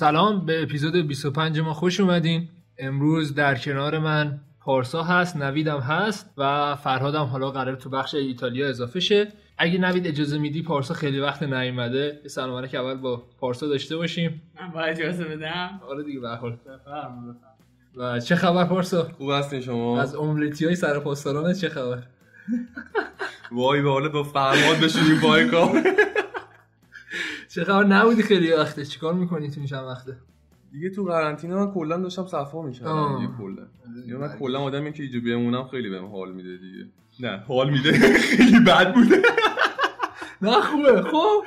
سلام، به اپیزود 25 ما خوش اومدین. امروز در کنار من پارسا هست، نویدم هست و فرهادم حالا قرار تو بخش ایتالیا اضافه شه. اگه نوید اجازه میدی، پارسا خیلی وقت نیومده، یه سلام علیک اول با پارسا داشته باشیم. من با اجازه بدم؟ آره دیگه، به هر حال. و چه خبر پارسا؟ خوب هستین شما؟ از املتیای سرپاسترانه چه خبر؟ وای به حالت با فرهاد بشینیم پای کام. چه خبر نبودی خیلی وقته؟ چیکار میکنی تو این چند وقته؟ دیگه تو قرنطینه من کلا داشتم صفا میشدم دیگه. من کلا آدمی که اینجا بمونم خیلی بهم حال میده دیگه. نه حال میده، خیلی بد بوده. نه خوبه، خب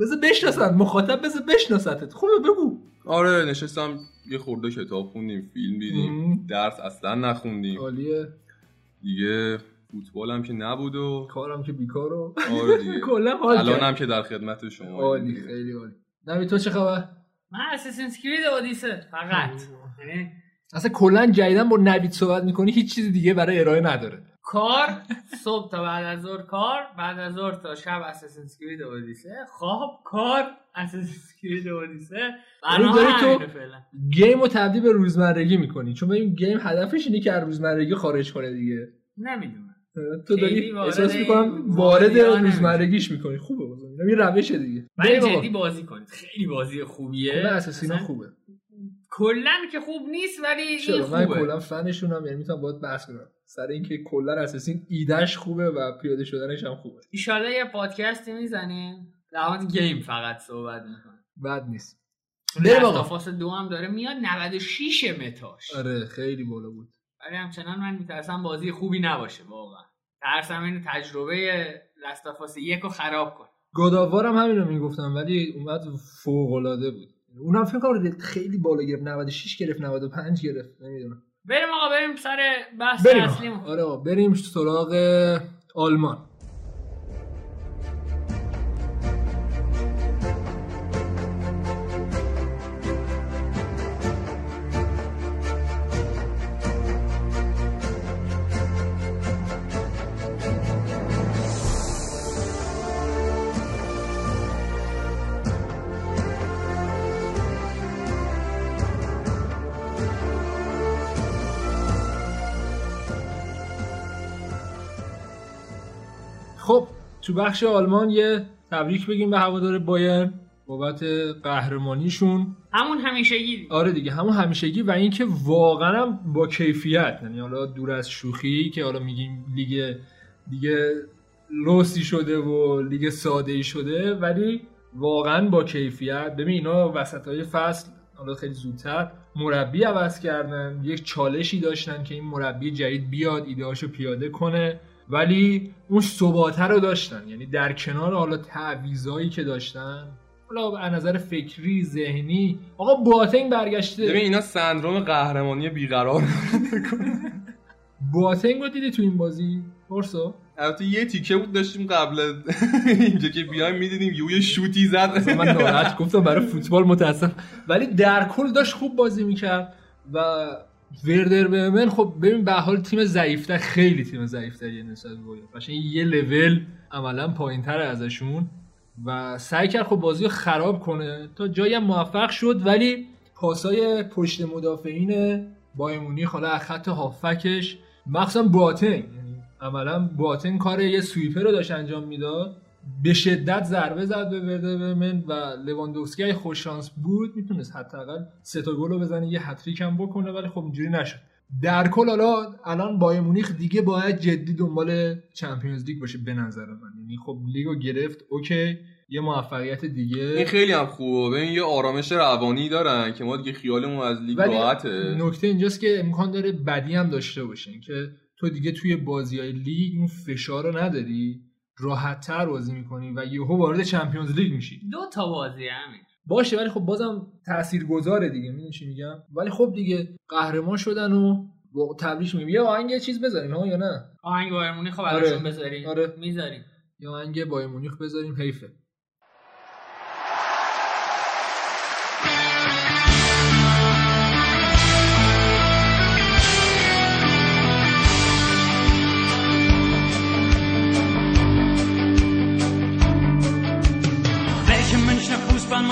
بذار بشناسن مخاطب، بذار بشناستت. خوبه بگو. آره نشستم یه خورده کتاب خوندیم، فیلم دیدیم، درس اصلا نخوندیم. عالیه. دیگه فوتبالم که نبود و کارم که بیکارو. آره دیگه. کلا حال الانم که در خدمت شما. عالی، خیلی عالی. نمی تو چه خبر؟ من اساسینز کرید اودیسه فقط. یعنی اصلا کلا جدیدن با نوید صحبت میکنی، هیچ چیز دیگه برای ارائه نداره. کار صبح تا بعد از ظهر، کار بعد از ظهر تا شب اساسینز کرید اودیسه، خواب، کار، اساسینز کرید اودیسه. داری تو گیمو تبدیل به روزمرگی میکنی، چون ببین گیم هدفش اینه که از روزمرگی خارج کنه دیگه. نمیدونم تو داری احساس میکنم وارد روزمرگیش میکنی. خوبه بازم این روشه دیگه. ولی جدی بازی کنید، خیلی بازی خوبیه. کلا اساسینا خوبه، کلا که خوب نیست ولی این خوبه. من کلا فنشونم، یعنی میتونم باهات بحث کنم سر اینکه کلا اساسین ایدهش خوبه و پیاده شدنش هم خوبه. ان شاءالله یه پادکستی میزنیم در مورد گیم فقط صحبت میکنیم، بد نیست. بریم آقا. فاصله دوم داره میاد، 96 متاش. آره خیلی بالا بود، ولی همچنان من میترسم بازی خوبی نباشه. واقعا ترسم این تجربه لستافاس یکو خراب کنه. گاداوارم همینو میگفتم، ولی اومد فوق العاده بود. اونم فکر کنم خیلی بالا گرفت، 96 گرفت، 95 گرفت، نمیدونم. بریم آقا، بریم سر بحث اصلیمون. آره آقا بریم سراغ آلمان. خب تو بخش آلمان یه تبریک بگیم به هوادار بایرن بابت قهرمانیشون. همون همیشگی. آره دیگه، همون همیشگی و اینکه واقعا با کیفیت، یعنی حالا دور از شوخی که حالا میگیم لیگ دیگه لوسی شده و لیگ ساده‌ای شده، ولی واقعا با کیفیت. ببین اینا وسطای فصل حالا خیلی زودتر مربی عوض کردن، یک چالشی داشتن که این مربی جدید بیاد ایده‌اشو پیاده کنه، ولی اون ثباته رو داشتن. یعنی در کنار حالا تعویضایی که داشتن، حالا از نظر فکری، ذهنی، آقا بواتنگ برگشته. ببین اینا سندروم قهرمانی بیقرار میکنن. بواتنگ رو دیدی تو این بازی پارسا؟ البته یه تیکه بود داشتیم قبل اینجا که بیایم میدیدیم یه شوتی زد. من ناراحت گفتم برای فوتبال متاسف، ولی در کل داشت خوب بازی میکرد. و وردر برمن خب ببین به حال تیم ضعیف‌تر، خیلی تیم ضعیف‌تریه نسبت به بایر، قشنگ یه لول عملاً پایین‌تر ازشون و سعی کرد خب بازیو خراب کنه، تا جایی هم موفق شد. ولی پاسای پشت مدافعین بایمونی، حالا از خط هافکش مخصوصا بواتنگ، یعنی عملاً بواتنگ کار یه سویپر رو داشت انجام میداد، به شدت ضربه زد به وردر برمن و لواندوفسکی خوش شانس بود، میتونست حداقل 3 تا گل بزنه، یه هتریک هم بکنه، ولی خب اینجوری نشد. در کل حالا الان بایر مونیخ دیگه باید جدی دنبال چمپیونز لیگ باشه به نظر من. یعنی خب لیگو گرفت، اوکی، یه موفقیت دیگه، این خیلی هم خوبه. ببین یه آرامش روانی دارن که ما دیگه خیالمون از لیگ راحته. نکته اینجاست که امکان داره بدی هم داشته باشین که تو دیگه توی بازی‌های لیگ اون فشارو نداری، راحت‌تر بازی می‌کنی و یهو وارد چمپیونز لیگ می‌شی. دو تا بازی همین باشه، ولی خب بازم تاثیرگذاره دیگه. می‌دونی چی میگم؟ ولی خب دیگه قهرمان شدن و تبریک میگم. یا آهنگ چیز بذاریم ها یا نه؟ آهنگ بایر مونیخ خب براشون بذاریم. آره. می‌ذاریم. یا آهنگ بایر مونیخ بذاریم، حیفه.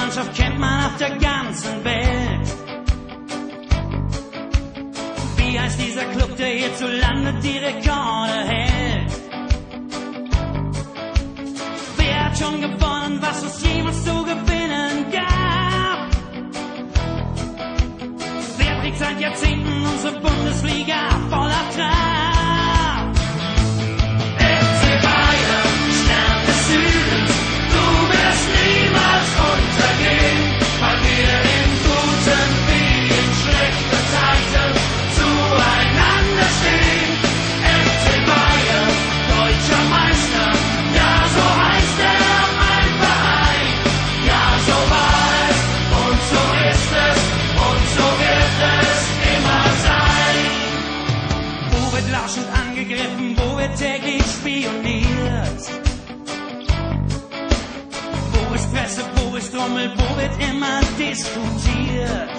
Mannschaft kennt man auf der ganzen Welt. det är så landet direkane hält. Wer hat schon gewonnen, was es jemals zu gewinnen gab? Wer trägt seit Jahrzehnten unsere Bundesliga voller Trab? FC Bayern, Stern des Südens, du wirst niemals untergehen, weil wir im Guten wie in schlechten Zeiten zueinander stehen. FC Bayern, deutscher Meister, ja so heißt mein Verein, ja so war es und so ist es und so wird es immer sein. Wo wird lauschend angegriffen, wo wird täglich spioniert? Wo ist Presse, wo ist Trommel, wo wird immer diskutiert?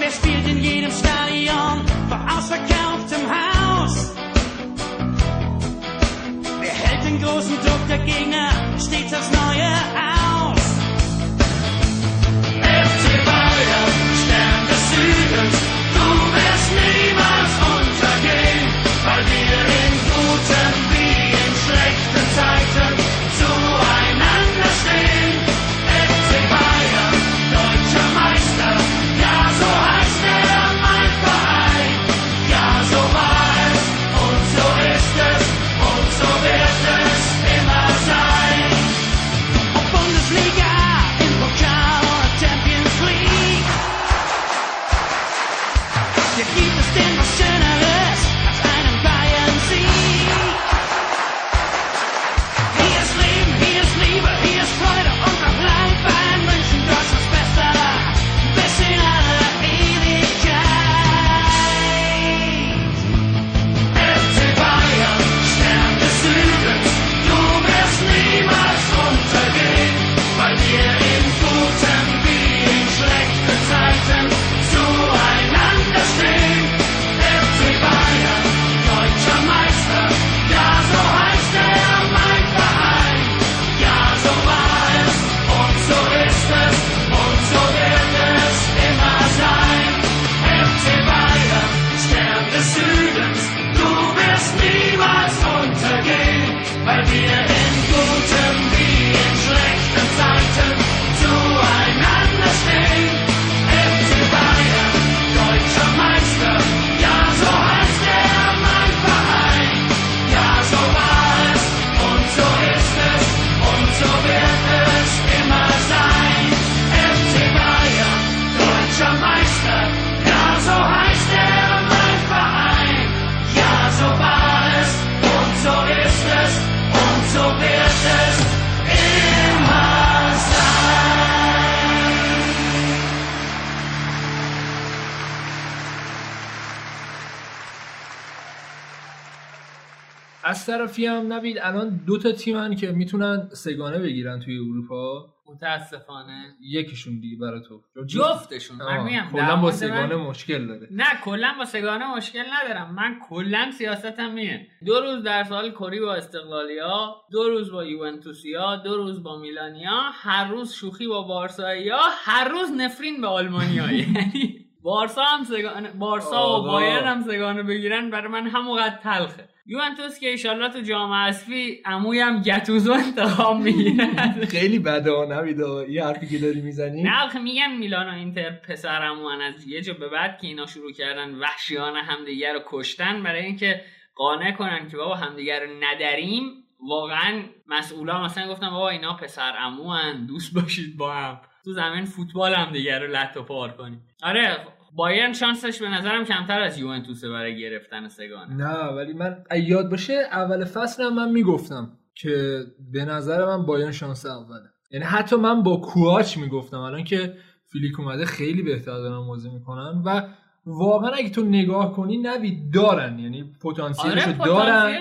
Wer spielt in jedem Stadion vor ausverkauftem Haus? Wer hält den großen Druck der Gegner stets aufs Neue aus? FC Bayern, Stern des Südens, du wirst niemals untergehen, weil wir in guten wie in schlechten Zeiten zueinander stehen. FC Bayern, deutscher Meister, ja so heißt mein Verein, ja so war es und so ist es und so wird es immer sein. Ob Bundesliga, im Pokal oder Champions League, hier gibt es denn was Schöneres als einen Bayern-Sieg. Hier ist Leben, hier ist Liebe, hier ist Freude und auch Leid. Bayern München, Deutschlands Bester, bis in alle Ewigkeit. FC Bayern, Stern des Südens, du wirst niemals untergehen, weil wir in guten wie in schlechten Zeiten zueinander stehen. FC Bayern, deutscher Meister, ja so heißt mein Verein, ja so war es und so ist es und so wird es immer sein. FC Bayern, Stern des Südens, du wirst niemals untergehen, weil wir in guten wie in schlechten Zeiten zueinander stehen. FC Bayern, deutscher Meister, ja so heißt mein Verein, ja so war es und so ist es und so wird es immer sein. FC Bayern, deutscher Meister, ja so heißt mein Verein, ja so war es und so ist es und so wird es immer sein. از طرفی هم نوید الان دو تا تیمن که میتونن سگانه بگیرن توی اروپا. متاسفانه یکیشون دیگه برای تو جفتشون. من میگم کلا با سگانه مشکل داره. نه کلا با سگانه مشکل ندارم، من کلا سیاستم اینه 2 روز در سال کری با استقلالیا، 2 روز با یوونتوسیا، 2 روز با میلانیا، هر روز شوخی با بارسایا، هر روز نفرین به آلمانیا. یعنی بارسا و بایرن هم سگانه بگیرن برای من همونقدر تلخه. یوونتوس که ایشالله تو جام حذفی عمویم گتوزو انتخاب میگیرد. خیلی بده نمیده یه حرفی که داری میزنی. نه آخه میگم میلان و اینتر پسرمون از یه جا به بعد که اینا شروع کردن وحشیانه همدیگه رو کشتن برای اینکه قانع کنن که بابا همدیگه رو نداریم. واقعا مسئولا مثلا گفتن بابا اینا پسرعموان، دوست باشید با هم، تو زمین فوتبال هم دیگه رو لت و پار کنید. آره بایرن شانسش به نظرم کمتر از یوونتوسه برای گرفتن سگانه. نه ولی من یاد باشه اول فصل من میگفتم که به نظر من بایرن شانس اوله. یعنی حتی من با کواچ میگفتم الان که فیلیک اومده خیلی بهتر دارن بازی میکنن و واقعا اگه تو نگاه کنی نوید دارن، یعنی پتانسیلشو دارن،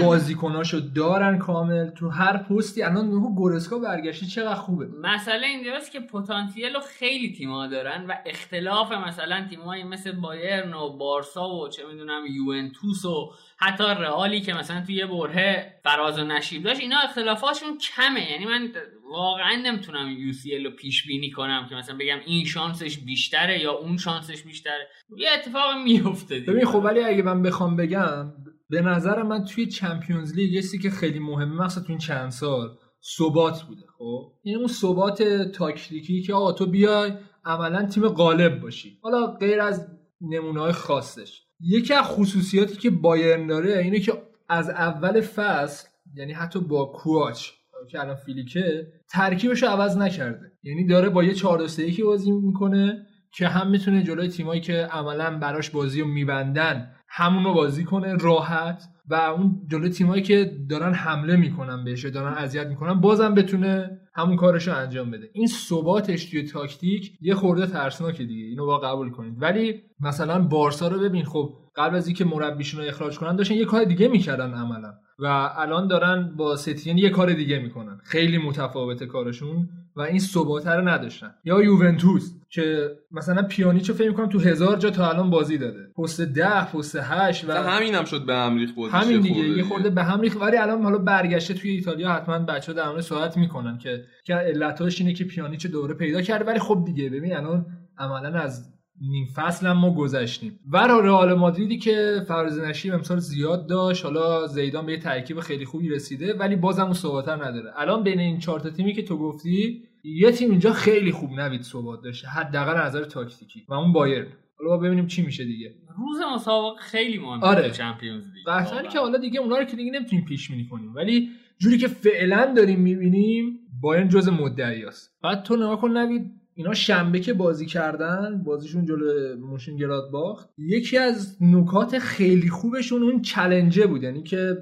بازیکناشو دارن کامل تو هر پستی. الان نوکو گورسکا برگشتی چقدر خوبه. مسئله اینجاست که پتانسیلو خیلی تیم‌ها دارن و اختلاف مثلا تیم‌هایی مثل بایرن و بارسا و چه میدونم یوونتوس و حتی رئالی که مثلا تو یه برهه فراز و نشیب داشت، اینا اختلافاتشون کمه. یعنی من واقعا نمیتونم UCL رو پیش بینی کنم که مثلا بگم این شانسش بیشتره یا اون شانسش بیشتره، یه اتفاق میفته دیگه. ببین خب ولی اگه من بخوام بگم به نظر من توی چمپیونز لیگ یه چیزی که خیلی مهمه مثلا تو این چند سال ثبات بوده. خب یعنی اون ثبات تاکتیکی که آقا تو بیای عملا تیم غالب باشی. حالا غیر از نمونه‌های خاصش یکی از خصوصیاتی که بایرن داره اینه که از اول فصل یعنی حتی با کوچ که الان فیلیکه ترکیبش رو عوض نکرده، یعنی داره با یه 4-2-3-1 بازی میکنه که هم میتونه جلوی تیمایی که عملا براش بازی رو میبندن همون رو بازی کنه راحت و اون جلوی تیمایی که دارن حمله میکنن بهش دارن اذیت میکنن بازم بتونه همون کارشو انجام بده. این ثباتش توی تاکتیک یه خورده ترسناکه دیگه، اینو با قبول کنید. ولی مثلا بارسا رو ببین، خب قبل از اینکه مربیشون رو اخراج کنن داشتن یه کار دیگه میکردن عملا و الان دارن با ستین یه کار دیگه میکنن، خیلی متفاوته کارشون و این ثبات رو نداشتن. یا یوونتوس که مثلا پیانیچو فکر می‌کنم تو 1000 جا تا الان بازی داده، پست 10 پست 8 و همینم شد به هم ریخت، بودیش همین دیگه یه خورده به هم ریخت. ولی الان حالا برگشته توی ایتالیا، حتما بچه‌ها در مورد صحبت میکنن که علتش اینه که پیانیچو دوباره پیدا کرد. ولی خب دیگه ببین الان عملاً از نیم فصل هم ما گذشتیم. و رئال مادریدی که فرزنشی امسال زیاد داشت، حالا زیدان به یه ترکیب خیلی خوبی رسیده ولی بازم اون ثبات نداره. الان بین این 4 تا تیمی که تو گفتی یه تیم اینجا خیلی خوب نوید ثبات داشت حداقل از نظر تاکتیکی و اون بایرن. حالا ببینیم چی میشه دیگه. روز مسابقه خیلی مهمه. آره. چمپیونز لیگ بحثی که حالا دیگه اونا رو که دیگه نمیتونیم پیش بینی کنیم، ولی جوری که فعلا داریم میبینیم بایرن جزء مدعیاست. بعد تو نگاه کن نوید، اینا شنبه که بازی کردن بازیشون جلو مونشنگلادباخ، یکی از نکات خیلی خوبشون اون چالنجه بود، یعنی که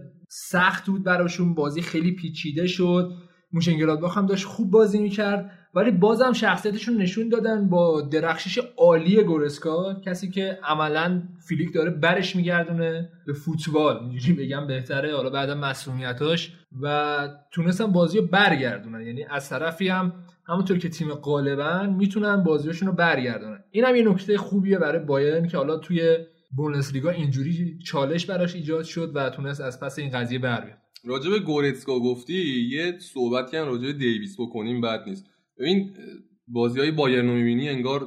سخت بود براشون، بازی خیلی پیچیده شد، مونشنگلادباخ هم داشت خوب بازی میکرد ولی بازم شخصیتشون نشون دادن با درخشش عالی گورسکا، کسی که عملاً فیلیک داره برش میگردونه به فوتبال اینجوری بگم بهتره، حالا بعداً مسئولیتاش و تونستن بازی رو برگردونن. یعنی از طرفی هم همونطور که تیم غالباً میتونن بازیاشون رو برگردونن. اینم یه نکته خوبیه برای بایرن که حالا توی بوندسلیگا اینجوری چالش براش ایجاد شد و تونست از پس این قضیه بر بیاد. راجع به گورتسکا گفتی، یه صحبتی هم راجع به دیویس بکنیم بد نیست. این بازی‌های بایرن رو می‌بینی انگار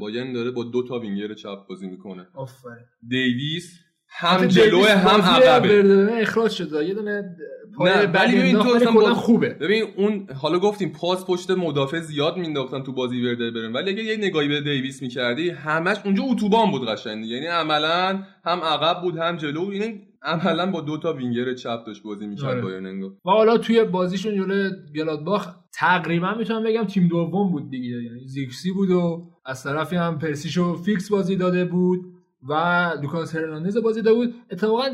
بایرن داره با دو تا وینگر چپ بازی می‌کنه. آفرین. دیویس هم جلوه هم عقبه. اخراج شد. یه دونه پای ببین تو اصلا کلا خوبه. ببین اون حالا گفتیم پاس پشت مدافع زیاد مینداختن تو بازی ورده برن، ولی اگه یه نگاهی به دیویس می‌کردی همش اونجا اتوبان بود قشنگ، یعنی عملاً هم عقب بود هم جلو. این عملاً با دو تا وینگر چپ داشت بازی می‌کرد بایرن انگار. و حالا توی بازیشون جلوی گلادباخ تقریبا میتونم بگم تیم دوم بود دیگه، یعنی زیکسی بود و از طرفی هم پرسیشو فیکس بازی داده بود و لوکاس هرناندز بازی داده بود. اتفاقا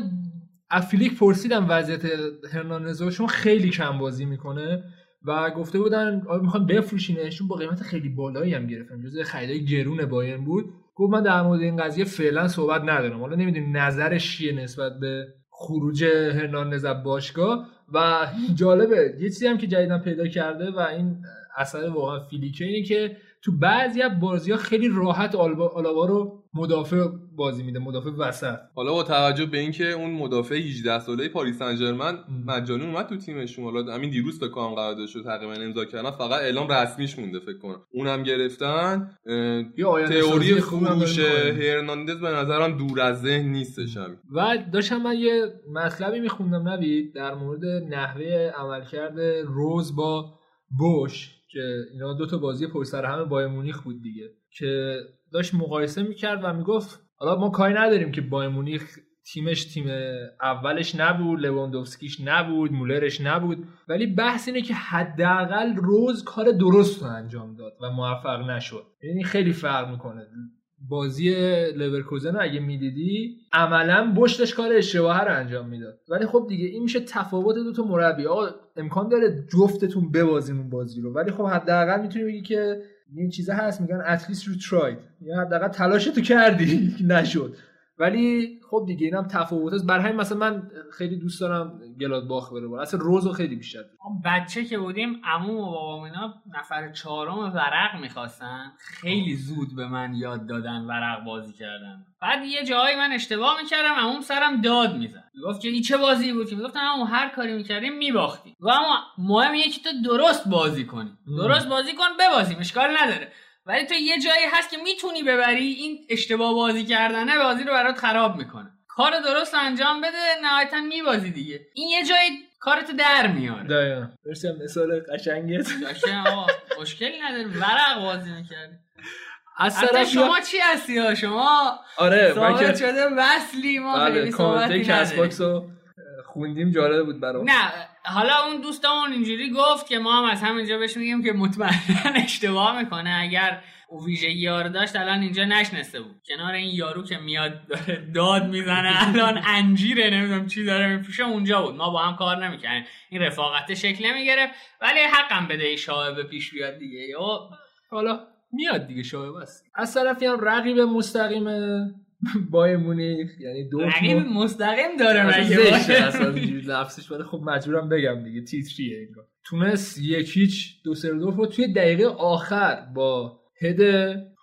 از فیلیک پرسیدم وضعیت هرناندزشون، خیلی کم بازی میکنه و گفته بودن آره میخوان بفروشینش، چون با قیمت خیلی بالایی هم گرفتن، جزء خریدای گرون بایرن بود. گفت من در مورد این قضیه فعلا صحبت ندارم، حالا نمیدونم نظرش چیه نسبت به خروج هرناندز از باشگاه. و جالبه یه چیزی هم که جدیدن پیدا کرده و این اثر واقعا فیلیکه اینه که تو بعضی از بازی‌ها خیلی راحت آلاوا رو مدافع بازی میده، مدافع وسط. حالا با توجه به اینکه اون مدافع 18 ساله پاریس سن ژرمن مجانی اومد تو تیمشون، حالا همین دیروز تا کام قراردادش رو تقریبا امضا کردن، فقط اعلام رسمیش مونده فکر کنم، اونم گرفتن. تئوری فروش هرناندز به نظرم دور از ذهن نیستش. همین و داشتم من یه مطلبی میخوندم نوید در مورد نحوه عملکرد روز با بوش که اینا دو تا بازی پشت سر هم بایر مونیخ بود دیگه، که داشت مقایسه میکرد و میگفت حالا ما کاری نداریم که بایر مونیخ تیمش تیم اولش نبود، لواندوفسکیش نبود، مولرش نبود، ولی بحث اینه که حداقل روز کار درست رو انجام داد و موفق نشد. یعنی خیلی فرق میکنه. بازی لورکوزن رو اگه میدیدی عملا بشتش کار اشتباه رو انجام میداد، ولی خب دیگه این میشه تفاوت دو تا مربی. آقا امکان داره جفتتون ببازیم اون بازی رو، ولی خب حداقل میتونی بگی که این چیزا هست، میگن at least you tried، یا حداقل تلاشتو کردی نشد. ولی خب دیگه اینم تفاوت است. برای همین مثلا من خیلی دوست دارم گلادباخ بره بالا، اصلا روزو خیلی بیشتر. بچه که بودیم عمو و بابام اینا نفر چهارم ورق می‌خواستن، خیلی زود به من یاد دادن ورق بازی کردن. بعد یه جایی من اشتباه می‌کردم، عموم سرم داد می‌زد، میگفت که این چه بازی بود، میگفتم عمو هر کاری می‌کردیم می‌باختیم. و اما مهم اینه که تو درست بازی کنی، درست بازی کن ببازیم اشکال نداره، ولی تو یه جایی هست که میتونی ببری، این اشتباه بازی کردنه بازی رو برات خراب میکنه. کار درست انجام بده نهایتا میبازی دیگه، این یه جایی کارتو در میاره. دقیقاً. مرسی هم مثال قشنگت. آقا مشکل نداره ورق بازی میکردی. اصلا شما چی هستی ها شما؟ آره ثابت شده وصلی ما به صحبتی نداریم. خوندیم جالب بود برام. نه حالا اون دوستمون اینجوری گفت که ما هم از همینجا بهش میگیم که مطمئنا اشتباه میکنه، اگر او ویژگی‌ها رو داشت الان اینجا نشسته بود کنار این یارو که میاد داره داد میزنه الان انجیره نمیدونم چی داره میفروشه، اونجا بود، ما با هم کار نمیکنیم، این رفاقت شکل نمیگرفت. ولی حقم بده شاهبه پیش بیاد دیگه، یا حالا میاد دیگه شاهبه است. از طرفی هم رقیب مستقیم بایر مونیخ، یعنی دو رقیب مستقیم داره مگه باشه اصلا اینجوری لفظش، ولی خب مجبورم بگم دیگه تیتریه. اینجا تونس 1-0 دوسردورف رو توی دقیقه آخر با هد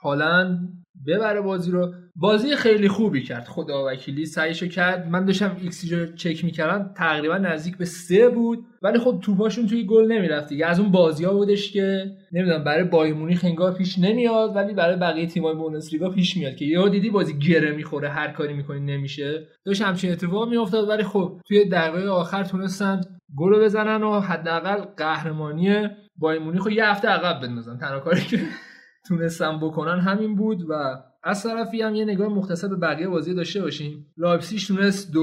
هالند ببره بازی رو. بازی خیلی خوبی کرد خداوکیلی، سعیشو کرد. من داشتم ایکس جی رو چک می‌کردم، تقریبا نزدیک به 3 بود، ولی خب توپاشون توی گل نمیرفت دیگه. از اون بازی‌ها بودش که نمیدونم برای بایر مونیخ انگار پیش نمیاد، ولی برای بقیه تیم‌های بوندسلیگا پیش میاد که یهو دیدی بازی گره میخوره، هر کاری می‌کنی نمیشه. داشت همچین اتفاقی می‌افتاد، ولی خب توی دقایق آخر تونستن گل بزنن و حداقل قهرمانی بایر مونیخو یه هفته عقب بندازن. تنها کاری که تونستن بکنن همین بود. و از طرفی هم یه نگاه مختصر به بقیه بازی داشته باشیم. لایپزیگ تونست 2-0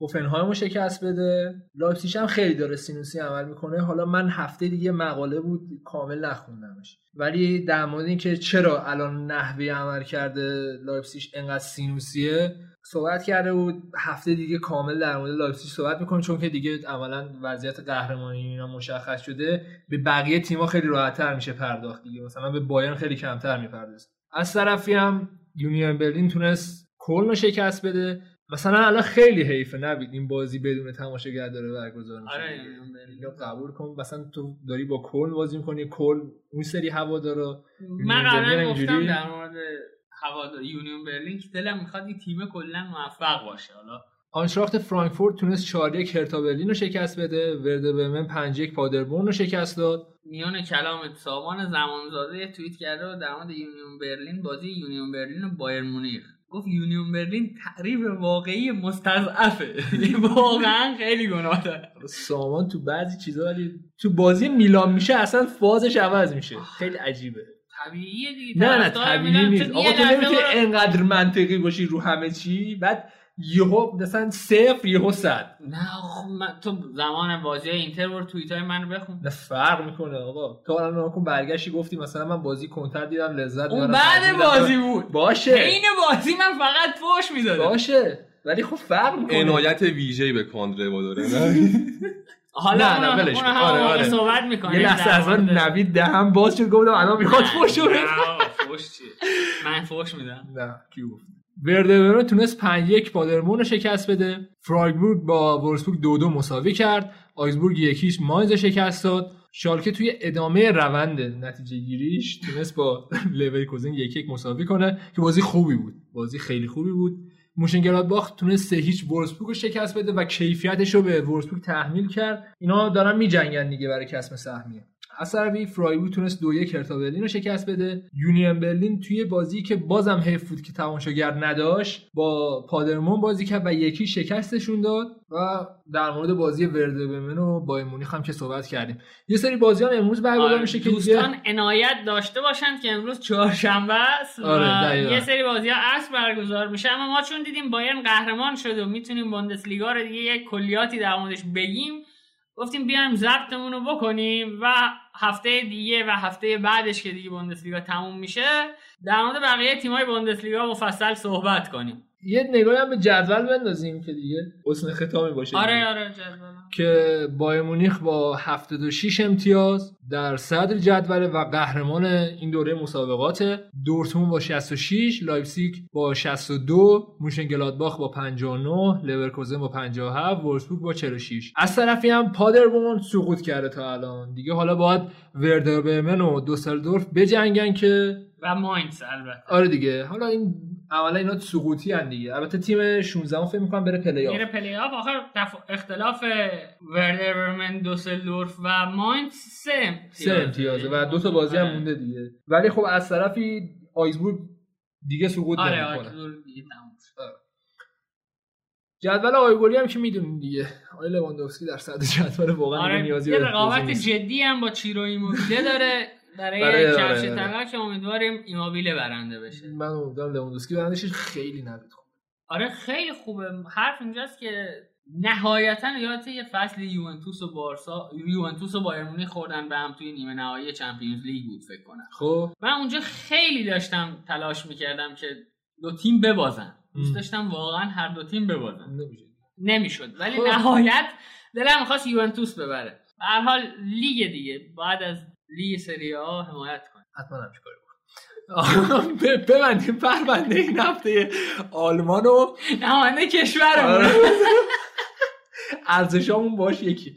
هوفنهایم رو شکست بده. لایپزیگ هم خیلی داره سینوسی عمل میکنه. حالا من هفته دیگه مقاله بود کامل نخوندمش، ولی در مورد اینکه چرا الان نحوه عمل کرده لایپزیگ انقدر سینوسیه صحبت کرده بود. هفته دیگه کامل در مورد لایپزیگ صحبت میکنیم، چون که دیگه عملا وضعیت قهرمانی اینا مشخص شده. به بقیه تیم‌ها خیلی راحت‌تر میشه پرداخت دیگه، مثلا به بایرن خیلی کمتر میپردازه. از طرفی هم یونیون برلین تونست کلن رو شکست بده. مثلا الان خیلی حیفه نبید این بازی بدون تماشاگر داره برگزار میشه. آره یونیون برلین قبول کن، مثلا تو داری با کلن بازی می‌کنی، کلن اون سری هوادارا. من قبلا گفتم در مورد هوادار یونیون برلین که دلم می‌خواد این تیم کلا موفق باشه. حالا آنشراخت فرانکفورت تونست 4-1 هرتا برلین رو شکست بده. ورده برمن 5-1 پادربورن رو شکست داد. میون کلام سامان زمانزاده توییت کرده و در مورد یونیون برلین، بازی یونیون برلین و بایر مونیخ، گفت یونیون برلین تعریف واقعی مستضعفه. واقعا خیلی گناه داره سامان تو بعضی چیزا، ولی تو بازی میلان میشه اصلا فازش عوض میشه. خیلی عجیبه. طبیعیه دیگه. نه طبیعی نیست. آقا تو نمیتونی انقدر منطقی باشی رو همه چی، بعد یهو مثلا 0-100. نه خب تو زمان بازی اینتر ور توییتای منو بخون، نه فرق میکنه آقا. تو الان ناکن برگشتی گفتی مثلا من بازی کنتر دیدم لذت دارم، اون بعد بازی بود باشه، این بازی من فقط فوش میدادم باشه، ولی خب فرق میکنه. عنایت ویژه‌ای به کاندروا داره. حالا نه ولش کن. آره صحبت میکنه. یه لحظه از من نوید دهم باز شد، گفتم الان میخواد فوش بده. فوش چیه؟ من فوش میدم. نه کیو گفت؟ وردبرو تونست 5-1 پادرمون رو شکست بده. فرایبورگ با وولفسبورگ 2-2 مساوی کرد. آیزبورگ 1-0 ماینز رو شکست داد. شالکه توی ادامه روند نتیجه گیریش تونست با لورکوزن 1-1 مساوی کنه که بازی خوبی بود، بازی خیلی خوبی بود. موشنگلادباخ تونست 3-0 وولفسبورگ رو شکست بده و کیفیتش رو به وولفسبورگ تحمیل کرد. اینا دارن میجنگن دیگه برای کسب سهمیه. از طرفی فرایبورگ تونست 2-1 هرتا برلین رو شکست بده. یونیون برلین توی بازی که بازم حیف بود که تماشاگر نداشت با پادرمون بازی کرد و 1-0 شکستشون داد. و در مورد بازی ورده برمن و بایر مونیخ هم که صحبت کردیم. یه سری بازی‌ها امروز برگزار میشه که دوستان عنایت داشته باشند که امروز چهارشنبه است. یه سری بازی‌ها عصر برگزار میشه، اما ما چون دیدیم بایرن قهرمان شد و میتونیم بوندسلیگا رو دیگه یک کلیاتی در موردش بگیم، گفتیم بیایم ضبطمون رو بکنیم و هفته دیگه و هفته بعدش که دیگه بوندسلیگا تموم میشه در مورد بقیه تیم‌های بوندسلیگا مفصل صحبت کنیم. یه نگاهی هم به جدول بندازیم که دیگه حسن ختامی باشه. آره جدول که بایر مونیخ با 76 امتیاز در صدر جدول و قهرمان این دوره مسابقاته. دورتموند با 66، لایپزیگ با 62، موشنگلادباخ با 59، لورکوزن با 57، وولفسبورگ با 46. از طرفی هم پادربورن سقوط کرده تا الان دیگه، حالا باید وردر برمن و دوسلدورف بجنگن که و ماینز البته. آره دیگه، حالا این اولا اینا سقوطی ان دیگه. البته تیم 16 فکر می‌کنم بره پلی آف. میره پلی آف. آخر اختلاف وردر برمن، دوسلدورف و ماینز 3 امتیازه و دو تا بازی هم مونده دیگه. ولی خب از طرفی آیزبورگ دیگه سقوط نمی‌کنه. آره آیزبورگ دیگه تموم شد. جدول آیگولی هم که میدونیم دیگه، آقای لواندوفسکی در صدر جدول واقعا نیازی به رقابت جدی هم با چیرو ایموبیله داره برای کفش طلب که امیدواریم ایموبیله برنده بشه. من امیدوارم لواندوفسکی برنده شه، خیلی نبید خوبه. آره خیلی خوبه. حرف اینجاست که نهایتاً یادت یه فصل یوونتوس و بایر مونیخ خوردن به هم توی نیمه نهایی چمپیونز لیگ بود فکر کنم. خب من اونجا خیلی داشتم تلاش می‌کردم که دو تیم ببازن، دوست داشتم واقعا هر دو تیم ببازن، نمیشد ولی نهایت دلم می‌خواست یوونتوس ببره. به هر حال لیگ دیگه بعد از لیگ سری آ حمایت کنه، حتما همش کاری کنه. ببندیم پرونده این هفته آلمان و نماینده کشورمون، ارزشامون باش یکی.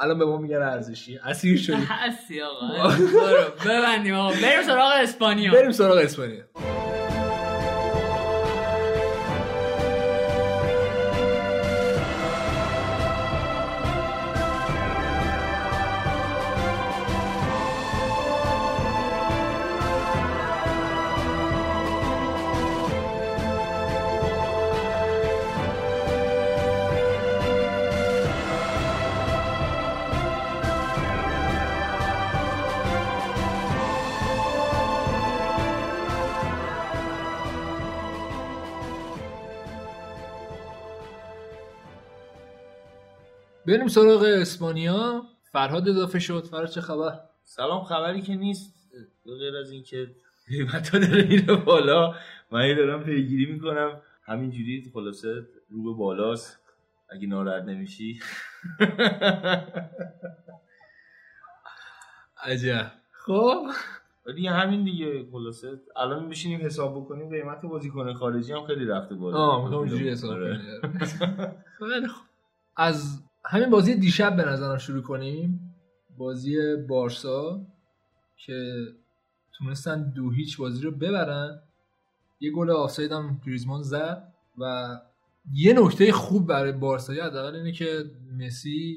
الان به ما میگن ارزشی، اسیر شدی. حسی آقا ببندیم آقا، بریم سراغ اسپانیا. بریم سراغ اسپانیا. فرهاد اضافه شد. فرهاد چه خبر؟ سلام. خبری که نیست غیر از این که قیمتا داره میره بالا، من دارم پیگیری میکنم، همینجوری خلاصه رو به بالاست. اگه ناراحت نمیشی. عجب. خب دیگه همین دیگه خلاصه الان بشینیم حساب بکنیم قیمت بازیکن خارجی هم خیلی رفته بالا. میخوام اینجوری حساب کنم. خیلی خوب. از همین بازی دیشب به نظرم شروع کنیم، بازی بارسا که تونستن 2-0 بازی رو ببرن. یه گل آفساید هم گریزمان زد و یه نکته خوب برای بارسایی حداقل اینه که مسی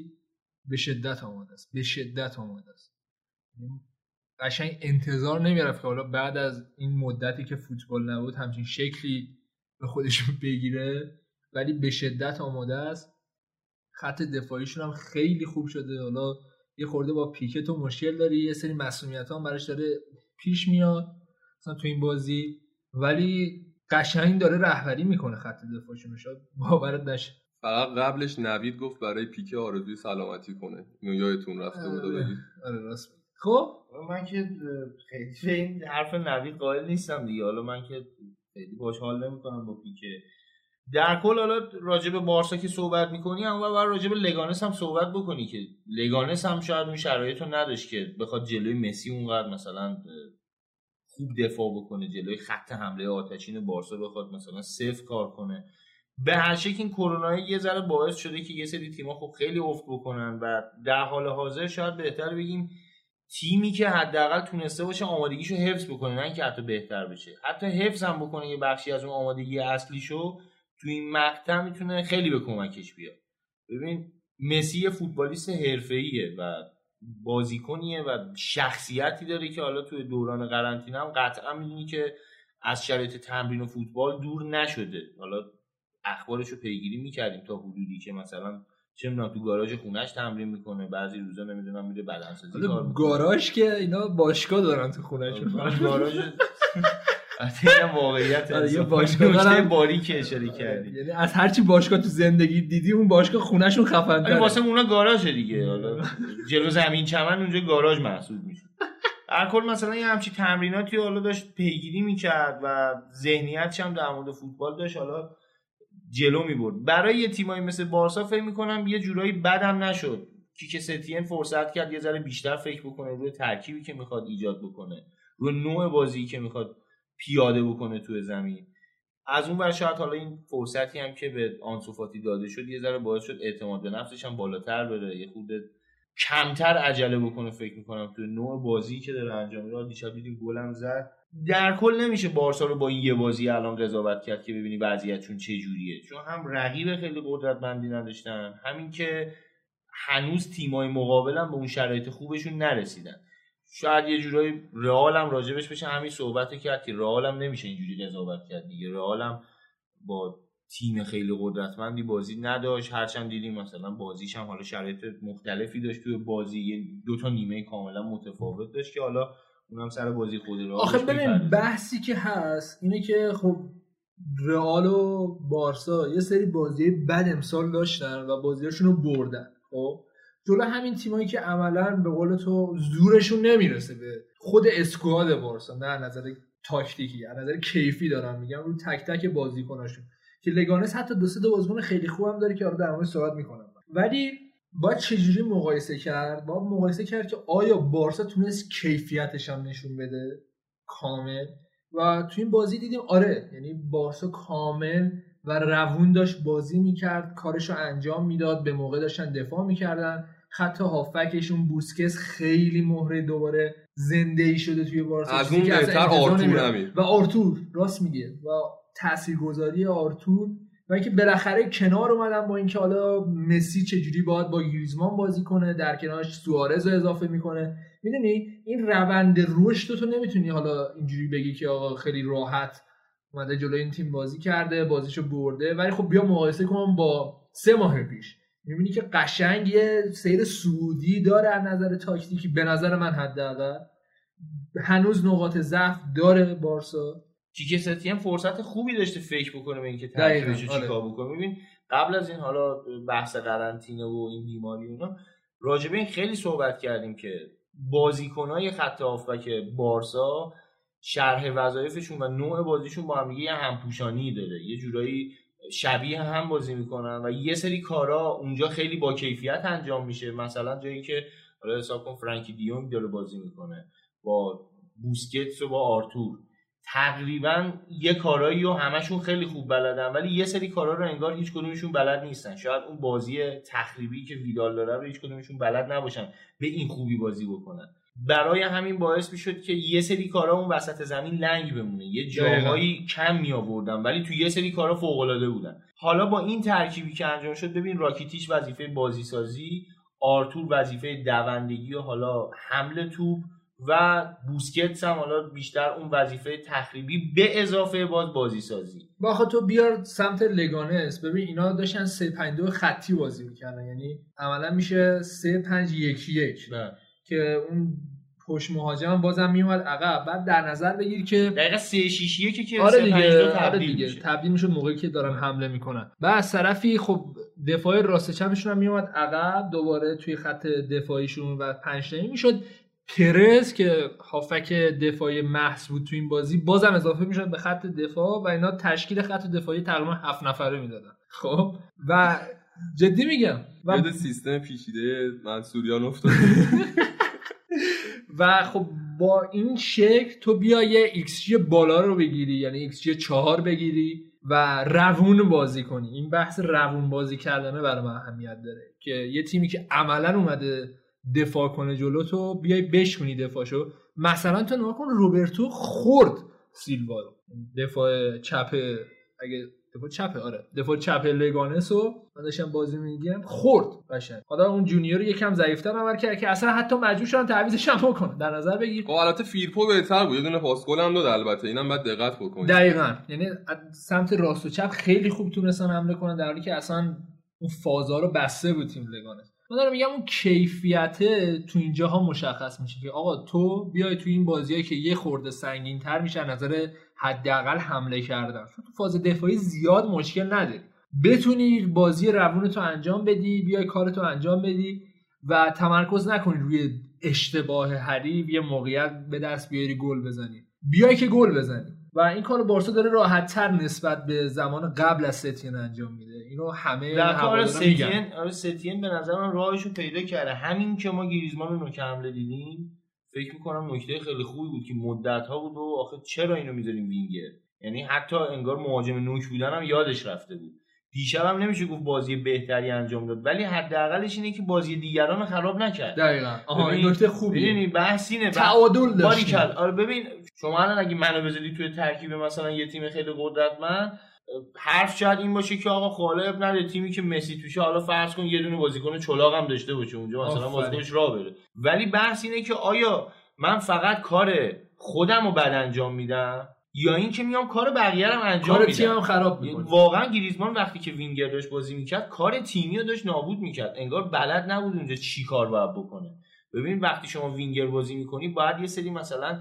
به شدت آماده است. قشنگ انتظار نمیرفت که حالا بعد از این مدتی که فوتبال نبود همچین شکلی به خودشون بگیره، ولی به شدت آماده است. خط دفاعیشون هم خیلی خوب شده. حالا یه خورده با پیکه تو مشکل داره، یه سری معصومیت‌ها هم براش داره پیش میاد مثلا تو این بازی، ولی قشنگ داره رهبری میکنه خط دفاعشون. شاید باورت نشه فقط قبلش نوید گفت برای پیکه آرزوی سلامتی کنه، اینو یادتون رفته بود بگید. آره راست. خب من که خیلی این حرف نوید قائل نیستم دیگه، حالا من که خیلی باش حال نمی‌کنم با پیکه در کل. حالا راجع به بارسا که صحبت می‌کنی، اما بعد راجع به لگانس هم صحبت بکنی که لگانس هم شاید اون شرایطو نداشت که بخواد جلوی مسی اونقدر مثلا خوب دفاع بکنه، جلوی خط حمله آتشین بارسا بخواد مثلا صفر کار کنه. به هر شکل این کرونا یه ذره باعث شده که یه سری تیم‌ها خب خیلی افت بکنن و در حال حاضر شاید بهتر بگیم تیمی که حداقل تونسته باشه آمادگیشو حفظ بکنه، نه که حتی بهتر بشه، حتی حفظ هم بکنه یه بخشی از اون آمادگی اصلیشو، تو این مقطع میتونه خیلی به کمکش بیاد. ببین مسی فوتبالیست حرفه‌ایه و بازیکنیه و شخصیتی داره که حالا تو دوران قرنطینه هم قطعا میدونی که از شرایط تمرین و فوتبال دور نشده. حالا اخبارشو پیگیری میکردیم تا حدودی که مثلا چه میدونم تو گاراژ خونه‌اش تمرین میکنه، بعضی روزا نمیدونم میره بدنسازی کار میکنه. گاراژ که اینا باشگاه دارن تو خونه‌شون. گاراژ این واقعیت یه باشگاه باری که اشاره کردی، یعنی از هرچی باشگاه تو زندگی دیدی اون باشگاه خونه‌شون خفن‌تره. واسه اونا گاراژه دیگه، حالا جلو زمین چمن اونجا گاراژ محسوب میشه. الکل مثلا یه همچین تمریناتی حالا داشت پیگیری میکرد و ذهنیتش هم در مورد فوتبال داشت حالا جلو میبرد. برای یه تیمایی مثل بارسا فکر میکنم یه جورایی بدم نشد که ستین فرصت کرد یه ذره بیشتر فکر بکنه روی ترکیبی که میخواد ایجاد بکنه، روی نوع بازی که میخواد پیاده بکنه توی زمین. از اون ور شاید حالا این فرصتی هم که به آنسو فاتی داده شد یه ذره باعث شد اعتماد به نفسش هم بالاتر بره، یه خود کمتر عجله بکنه فکر میکنم توی نوع بازی که داره انجام میده. دیشب دیدیم گلم زد. در کل نمیشه بارسا رو با این یه بازی الان قضاوت کرد که ببینی وضعیتشون چه جوریه، چون هم رقیب خیلی قدرتمندی نداشتن، همین که هنوز تیمای مقابلم به اون شرایط خوبشون نرسیدن. شاید یه جورایی رئال هم راجبش بشه همین صحبتو کرد که رئال هم نمیشه اینجوری قضاوت کرد دیگه. رئال هم با تیم خیلی قدرتمندی بازی نداشت، هرچند دیدیم مثلا بازیش هم حالا شرایط مختلفی داشت توی بازی، دو تا نیمه کاملا متفاوت داشت که حالا اونم سر بازی خود رئال. آخه ببین بحثی که هست اینه که خب رئال و بارسا یه سری بازی بد امسال داشتن و بازیاشون رو بردن، خب جلو همین تیمایی که عملا به قول تو زورشون نمیرسه به خود اسکواد بارسا، نه از نظر تاکتیکی، از نظر کیفی دارم میگم، رو تک تک بازیکناشون که لگانس حتی دو سه تا بازیکن خیلی خوبم داره که آره در موردش صحبت میکنم. ولی باید چجوری مقایسه کرد؟ باید مقایسه کرد که آیا بارسا تونست کیفیتش هم نشون بده کامل، و تو این بازی دیدیم آره، یعنی بارسا کامل و روون داشت بازی میکرد، کارشو انجام میداد، به موقع داشتن دفاع میکردن، خط هافکشون بوسکس خیلی مهره دوباره زنده شده توی بارسا، از اون بهتر آرتور امیر و آرتور راست میگه و تاثیرگذاری آرتور و اینکه بالاخره کنار اومدن با اینکه حالا مسی چجوری باید با گریزمان بازی کنه، در کنارش سوارز رو اضافه میکنه. میدونی این روند رشد تو نمیتونی حالا اینجوری بگی که آقا خیلی راحت اومده جلو این تیم بازی کرده بازیشو برده، ولی خب بیا مقایسه کنم با 3 ماه پیش، میبینی که قشنگ یه سیر سعودی داره از نظر تاکتیکی به نظر من حداقل. هنوز نقاط ضعف داره بارسا. کیک ستیم فرصت خوبی داشته فکر بکنه به اینکه ترکیبش رو چیکار بکنه. ببین قبل از این حالا بحث قرنطینه و این بیماری اونا راجبه این خیلی صحبت کردیم که بازیکنای خط هافبک بارسا شرح وظایفشون و نوع بازیشون با هم یه همپوشانی داره، یه جورایی شبیه هم بازی میکنن و یه سری کارا اونجا خیلی با کیفیت انجام میشه. مثلا جایی که حالا حساب کن فرانکی دیونگ داره بازی میکنه با بوسکتس و با آرتور، تقریبا یه کارایی رو همشون خیلی خوب بلدن، ولی یه سری کارا رو انگار هیچ کدومشون بلد نیستن. شاید اون بازی تخریبی که ویدال داره رو هیچ کدومشون بلد نباشن به این خوبی بازی بکنن. برای همین باعث میشد که یه سری کارا اون وسط زمین لنگ بمونه، یه جاهایی کم می آوردن ولی تو یه سری کارا فوق العاده بودن. حالا با این ترکیبی که انجام شد، ببین راکیتیچ وظیفه بازیسازی، آرتور وظیفه دوندگی و حالا حمله توپ، و بوسکتس هم حالا بیشتر اون وظیفه تخریبی به اضافه بازیسازی. باخه تو بیار سمت لگانس، ببین اینا داشتن 3-5-2 خطی بازی می‌کردن، یعنی عملا میشه 3-5-1-1 که اون پشت مهاجم بازم میومد عقب. بعد در نظر بگیر که دقیقه 3-6-1 که آره دیگه تبدیل میشد موقعی که دارن حمله میکنن. بعد از طرفی خب دفاع راست چپشون هم میومد عقب دوباره توی خط دفاعیشون و 5 تایی میشد. پرز که هافک دفاعی محض بود تو این بازی بازم اضافه میشد به خط دفاع و اینا تشکیل خط دفاعی تقریبا 7 نفره میدادن. خب و جدی میگم یاد سیستم پیچیده منصوریان افتاد. و خب با این شکل تو بیا یه XG بالا رو بگیری، یعنی XG 4 بگیری و روون بازی کنی. این بحث روون بازی کردنه برای من اهمیت داره که یه تیمی که عملا اومده دفاع کنه جلو تو بیای بشونی دفاعشو. مثلا تو نگاه کن روبرتو خورد سیلوا رو، دفاع چپ لگانسو من داشتم بازی می‌دیدم خورد قشنگ. حالا اون جونیور یکم ضعیف‌تر عمل کرد که اصلا حتی مجبور شدن تعویضش هم بکنن. در نظر بگیر حالت فیرپو بهتر بود، یه دونه پاس گل هم داد، البته اینم باید دقت بکنید. دقیقاً یعنی سمت راست و چپ خیلی خوب تونستن حمله کنن در حالی که اصلا اون فازا رو بسته بود تیم لگانس. من دارم میگم اون کیفیته تو اینجاها مشخص میشه که آقا تو بیای تو این بازیایی که یه خورده سنگین‌تر میشه از نظر حداقل حمله کردن، چون تو فاز دفاعی زیاد مشکل نداری، بتونی بازی روونتو انجام بدی، بیای کارتو انجام بدی و تمرکز نکنی روی اشتباه حریف یه موقعیت به دست بیاری گل بزنی، بیای که گل بزنی. و این کارو بارسا داره راحت‌تر نسبت به زمان قبل از ستین انجام میده. اینو همه هوادارا میگن. آره ستین به نظر من راهشو پیدا کرده. همین که ما گریزمان رو نوک حمله دیدیم، فکر می‌کنم نکته خیلی خوبی بود که مدت‌ها بود و آخه چرا اینو می‌ذاریم وینگر؟ یعنی حتی انگار مهاجم نوک بودن هم یادش رفته بود. دیشب هم نمیشه گفت بازی بهتری انجام داد، ولی حداقلش اینه که بازی دیگران خراب نکرد. دقیقاً. آها این نکته خوبیه. ببینی بحث اینه تعادل داشت. آره ببین شما الان اگه منو بذاری توی ترکیب مثلا یه تیم خیلی قدرتمند، حرف شاید این باشه که آقا خالب نره تیمی که مسی توشه، حالا فرض کن یه دونه بازیکن چلاق هم داشته باشه اونجا مثلا بازیکنش راه بره. ولی بحث اینه که آیا من فقط کار خودمو بد انجام میدم یا این که میام کار بقیه رو انجام میدم، کار تیمم خراب میکنه. واقعا گریزمان وقتی که وینگر داشت بازی میکرد کار تیمی رو داشت نابود میکرد، انگار بلد نبود اونجا چی کار باید بکنه. ببین وقتی شما وینگر بازی میکنی باید یه سری مثلا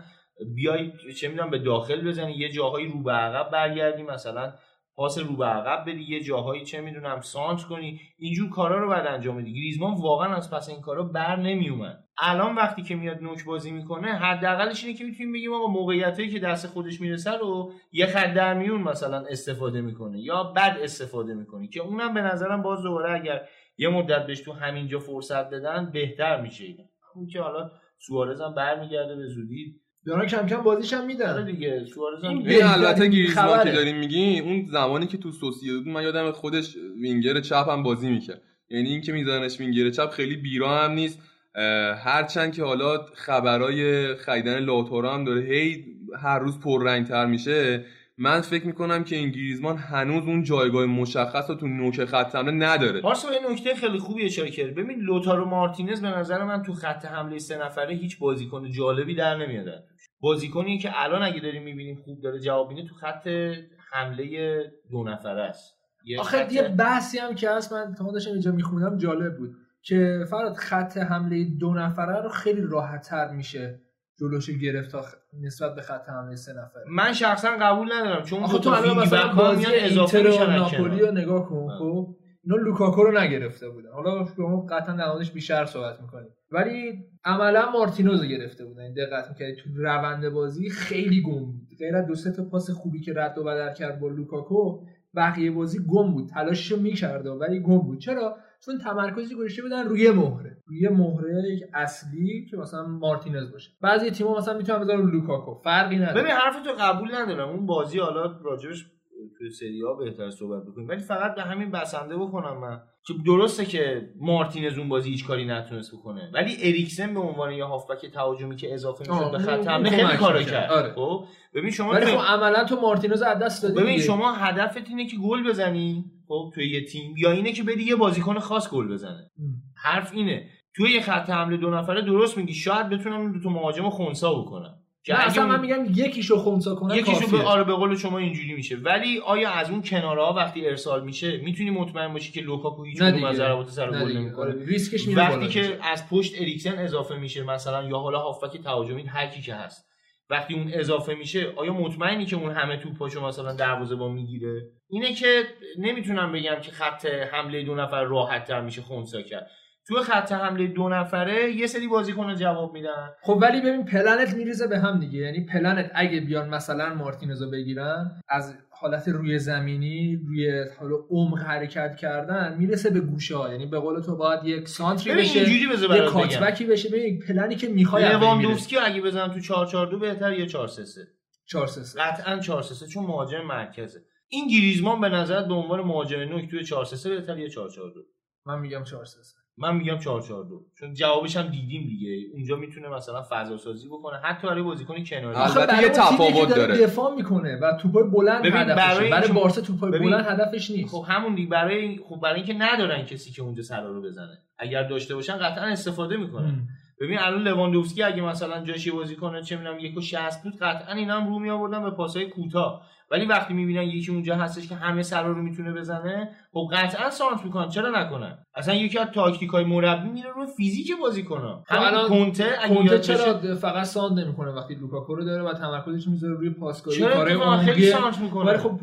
بیای چه میدونم به داخل بزنی، یه جاهایی رو به عقب برگردی، مثلا پاس رو به عقب بدی، یه جاهایی چه میدونم سانتر کنی، اینجور کارا رو بعد انجام بدی. گریزمان واقعا از پس این کارا بر نمیومد. الان وقتی که میاد نوک بازی میکنه حداقلش اینه که میتونیم بگیم آقا موقعیتایی که دست خودش میرسه رو یه خط در میون مثلا استفاده میکنه یا بد استفاده میکنه، که اونم به نظرم باز دوباره اگر یه مدت بهش تو همینجا فرصت بدن بهتر میشه. اون که حالا سوارز هم برمیگرده به زودی، دارن کم کم بازیش هم میدن. آره دیگه سوارز هم این البته گریزمان که داریم میگی اون زمانی که تو سوسییداد من یادم خودش وینگر چپ هم بازی میکرد، یعنی این که میذارنش وینگر چپ خیلی بیرا هم نیست، هرچند که حالا خبرای خریدن لاتارو هم داره هی هر روز پررنگ‌تر میشه. من فکر میکنم که این گریزمان هنوز اون جایگاه مشخص رو تو نوک خط حمله نداره. بارسا این نکته خیلی خوبی اشاره کرد. ببین لوتارو مارتینز به نظر من تو خط حمله سه نفره هیچ بازیکن جالبی در نمیاد. بازیکنی که الان اگه داریم میبینیم خوب داره جواب میده تو خط حمله دو نفره است. آخه یه بحثی هم که هست، من تا داشتم اینجا میخوندم جالب بود که فراد خط حمله دو نفره رو خیلی راحت‌تر میشه جلوش گرفت نسبت به خط حمله سه نفره. من شخصا قبول ندارم، چون تو الان مثلا بازی اینتر و ناپولی رو نگاه کن، خب اینا لوکاکو رو نگرفته بودن، حالا شما قطعا در موردش بیشتر صحبت میکنید، ولی عملا مارتینز رو گرفته بودن. دقت میکردید تو روند بازی خیلی گم بود، غیر از دو سه تا پاس خوبی که رد و بدل کرد با لوکاکو بقیه بازی گم بود، تلاشش میکرد ولی گم بود. چرا؟ چون تمرکزی گذاشته بودن روی مهره یک اصلی که مثلا مارتینز باشه. بعضی تیم‌ها مثلا میتونن بذارن لوکاکو، فرقی نداره. ببین حرفتو قبول ندارم، اون بازی حالا راجبش توی سری آ بهتر صحبت بکنیم، ولی فقط به همین بسنده بکنم من که درسته که مارتینز اون بازی هیچ کاری نتونست بکنه، ولی اریکسن به عنوان یه هافبک تهاجمی که اضافه میشد به خط حمله خیلی کارا کرد. آره. خب ببین شما ولی خب عملاً تو مارتینز از دست دادی. ببین شما هدفت اینه که گل بزنی خب توی یه تیم، یا اینه که بدی یه بازیکن خاص گل بزنه. حرف اینه توی یه خط حمله دو نفره درست میگی شاید بتونم دو تا مهاجم خونسا بکنم. نه اصلا من میگم یکیشو خونسا کنه یکیشو به آره به قول شما اینجوری میشه، ولی آیا از اون کنارها وقتی ارسال میشه میتونی مطمئن باشی که لوکاکو هیچ کدوم از ضربات سر گل نمیکنه؟ ریسکش میره وقتی که میشه. از پشت اریکسن اضافه میشه مثلا، یا حالا هافبک تهاجمی هر کی که هست وقتی اون اضافه میشه آیا مطمئنی که اون همه توپاشو مثلا دروازه‌بان میگیره؟ اینه که نمیتونم بگم که خط حمله دو نفر راحت‌تر میشه خونسا کرد. تو خط حمله دو نفره یه سری بازیکن‌ها جواب میدن. خب ولی ببین پلنت میریزه به هم دیگه، یعنی پلنت اگه بیان مثلا مارتینزو بگیرن از حالت روی زمینی روی حالا عمق حرکت کردن میرسه به گوشه‌ها، یعنی به قول تو باید یک سانتری بشه یه کات‌بکی بشه. ببین پلنی که می‌خواد لواندوفسکی اگه بزنم تو 442 بهتر یا 433 433 قطعاً 433 چون مهاجم مرکزه. این گریزمان به نظرت به عنوان مهاجم نوک تو 433 بهتر یا 442؟ من میگم 433. من میگم 442 چون جوابش هم دیدیم دیگه، اونجا میتونه مثلا فضا سازی بکنه حتی برای بازیکن کناری. البته یه تفاوت داره، دفاع میکنه و توپای بلند هدفشه. برای بارسا توپای بلند هدفش نیست. خب همون دیگه برای اینکه ندارن کسی که اونجا سرا رو بزنه، اگر داشته باشن قطعا استفاده میکنن. ببین الان لواندوفسکی اگه مثلا جاش بازیکن چه میدونم 1.60 بود قطعا اینا هم رو می آوردن به پاسای کوتاه، ولی وقتی میبینن یکی اونجا هستش که همه سرا رو میتونه بزنه خب قطعا سانت میکنن. چرا نکنن؟ اصلا یکی از تاکتیکای مربی میره رو فیزیک بازیکن‌ها. الان کنته چرا فقط سانت نمیکنه وقتی لوکاکو رو داره و تمرکزش میذاره روی پاسکاری کارهای اونگه؟ ولی خب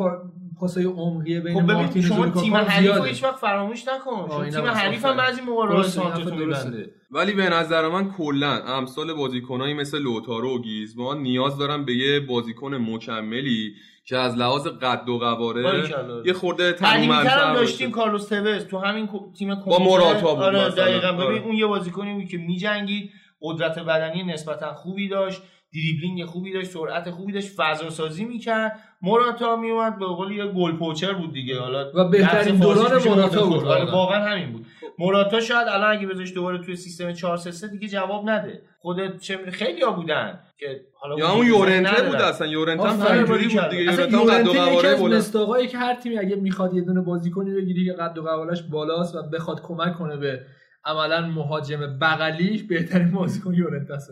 پاسای عمقیه بین مارتین و ژوکا. تیم حریف رو هیچ وقت فراموش نکن، تیم حریف هم بعضی مواردی سانتو میبنده. ولی به نظر من کلا امثال بازیکنایی مثل لوتارو و گیزمان نیاز دارن به یه بازیکن مکملی که از لحاظ قد و قواره یه خورده تنومندتر داشتیم. کارلوس توس تو همین تیم با موراتا بود. آره دقیقاً. ببین اون یه بازیکنی بود که می‌جنگید، قدرت بدنی نسبتاً خوبی داشت، دریبلینگ خوبی داشت، سرعت خوبی داشت، فضا سازی می‌کرد. موراتا میومد به قول یه گل پوچر بود دیگه. حالا و بهترین دوران موراتا بود. آره واقعاً همین بود. موراتا شاید الان اگه بذاش دوباره توی سیستم 4-3-3 دیگه جواب نده. خودت چه خیلیا بودن که حالا یا اون یورنته بود، اصلا یورنته هم همینجوری بود دیگه. یورنته قد و قواره بود. مستاقایی که هر تیمی اگه می‌خواد یه دونه بازیکنی بگیره که قد و قوارش بالاست و بخواد کمک کنه به عملاً مهاجم بغلیش، بهترین بازیکن یورنته است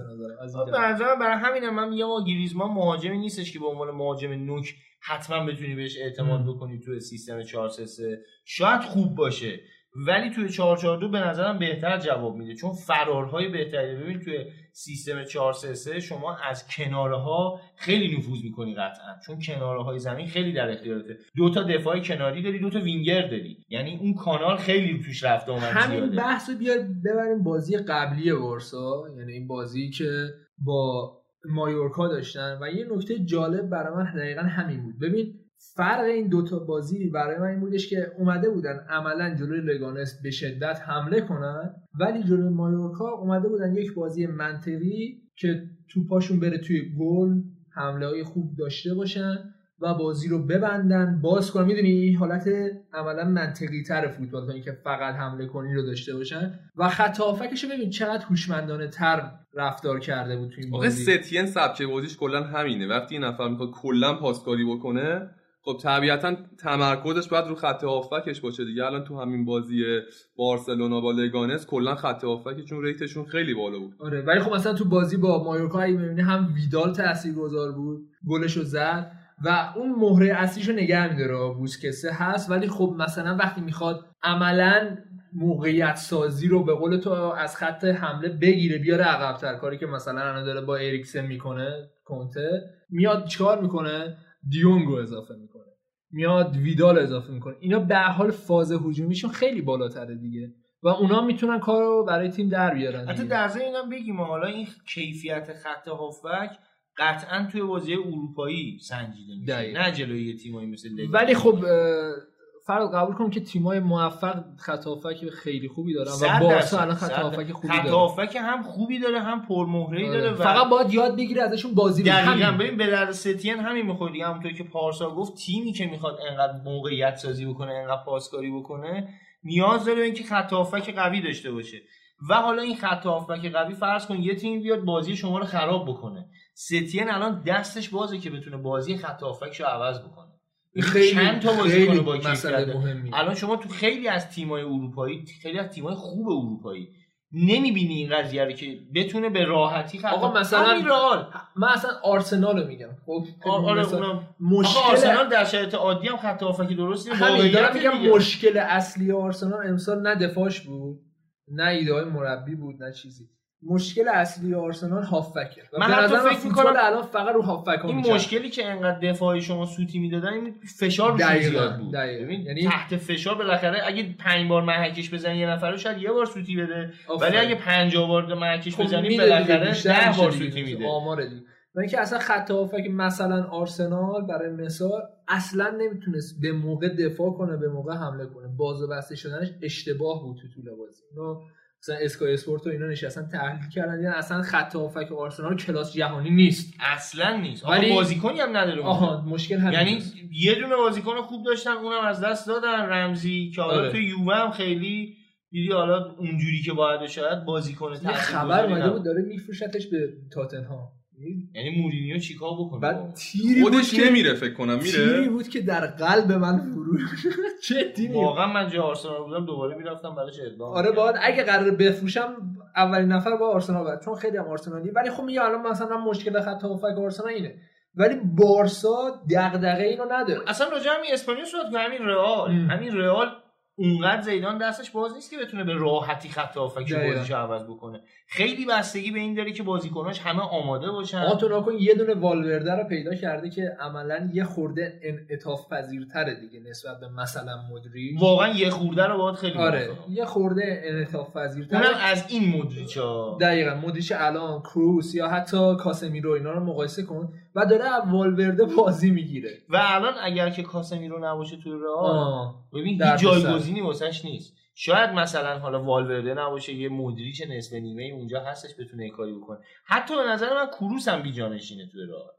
به نظر من. برای همین من میگم ما گریزمان مهاجمی نیستش که به عنوان مهاجم نوک حتما بتونی بهش اعتماد بکنی توی سیستم 4-3-3. شاید خوب باشه ولی توی 4-4-2 به نظرم بهتر جواب میده، چون فرارهای بهتری. ببین توی سیستم 4-3-3 شما از کناره‌ها خیلی نفوذ می‌کنی قطعاً، چون کناره‌های زمین خیلی در اختیارته. دو تا دفاع کناری داری، دو تا وینگر داری، یعنی اون کانال خیلی توش رفت و آمد زیاده. همین بحث رو بیار ببریم بازی قبلی بارسا، یعنی این بازی که با مایورکا داشتن، و یه نکته جالب برای من دقیقاً همین بود. ببین فرق این دوتا بازی برای من این بودش که اومده بودن عملا جلوی لگانس به شدت حمله کنن، ولی جلوی مایورکا اومده بودن یک بازی منطقی که توپاشون بره توی گل، حمله های خوب داشته باشن و بازی رو ببندن باز کنن. میدونی این حالت عملا منطقی تر فوتبال تا این که فقط حمله کنی رو داشته باشن. و خط هافکش ببین چقدر هوشمندانه تر رفتار کرده بود توی این بازی. واقعا ستین سبک بازیش کلا همینه، وقتی این نفر میخواد کلا پاسکاری بکنه خب طبیعتا تمرکزش باید رو خط هافکش باشه دیگه. الان تو همین بازی بارسلونا با لگانس کلا خط هافکش چون ریتشون خیلی بالا بود. آره ولی خب مثلا تو بازی با مایورکا ای می‌بینی هم ویدال تاثیرگذار بود، گلشو زد و اون مهره اصلیشو نگه می‌داره، بوسکسه هست. ولی خب مثلا وقتی میخواد عملاً موقعیت سازی رو به قول تو از خط حمله بگیره بیاره عقب‌تر، کاری که مثلا الان داره با اریکسن می‌کنه، کنته میاد چیکار می‌کنه؟ دیونگو اضافه میکنه، میاد ویدال اضافه میکنه. اینا به حال فاز هجومیشون خیلی بالاتره دیگه و اونا میتونن کارو برای تیم در بیارن. حتی در ضمن اینا بگیم حالا این کیفیت خط هافبک قطعا توی بازی اروپایی سنجیده میشه دقیقا، نه جلوی تیمایی مثل لیگ. ولی خب فرض قبول کنم که تیمای موفق خط هافبک خیلی خوبی دارن و بارسا الان خط هافبک خوبی داره. خط هافبک هم خوبی داره، هم پرمهره‌ای داره و فقط باید یاد بگیری ازشون بازی بدی. دقیقاً ببین به درد ستین همین می‌خوره دیگه. همونطوری که پارسا گفت تیمی که میخواد انقدر موقعیت سازی بکنه، انقدر پاسکاری بکنه، نیاز داره اینکه خط هافبک قوی داشته باشه. و حالا این خط هافبک قوی فرض کن یه تیم بیاد بازی شما رو خراب بکنه، ستین الان دستش بازه که بتونه بازی خط هافبکشو عوض بکنه. خیلی چند تا بازیکن با کیفیت. الان شما تو خیلی از تیم‌های اروپایی، خیلی از تیم‌های خوب اروپایی نمی‌بینی این قضیه رو که بتونه به راحتی خطا. آقا مثلا من اصلا آرسنال رو میگم. خب آره اونم مشکل آرسنال در شرایط عادی هم خط هافکی درست نیست. واقعا دارم میگم مشکل اصلی آرسنال امسال نه دفاعش بود، نه ایده‌های مربی بود، نه چیزی. مشکل اصلی آرسنال هافبکه. من حتی فکر می‌کنم الان فقط رو هافبک‌ها این مشکلی که انقدر دفاعی شما سوتی میدادن، این فشار زیاد بود. ببین یعنی تحت فشار بالاخره اگه 5 بار محکش بزنی یه نفر رو شاید یه بار سوتی بده، ولی اگه 50 بار محکش بزنی بالاخره 10 بار سوتی میده. آمار دیگه. و اینکه اصلا خط هافبک مثلا آرسنال برای مثال اصلا نمیتونست به موقع دفاع کنه، به موقع حمله کنه. باز و بسته شدنش اشتباه بود تو طول بازی. مثلا اسکای اسپورت و اینا نشستن تحلیل کردن، یعنی اصلا خط هافک آرسنال کلاس جهانی نیست، اصلا نیست. ولی بازیکنی هم نداره. آها مشکل همین، یعنی نیست. یه دونه بازیکن خوب داشتن اونم از دست دادن، رمزی که حالا تو یووه هم خیلی دیدی حالا اونجوری که باید شاید بازیکن تاثیرگذار. خبر اومده بود داره میفروشتش به تاتنهام، یعنی مورینیو چیکار بکنه؟ بعد خودش نمیره فکر کنم میره. تیری بود که در قلب من فرو چه تیمی واقعا. من جای آرسنال بودم دوباره میرفتم براش اقدام. آره باید اگه قرار بفروشم اولین نفر با آرسنال بود، چون خیلی هم آرسنالی. ولی خب میگه الان مثلا مشکل خط هافک آرسنال اینه، ولی بارسا دغدغه اینو نداره. اصلا راجع همین اسپانیا صحبت کردن، همین رئال اونقدر زیدان دستش باز نیست که بتونه به راحتی خط هافکی بازیشو عوض بکنه. خیلی بستگی به این داره که بازیکناش همه آماده باشن. آتوراکون یه دونه والورده رو پیدا کرده که عملاً یه خورده انعطاف پذیرتره دیگه نسبت به مثلا مودریچ. واقعاً یه خورده رو باید خیلی یه خورده انعطاف پذیرتره. اونم از این مودریچا. دقیقاً مودریچ الان کروس یا حتی کاسمیرو اینا رو مقایسه کن و داره از والورده بازی میگیره. و الان اگر که کاسمیرو نباشه تو رئال ببین جایگزینی واسش نیست. شاید مثلا حالا والورده نباشه یه مودریچ نصف نیمه اونجا هستش بتونه کاری بکنه. حتی به نظر من کروس هم بی‌جانشینه تو رئال.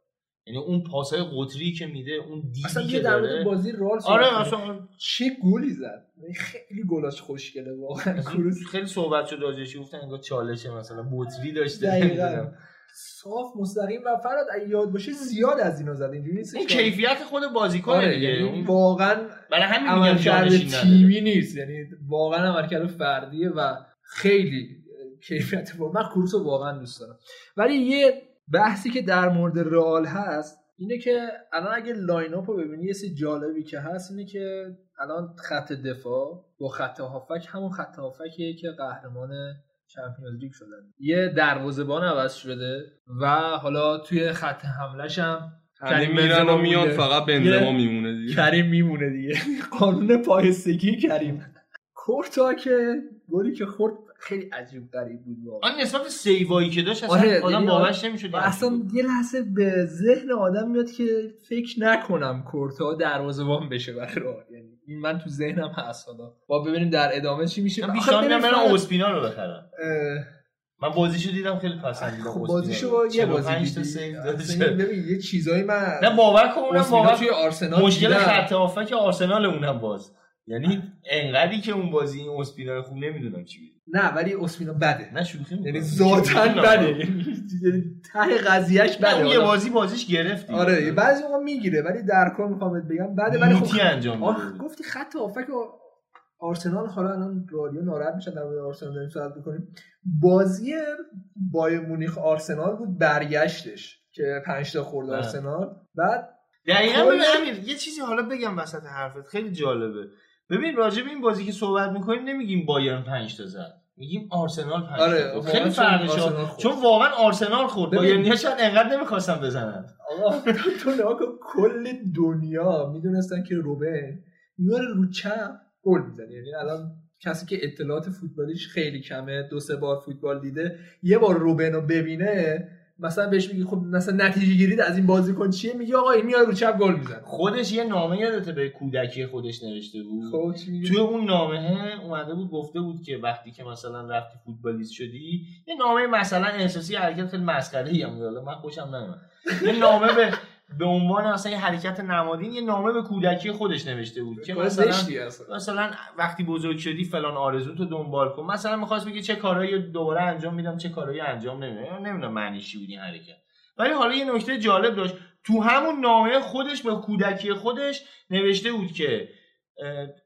یعنی اون پاسای قطری که میده اون دیدی اصلا که داره اصلا یه بازی رئال اصلا چه گلی زد. خیلی گلاش خوشگله واقعا کروس. خیلی صحبت شد راجعش گفتن انگار چالشه مثلا بطری داشته. دقیقاً صاف مستقیم و فراد اگه یاد باشه زیاد از اینو زد. اینجوری نیست این کیفیت خود بازیکنه دیگه. این واقعا برای همین میگم جانشین تیمی نیست، یعنی واقعا عملکرد فردیه و خیلی کیفیت بود. من کروس رو واقعا دوست دارم، ولی یه بحثی که در مورد رئال هست اینه که الان اگه لاین اپ رو ببینی یه چیز جالبی که هست اینه که الان خط دفاع با خط هافک همون خط هافکیه که قهرمان چمپیونز لیگ شدن، یه دروازه‌بان عوض شده و حالا توی خط حمله‌ش هم کریم بنزما میاد، فقط بنزما میمونه دیگه. کریم میمونه دیگه. قانون پایستگی کریم. کورتا که گلی که خورد خیلی عجیب غریب بود واقعا. آن نسبت سیوایی که داشت اصلا آدم باورش نمی‌شد. اصلا یه لحظه به ذهن آدم میاد که فکر نکنم کورتا دروازه‌بان بشه برای رئال، یعنی این من تو ذهنم هست. حالا با ببینیم در ادامه چی میشه. بیشتر میام من اوسپینا رو بخرم. من بازیشو دیدم خیلی پسندیدم. خب بازیشو یه بازی دیدم. ببین یه چیزایی من نه باور کنم اونم باور توی آرسنال مشکل خط هافک آرسنال اونم باز، یعنی انقدری که اون بازی این اسپینا خوب نمیدونم چی بود. نه ولی اسپینا بده، نه شوخی میگم، یعنی ذاتن بده، یعنی ته قضیهش بده. یه بازیش گرفتی. آره بعضی موقع میگیره ولی در کل میخوام بگم بده. ولی خب گفتی خط هافک آرسنال، حالا الان رادیو ناراحت میشن در مورد آرسنال داریم صحبت می‌کنیم. بازی بایر مونیخ آرسنال بود برگشتش که 5 تا خورد آرسنال. بعد دقیقاً ببین یه چیزی حالا بگم وسط حرفت خیلی جالبه. ببین راجب این بازی که صحبت میکنیم نمیگیم بایرن 5 تا زد، میگیم آرسنال 5 تا. آره خیلی فرقشه، چون واقعا آرسنال خورد. بایرنیا شاید انقدر نمیخواستن بزنن. آقا تو نگاه کن کل دنیا میدونستن که روبن میاره رو چپ گل میزنه. یعنی الان کسی که اطلاعات فوتبالیش خیلی کمه، 2-3 بار فوتبال دیده، یه بار روبنو ببینه مثلا بهش میگی خب مثلا نتیجه گیرید از این بازیکن چیه، میگه آقا این میاد رو چپ گل میزنه. خودش یه نامه یادته به کودکی خودش نوشته بود توی اون نامه اومده بود گفته بود که وقتی که مثلا رفتی فوتبالیست شدی یه نامه مثلا احساسی حرکت خیلی مسخره‌ای هم بود، من خوشم نمیاد. یه نامه به عنوان مثلا یه حرکت نمادین یه نامه به کودکی خودش نوشته بود که مثلا وقتی بزرگ شدی فلان آرزو تو دنبال کن. مثلا می‌خواست بگه چه کارهایی دوباره انجام میدم چه کارهایی انجام نمیدم، نمیدونم معنی چی بود این حرکت. ولی حالا یه نکته جالب داشت، تو همون نامه خودش به کودکی خودش نوشته بود که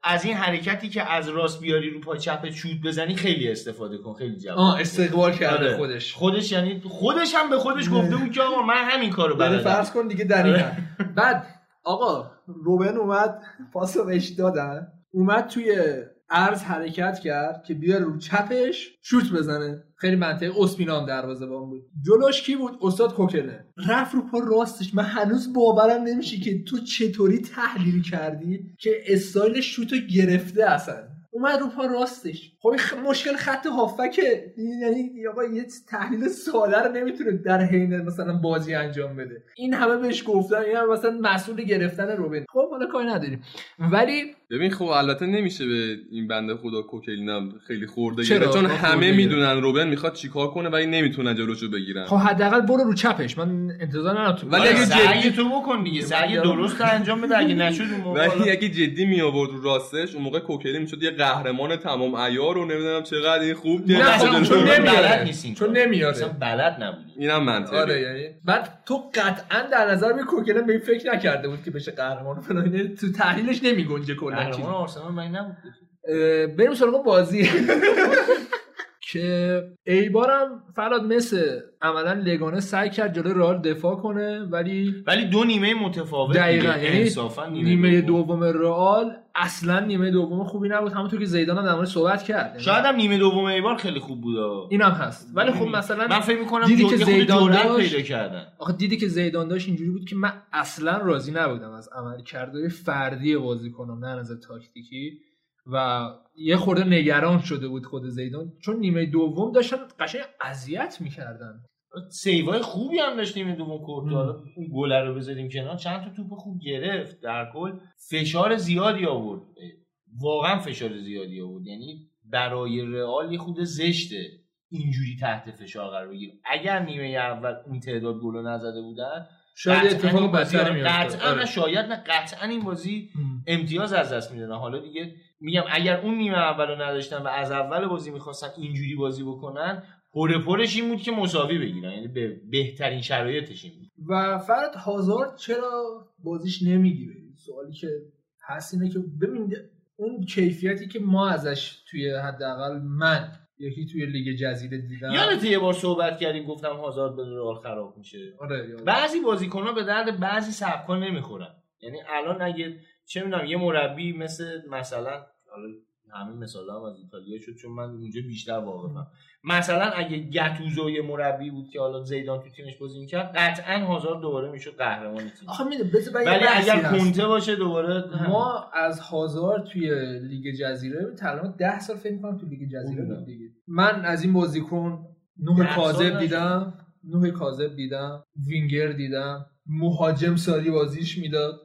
از این حرکتی که از راست بیاری رو پای چپ شوت بزنی خیلی استفاده کن. خیلی جواب استقبال کرده خودش، یعنی خودش هم به خودش گفته بود که آقا من همین کارو بلدم. فرض کن دیگه دقیقاً. بعد آقا روبن اومد پاسو بهش دادن، اومد توی عرض حرکت کرد که بیاره رو چپش شوت بزنه. خیلی منطقی. اسپینا هم دروازه‌بان بود، جلوش کی بود؟ استاد کوکله. رفت رو پا راستش. من هنوز باورم نمیشه که تو چطوری تحلیل کردی که استایل شوتو گرفته. اصلا اومد رو پا راستش. خب مشکل خط هافکه، یعنی آقا یه تحلیل ساده رو نمیتونه در حین مثلا بازی انجام بده. این همه بهش گفتن، این همه مثلا مسئول گرفتن روبن. خب حالا کاری نداریم. ولی ببین خب البته نمیشه به این بنده خدا کوکلینم خیلی خورده گیره، چون همه میدونن روبن میخواد چیکار کنه ولی نمیتونن جلوشو بگیرن. خب حداقل برو رو چپش. من انتظار ندارم. ولی اگه جدی تو بکن دیگه، سعی درست انجام بده. اگه نشود اون موقع، ولی اگه جدی می آورد رو راستش اون موقع کوکلین میشد یه قهرمان تمام عیار. رو نمیدونم چقدر این خوب دیگه. چون بلد نیستین، چون نمیاره، اصلا بلد نبودی. اینم منطقیه. آره یعنی بعد تو قطعا در نظر می کوکلین به این فکر نکرده بود که بشه قهرمان فلان. تو تحلیلش نمیگنجه کلا. آرسنال من نبود. بریم سراغ بازی. که ایبارم فراد مثل عملا لگانه سعی کرد جلوی رئال دفاع کنه ولی دو نیمه متفاوت دقیقاً، یعنی نیمه دوم رئال اصلا نیمه دوم خوبی نبود، همونطور که زیدان هم در مورد صحبت کرد، شاید هم نیمه دوم ایبار خیلی خوب بود، اینم هست، ولی خب مثلا من فکر می‌کنم دیدی که زیدان پیدا کردن، آخه دیدی که زیدان داش اینجوری بود که من اصلا راضی نبودم از عملکردهای فردی بازیکنان نه از تاکتیکی و یه خورده نگران شده بود خود زیدان، چون نیمه دوم داشتن قشنگ اذیت می‌کردن. سیوای خوبی هم داشت نیمه دوم کورتوا، اون گل رو بزدیم کنار، چند تا توپ خوب گرفت، در کل فشار زیادی آورد، واقعا فشار زیادی آورد، یعنی برای رئال یه خود زشته اینجوری تحت فشار قرار بگیره. اگر نیمه اول اون تعداد گل نزده بودن شاید اتفاق بدتر می‌افتاد، قطعاً نه شاید نه قطعاً این بازی امتیاز از دست می‌دادن. حالا دیگه میگم اگر اون نیمه اولو نداشتن و از اول بازی می‌خواستن اینجوری بازی بکنن، پرش این بود که مساوی بگیرن، یعنی به بهترین شرایطش این بود. و فرد هازارد چرا بازیش نمیگیره؟ سوالی که هست اینه که ببین اون کیفیتی که ما ازش توی حداقل من یکی توی لیگ جزیره دیدم، یادت یه بار صحبت کردیم گفتم هازارد به رئال خراب میشه. آره، بعضی بازیکن‌ها به درد بعضی سبک‌ها نمیخورن، یعنی الان اگه چه می‌دونم یه مربی مثلا همه مثالام از ایتالیا شد چون من اونجا بیشتر واقعا مثلا اگه گتوزو یه مربی بود که حالا زیدان تو تیمش بازی می‌کرد قطعاً هازارد دوباره میشد قهرمان تیم. آخه میده ولی اگر کنته باشه دوباره ما از هازارد توی لیگ جزیره تقریبا 10 سال فکر می‌کنم تو لیگ جزیره بود دیگه. من از این بازیکن نوح کاظم دیدم، وینگر دیدم، مهاجم ساری بازیش میداد،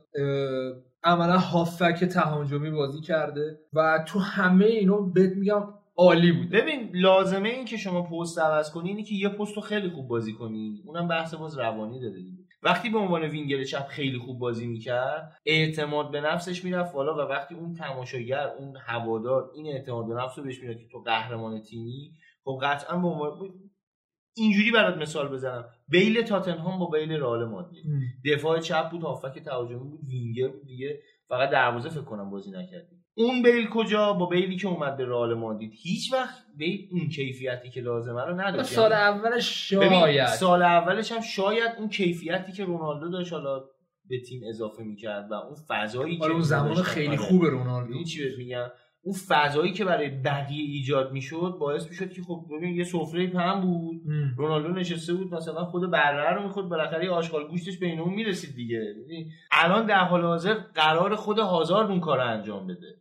عملا هافک تهاجمی بازی کرده و تو همه اینا بهت میگم عالی بود. ببین لازمه این که شما پست عوض کنی اینی که یه پستو خیلی خوب بازی کنی، اونم بحث باز روانی داره دیگه. وقتی به عنوان وینگر چپ خیلی خوب بازی میکرد اعتماد به نفسش میرفت بالا و وقتی اون تماشاگر اون هوادار این اعتماد به نفسو بهش میاد که تو قهرمان تیمی، خب قطعا به عنوان اینجوری برات مثال بزنم، بیل تاتنهام با بیل رئال مادرید دفاع چپ بود، هافک تهاجمی بود، وینگر بود دیگه، فقط دروازه فکر کنم بازی نکردیم. اون بیل کجا با بیلی که اومد به رئال مادرید؟ هیچ وقت بیل اون کیفیتی که لازمه رو نداشت. سال اولش شاید اون کیفیتی که رونالدو داشت حالا به تیم اضافه می‌کرد و اون فضایی که اون زمان خیلی خوبه رونالدو، چی بهت میگم، اون فضایی که برای بقیه ایجاد میشد باعث میشد که خب ببین یه سفره پهن بود، رونالدو نشسته بود مثلا خود برره رو میخورد، بالاخره آشغال گوشتش بین اون میرسید دیگه. الان در حال حاضر قرار خود هازارد اون کارو انجام بده.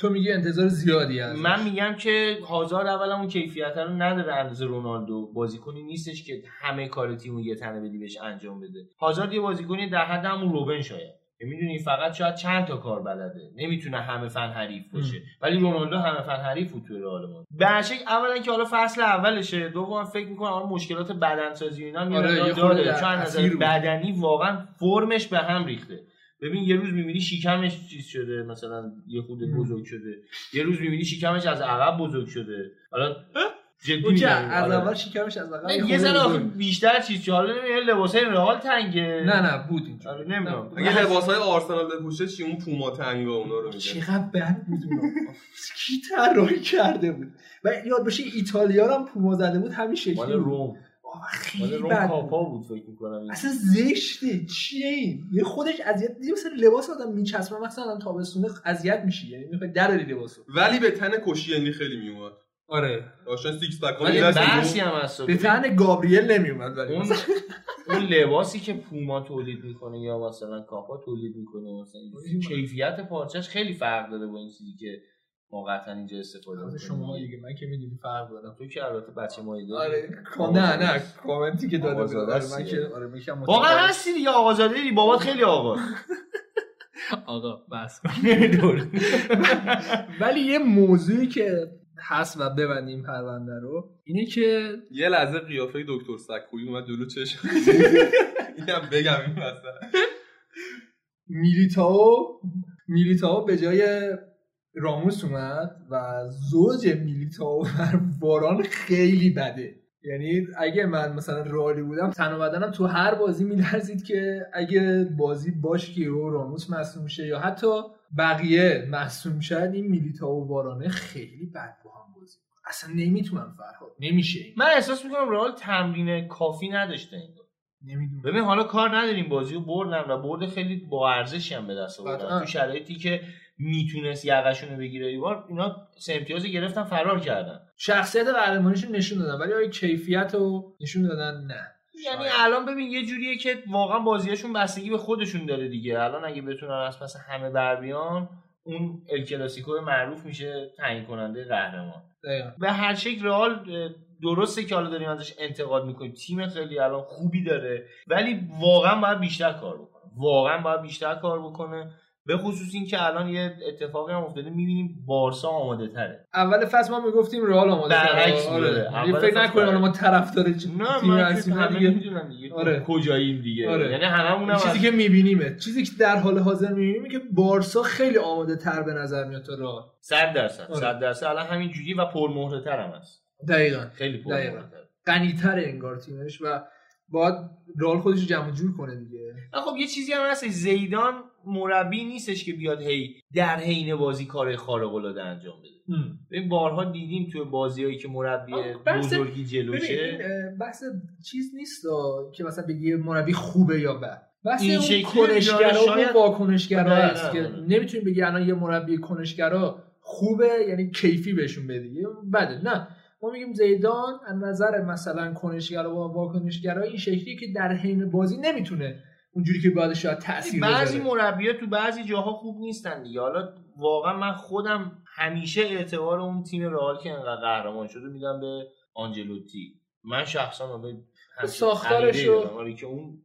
تو میگی انتظار زیادی ازش. من میگم که هازارد اولا اون کیفیت رو نداره، اندازه رونالدو بازیکنی نیستش که همه کار تیمو یه تنه بدی بهش انجام بده. هازارد یه بازیکنی در حد همون روبن شاید، میدونی فقط شاید چند تا کار بلده، نمیتونه همه فن حریف باشه، ولی رونالدو همه فن حریف بود توی رئال مادرید. بچه‌ش اولا که حالا فصل اولشه، دوم فکر می‌کنم اون مشکلات بدنسازی اینا میاد داره، چون از نظر بدنی واقعا فرمش به هم ریخته. ببین یه روز می‌بینی شکمش چیز شده، مثلا یه خود بزرگ شده، یه روز می‌بینی شکمش از عقب بزرگ شده، حالا جدی از اول شکمش از عقب یه ذره بیشتر چیز چاله نمیاد. لباسای رئال تنگه نه بود اینجوری، آره نمیدونم اگه لباسای آرسنال بپوشه چی اون پوما تنگه اونا رو میگن، چقدر بد بود اونا کی طراحی کرده بود. و یاد باشه ایتالیا هم پوما زده بود همین شکلی، مال روم، خیلی بد بود فکر می‌کنم، اصلا زشته چیه این، یه خودش اذیت می‌کنه، مثلا لباس آدم میچسبه، مثلا آدم تابستون اذیت میشه، یعنی میخوای دراری لباسو، ولی به تن کشیندی خیلی میومد. آره داشتن سیکس پک ولی بحثی هم هست به تن گابریل نمیومد، ولی اون لباسی که پوما تولید میکنه یا مثلا کاپا تولید میکنه، مثلا کیفیت پارچش خیلی فرق داره با این چیزی که ما قطعا اینجا استفاده میکنیم. شما دیگه من که میدونی فرق داره، تو که البته بچه مایی داری. آره نه کامنتی که داده بود من که آره میگم واقعا هستی دیگه آقازاده‌ای، بابات خیلی آقا آقا بس کن. ولی یه موضوعی که هست و ببندیم پرونده رو اینه که یه لحظه قیافه دکتر سکویی اومد جلو چشم اینم بگم این واسه میلیتائو به جای راموس اومد و زوج میلیتائو بر واران خیلی بده، یعنی اگه من مثلا رئالی بودم تن و بدنم تو هر بازی میلرزید که اگه بازی باش که راموس مصدوم شه یا حتی بقیه مصدوم شد، این میلیتائو و وارانه خیلی بد با هم بازی می‌کنن، اصلا نمیتونم فرهاد، نمیشه این. من احساس میکنم رئال تمرین کافی نداشته اینو. نمیدونم. ببین حالا کار نداریم، بازیو بردن و برد خیلی با ارزشی هم به دست آوردن. تو شرایطی که میتونست یقشونو بگیره ایوار، اینا سه امتیاز گرفتن، فرار کردن. شخصیت قهرمانیشون نشون دادن، ولی آیا کیفیتو نشون دادن؟ نه. یعنی الان ببین یه جوریه که واقعا بازیاشون بستگی به خودشون داره دیگه. الان اگه بتونن از پس همه بر بیان، اون ال کلاسیکو معروف میشه تعیین کننده قهرمان. به هر شکل رئال درسته که حالا داریم ازش انتقاد میکنیم، تیم خیلی الان خوبی داره، ولی واقعا باید بیشتر کار بکنه. به خصوص این که الان یه اتفاقی هم افتاده، می‌بینیم بارسا آماده تره. اول فصل ما میگفتیم رئال آماده تره. آره. فکر نکنم ما طرفدار تیم رسمی دیگه میدونن دیگه. آره. کجاییم دیگه. آره. یعنی هممونم چیزی که می‌بینیم، چیزی که در حال حاضر می‌بینیم که بارسا خیلی آماده تر به نظر میاد تا رئال. 100%. آره. 100% الان همینجوری و پرمهره تر هم است. دقیقاً. خیلی پرمهره تر. غنی‌تره انگار تیمش و باید رئال خودش رو جمع جور کنه دیگه. خب یه چیزی هم هست، زیدان مربی نیستش که بیاد هی در حین بازی کار خارق‌العاده انجام بده. ببین بارها دیدیم توی بازیایی که مربی بزرگی جلوشه، بحث چیز نیست که مثلا بگی مربی خوبه یا بد. بحث اون کنشگرا و واکنشگرا است که نمیتونی بگی الان یه مربی کنشگرا خوبه یعنی کیفی بهشون بدی بده. نه، ما میگیم زیدان از نظر مثلا کنشگرا و واکنشگرا این شکلی که در حین بازی نمیتونه اونجوری که باید شاید تأثیر بذاره. بعضی مربی‌ها تو بعضی جاها خوب نیستن دیگه. حالا واقعا من خودم همیشه اعتبار اون تیم رئال که انقدر قهرمان شده میدم به آنجلوتی. من شخصا به ساختارشو که اون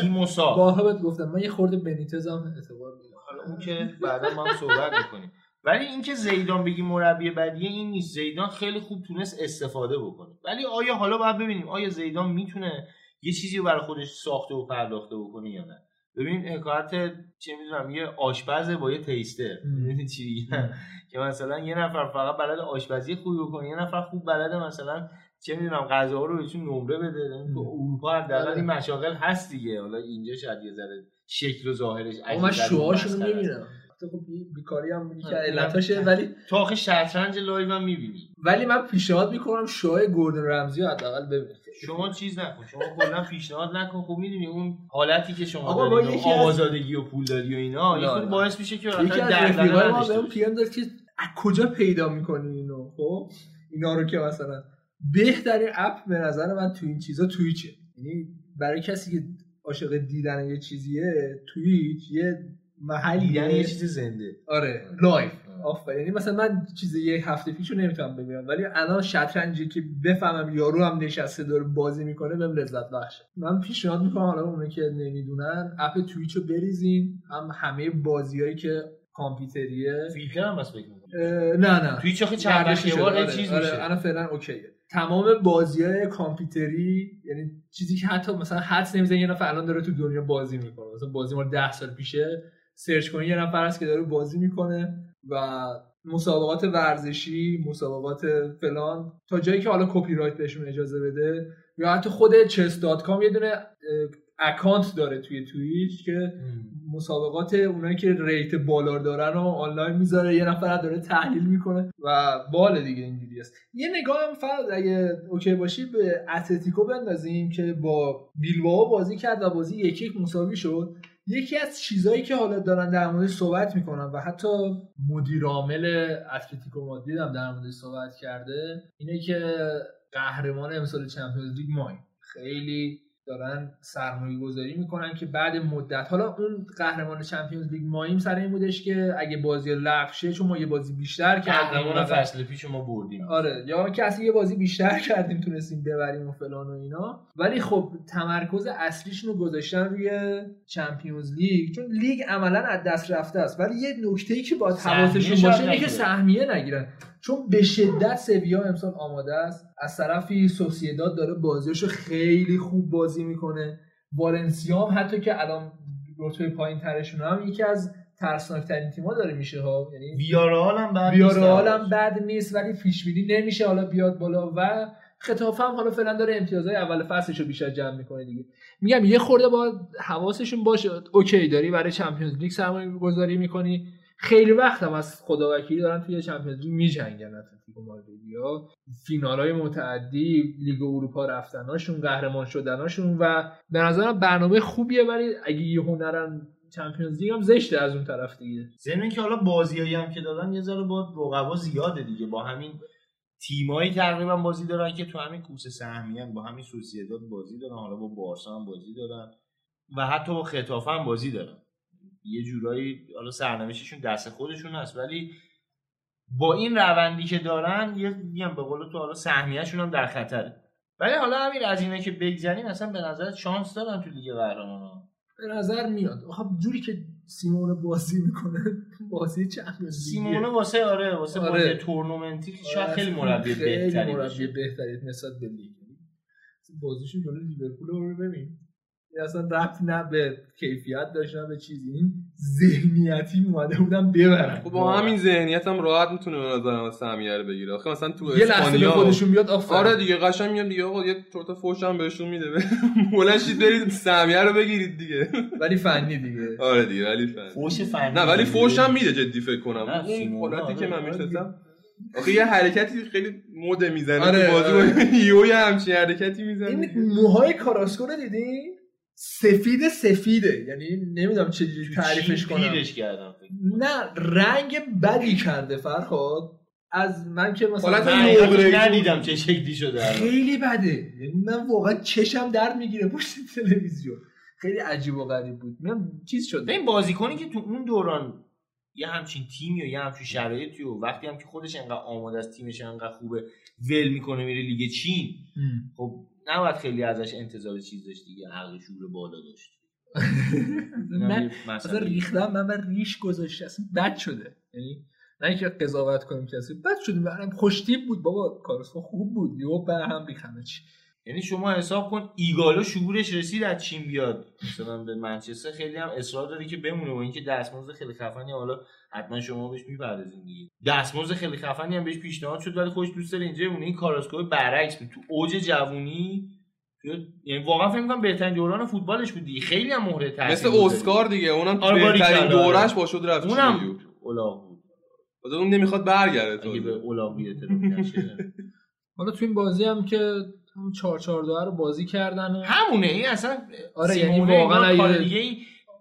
تیمو ساخت. باهات گفتم من یه خورده بنیتزم اعتبار میدم. حالا اون که بعدا ما صحبت می‌کنیم. ولی اینکه زیدان بگی مربی بدیه این نیست. زیدان خیلی خوب تونست استفاده بکنه. ولی آیا حالا باید ببینیم آیا زیدان میتونه یه چیزی رو برای خودش ساخته و پرداخته بکنه یا نه. ببین حکایت چه میدونم یه آشپز با یه تیستر، ببین چی میگن که مثلا یه نفر فقط بلد آشپزی خوبی بکنه، یه نفر خوب بلد مثلا چه میدونم غذاها رو بهشون نمره بده. تو اروپا حداقل این مشاغل هست دیگه. حالا اینجا شاید یه ذره شکل و ظاهرش عجیبه. من شوهاشو میبینم تو خب بیکاری هم میگه علتاشه، ولی تو آخه شطرنج لایو هم میبینی. ولی من پیشنهاد میکنم شاه گوردن رمزی رو حداقل ببینید. شما چیز نکن، شما کلا پیشنهاد نکن. خب میدونی اون حالتی که شما دارید آزادگی و پولداری و اینا یه خود باعث میشه که آخه دردنگا ما بهم پیام داد که از کجا پیدا میکنین اینو. خب اینا رو که مثلا بهترین اپ به نظر من تو این چیزا توییچه. یعنی برای کسی که عاشق دیدن یه چیزیه، توییچ یه محلی یعنی یه چیز زنده. آره لایف آفر. یعنی مثلا من چیز یک هفته پیشو نمیتونم ببینم، ولی الان شطرنجی که بفهمم یارو هم نشسته داره بازی میکنه بهم لذت بخشه. من پیشنهاد میکنم حالا اونایی که نمیدونن اپ توییچو بریزین، هم همه بازیایی که کامپیوتریه فیلتر هم بس بکنم. نه توییچ آخه چرخش یه بار چیز میشه. آره الان فعلا اوکیه. تمام بازی‌های کامپیوتری، یعنی چیزی که حتی مثلا حدس نمیزنی یه نفر الان داره تو دنیا بازی میکنه، مثلا بازی مال 10 سال پیشه، سرچ کنی یه نفر هست که داره بازی میکنه و مسابقات ورزشی، مسابقات فلان، تا جایی که حالا کپی رایت بهشون اجازه بده. یا حتی خود chess.com یه دونه اکانت داره توی توییچ که مسابقات اونایی که ریت بالا دارن رو آنلاین میذاره، یه نفر داره تحلیل میکنه و بال دیگه اینجوری است. یه نگاه هم فرض اگه اوکی باشی به اتلتیکو بندازیم که با بیلبائو بازی کرد و بازی 1-1 مساوی شد. یکی از چیزایی که حالا دارن در موردش صحبت میکنن و حتی مدیر عامل اتلتیکو مادرید هم در موردش صحبت کرده، اینه که قهرمان امسال چمپیونز لیگ ما خیلی دارن سرمایه‌گذاری میکنن که بعد مدت، حالا اون قهرمان چمپیونز لیگ مایم سر این بودش که اگه بازی لغو شه چون ما یه بازی بیشتر کردیم، قهرمان فصل پیش ما بردیم. آره یا کسی یه بازی بیشتر کردیم تونستیم ببریم و فلان و اینا. ولی خب تمرکز اصلیشون رو گذاشتن روی چمپیونز لیگ، چون لیگ عملا از دست رفته است. ولی یه نکته‌ای که باید حواسشون باشه اینه که سهمیه نگیرن، چون به شدت سویا امسال آماده است. از طرفی سوسییداد داره بازیاشو خیلی خوب بازی میکنه. والنسیا هم حتی که الان رتبه پایین ترشون هم یکی از ترسناکترین تیم‌ها داره میشه ها. یعنی ویارال هم بد نیست، ولی پیش بینی نمیشه حالا بیاد بالا. و خطافه هم حالا فعلا داره امتیازهای اول فصلشو بیشتر جمع میکنه دیگه. میگم یه خورده با حواسشون باشه. اوکی داری برای چمپیونز لیگ سرمایه‌گذاری میکنی، خیلی وقت هم از خداوکیلی دارن توی چمپیونز لیگ میجنگن، اتلتیکو مادریدیا، فینال‌های متعدی لیگ اروپا رفتناشون، قهرمان شدناشون، و به نظرم برنامه خوبیه، ولی اگه یهو نرن چمپیونز لیگ هم زشته از اون طرف دیگه. ضمن که حالا بازیایی هم که دادن یه ذره با رقبا زیاده دیگه، با همین تیمایی تقریبا بازی دارن که تو همین کوسه سهمیان، با همین سوسییداد بازی دارن، حالا با بارسا هم بازی دارن و حتی با خطافه هم بازی دارن. یه جورایی حالا سرنوشتشون دست خودشون هست، ولی با این روندی که دارن یه میگم به قول تو حالا سهمیه‌شون هم در خطره. ولی حالا همین از اینا که بگذریم، اصلا به نظر شانس دارن تو لیگ قهرمانان به نظر میاد. آخه جوری که سیمونه بازی میکنه بازی چمپیونز سیمونه واسه واسه بازی تورنمنتی که شاید خیلی مربی بهتری باشه، بهتری نسبت به لیگ. بازیشون جلوی لیورپول رو ببین، اصلا رفت نه به کیفیت داشت نه به چیزی، این ذهنیتی اومده بودن ببرن. خب با همین ذهنیت هم راحت میتونه به نظرم سهمیه رو بگیره. آخه مثلا تو اسپانیا خودشون بیاد آفر، آره دیگه قشنگ میگم دیگه آقا یه تورت فوش هم بهشون میده بلنشید برید سهمیه رو بگیرید دیگه. ولی فنی دیگه، آره دیگه ولی فنی فوش فنی نه، ولی فوش هم میده جدی فکر کنم این حالتی که من میشستم. آخه یه حرکتی خیلی مد میزنه تو بازی، یهو همچین حرکتی میزنه. این موهای کاراسکو رو دیدین؟ سفیده، یعنی نمیدونم چجوری تعریفش کنم. پیرش کردم نه، رنگ بدی کرده فرهاد. از من که مثلا ندیدم چه شکلی شده، خیلی بده، یعنی من واقعا چشم درد میگیره پشت تلویزیون، خیلی عجیب و غریب بود. من چیز شده این بازیکنی که تو اون دوران یه همچین تیمی و یه همچین شرایطی و وقتی هم که خودش انقدر آماده است، تیمش انقدر خوبه، ول میکنه میره لیگ چین. خب نباید خیلی ازش انتظار چیز داشت دیگه، عقل شعور بالا داشت. من اصلا ریختم، من بر ریش گذاشته، اصلا بد شده، یعنی نه اینکه قضاوت کنیم کسی، بد شده. من خوشتیپ بود بابا، کارسو خوب بود، یهو به هم ریختن. یعنی شما حساب کن ایگالو شعورش رسید از چین بیاد مثلا به منچستر، خیلی هم اصرار داره که بمونه، و اینکه دستمزد خیلی خفنی، حالا حتما شما بهش میپردازین دیگه، دستمزد خیلی خفنی هم بهش پیشنهاد شد، ولی خوش دوست داره اینجا بمونه. این کاراسکو برعکس بود تو اوج جوونی، یعنی واقعا فکر می‌کنم بهترین دوران فوتبالش بود دیگه، خیلی هم مهره تاثیر مثل اسکار دیگه، اونم بهترین دورش باشد رفت، اونم اولاغ بود، خود اون نمیخواد برگرده دیگه، به اولاغیت نشه. حالا تو این بازی هم که 4-4-2 رو بازی کردن و همونه این اصلا، آره یعنی واقعا کار دیگه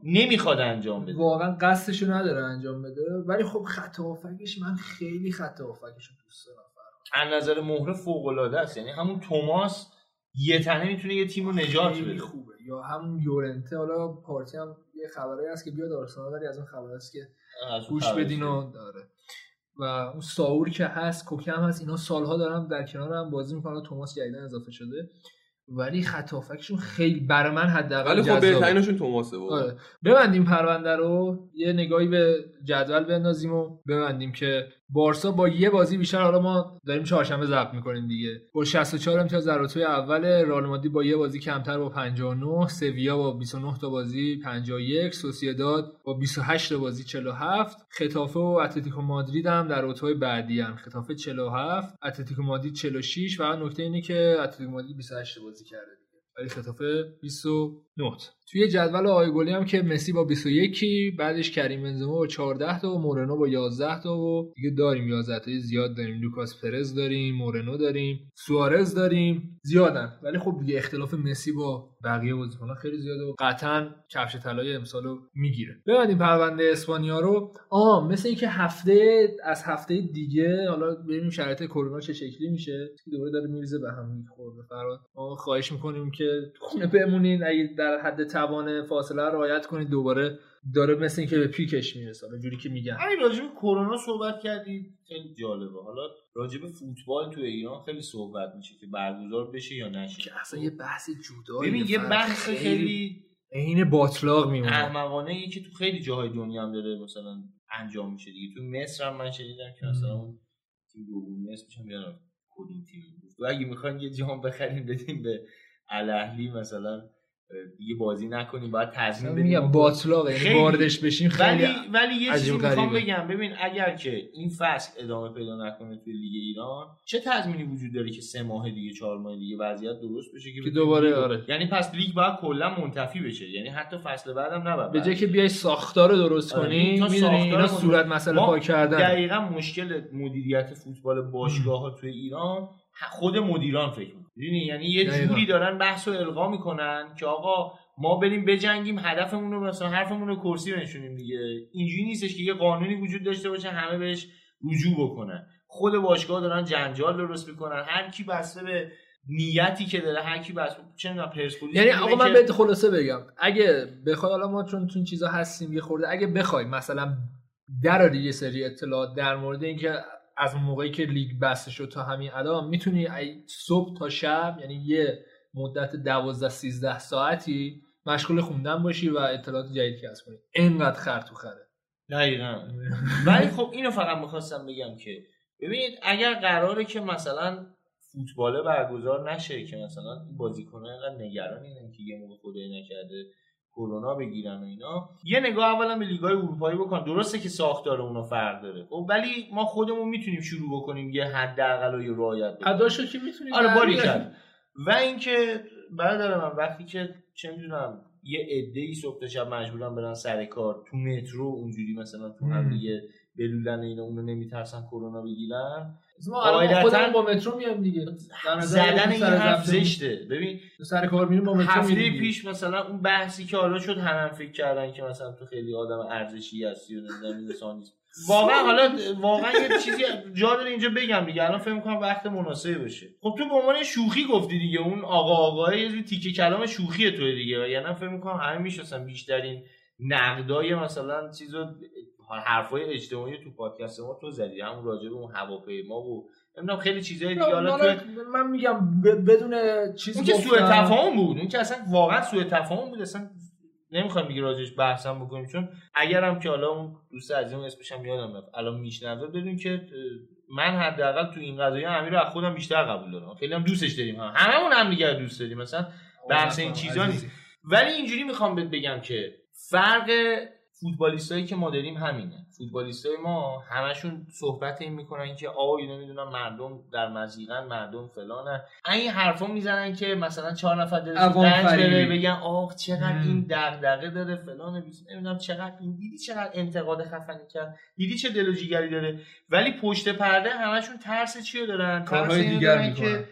نمیخواد انجام بده، واقعا قصدش رو نداره انجام بده. ولی خب خط هافکش، من خیلی خط هافکش رو دوست دارم، از نظر مهره فوق العاده است، یعنی همون توماس یه تنه میتونه یه تیمو نجات بده، خوبه. یا همون یورنته، حالا پارتی هم یه خبرایی هست که بیاد آرسنال، ولی از اون خبراست که گوش بدین و داره. و اون ساور که هست، کوکم هست، اینا سالها دارم در کنار هم بازی میکنن، توماس جدیدن اضافه شده، ولی خطافکشون خیلی برای من حداقل جذاب. ولی خب بهترینشون توماسه بود. ببندیم پرونده رو، یه نگاهی به جدول بندازیم و ببندیم که بارسا با یه بازی بیشتر، حالا ما داریم چهارشنبه ضبط میکنیم دیگه، با 64 امتیاز در رتبه اول، رئال مادرید با یه بازی کمتر با 59، سویا با 29 تا بازی 51، سوسییداد با 28 تا بازی 47، خطافه و اتلتیکو مادرید هم در رتبه بعدی ان، خطافه 47، اتلتیکو مادرید 46. و نکته اینه که اتلتیکو مادرید 28 بازی کرده دیگه، ولی خطافه 29. توی جدول آقای گلی هم که مسی با 21، بعدش کریم بنزما با 14 تا و مورنو با 11 تا و دیگه داریم 11 تایی زیاد داریم، لوکاس پرز داریم، مورنو داریم، سوارز داریم، زیادن. ولی خب دیگه اختلاف مسی با بقیه بازیکن‌ها خیلی زیاده و قطعاً کفش طلای امسالو میگیره. ببینیم پرونده اسپانیا رو. مثل اینکه هفته از هفته دیگه، حالا ببینیم شرایط کرونا چه شکلی میشه، دوباره داره میریزه به هم میخوره. فراد ما خواهش می‌کنیم که خونه بمونید، اگه در حد توان فاصله رعایت کنید. دوباره داره مثل اینکه به پیکش میرسه، جوری که میگن. همین راجع به کرونا صحبت کردید، خیلی جالبه. حالا راجع به فوتبال تو ایران خیلی صحبت میشه که برگزار بشه یا نشه، که اصلا یه بحث جدایی. ببین یه بحث خیلی عین باطلاق میمونه، احمقانه یه که تو خیلی جاهای دنیا هم داره مثلا انجام میشه دیگه. تو مصر هم من شنیدم که مثلا اون تیم دوم مصر میشم یادم کدوم تیم بود، اگه میخوان یه جام بخریم بدیم به الاهلی مثلا دیگه بازی نکنیم، باید تصمیم بگیریم باطلاقه یعنی واردش بشیم خیلی. ولی یه چیزی میخوام بگم، ببین اگر که این فصل ادامه پیدا نکنه توی لیگ ایران، چه تضمینی وجود داره که 3 ماه دیگه 4 ماه دیگه وضعیت درست بشه که دوباره آره، یعنی پس لیگ باید کلا منتفی بشه، یعنی حتی فصل بعدم نباید به جای که بیای ساختار درست کنی میدونی اینا صورت مسئله پاک کردن. دقیقاً مشکل مدیریت فوتبال باشگاه‌ها توی ایران خود مدیران فکر می‌کنه، یعنی یه جوری دارن بحثو القا میکنن که آقا ما بریم بجنگیم هدفمون رو مثلا حرفمون رو کرسی بنشونیم دیگه. اینجوری نیستش که یه قانونی وجود داشته باشه همه بهش رجوع بکنن. خود باشگاه دارن جنجال درست میکنن، هر کی بسته به نیتی که داره، هر کی بسته چه می‌دونم پرسپولیس. یعنی آقا من بهت خلاصه بگم، اگه بخوای حالا ما چون تو این چیزا هستیم یه خورده، اگه بخوای مثلا دراری یه سری اطلاعات در مورد اینکه از اون موقعی که لیگ بسته شد تا همین الان، میتونی صبح تا شب یعنی یه مدت 12-13 ساعتی مشغول خوندن باشی و اطلاعات جدید کسب کنی. اینقدر خر تو خره. دقیقاً. ولی خب اینو فقط می‌خواستم بگم که ببینید اگر قراره که مثلا فوتباله برگزار نشه، که مثلا بازیکن‌ها اینقدر نگران اینن که یه موقع خدای نکرده کرونا بگیرن و اینا، یه نگاه اولا به لیگ‌های اروپایی بکن. درسته که ساختار اونا فرق داره خب، ولی ما خودمون میتونیم شروع بکنیم یه حداقلای رعایت بکنیم. اداشو که میتونیم آره باریکن. و اینکه برادر من وقتی که چه میدونم یه عده‌ای صبح تا شب مجبورن برن سر کار تو مترو اونجوری مثلا تو هم دیگه بلولن اینا، اونو نمیترسن کرونا بگیرن. ما خودمون با مترو میام دیگه. در زدن این حرف زشته. ببین سر کار میریم با مترو میریم. هفته پیش مثلا اون بحثی که حالا شد همه فکر کردن که مثلا تو خیلی آدم ارزشی هستی و نمیدونم انسانیست. واقعا حالا واقعا یه چیزی جا داره اینجا بگم دیگه، الان فکر می‌کنم وقت مناسب بشه. خب تو به عنوان شوخی گفتی دیگه، اون آقا یه جور تیکه کلام شوخی تو دیگه، وگرنه فکر می‌کنم همه میشناسن بیشترین نقدای مثلا چیزو حرفای اجتماعی تو پادکست ما تو زدی، همون راجع به اون هواپیما و نمیدونم خیلی چیزای دیگه. حالا تو من میگم بدون چیزی که سوء تفاهم بود، اون که اصلا واقعا سوء تفاهم بود، اصلا نمیخوام دیگه راجعش بحثم بکنیم، چون اگرم که حالا اون دوست عزیزم اسمش هم یادم رفت الان میشنوه، بدون که من حداقل تو این قضیه امیر رو از خودم بیشتر قبول دارم، خیلی هم دوستش داریم، هممون هم دیگه دوست داریم، مثلا بحث این چیزا نیست. ولی اینجوری میخوام بهت بگم که فرق فوتبالیستایی که ما داریم همینه. فوتبالیستای ما همشون صحبت این میکنن که آقا اینا میدونن مردم در مزیقن، مردم فلانن، این حرفا میزنن که مثلا 4 نفر دلشون رنج بره بگن آخ چقدر این دغدغه داره فلانه، نمیدونم چقدر این دیدی چقدر انتقاد خفنی کرد، دیدی چه دلوجیگری داره، ولی پشت پرده همشون ترس چی رو دارن، کارهای دیگر میکنن.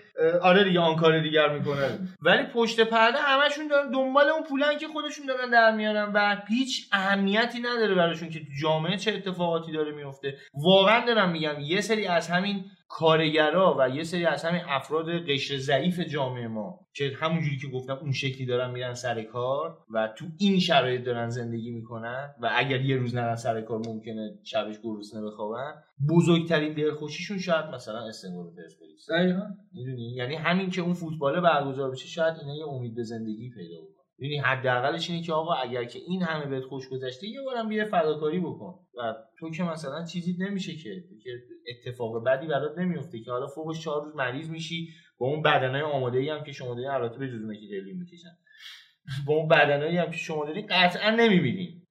آره دیگه آن کار دیگر میکنن ولی پشت پرده همشون دارن دنبال اون پولن که خودشون دارن در میارن و هیچ اهمیتی نداره براشون که تو جامعه چه اتفاقاتی داره میفته. واقعا دارم میگم یه سری از همین کارگرا و یه سری از همین افراد قشر ضعیف جامعه ما که همونجوری که گفتم اون شکلی دارن میرن سر کار و تو این شرایط دارن زندگی میکنن و اگر یه روز نرن سر کار ممکنه شبش گرسنه بخوابن، بزرگترین دلخوشیشون شاید مثلا استقلال پرسپولیس. دقیقاً میدونی، یعنی همین که اون فوتبال برگزار بشه شاید اینا یه امید به زندگی پیدا کنن. یعنی حداقلش اینه که آقا اگر که این همه بهت خوش گذشته یه بارم بیا فداکاری بکن و تو که مثلا چیزی نمیشه که اتفاق بدی برات نمیفته که حالا فوقش 4 روز مریض میشی با اون بدنای آماده‌ای هم که شما دارین، البته به جزونه که دلیل میکشن، با اون بدنایی هم که شما دارین قطعا نمیبینین،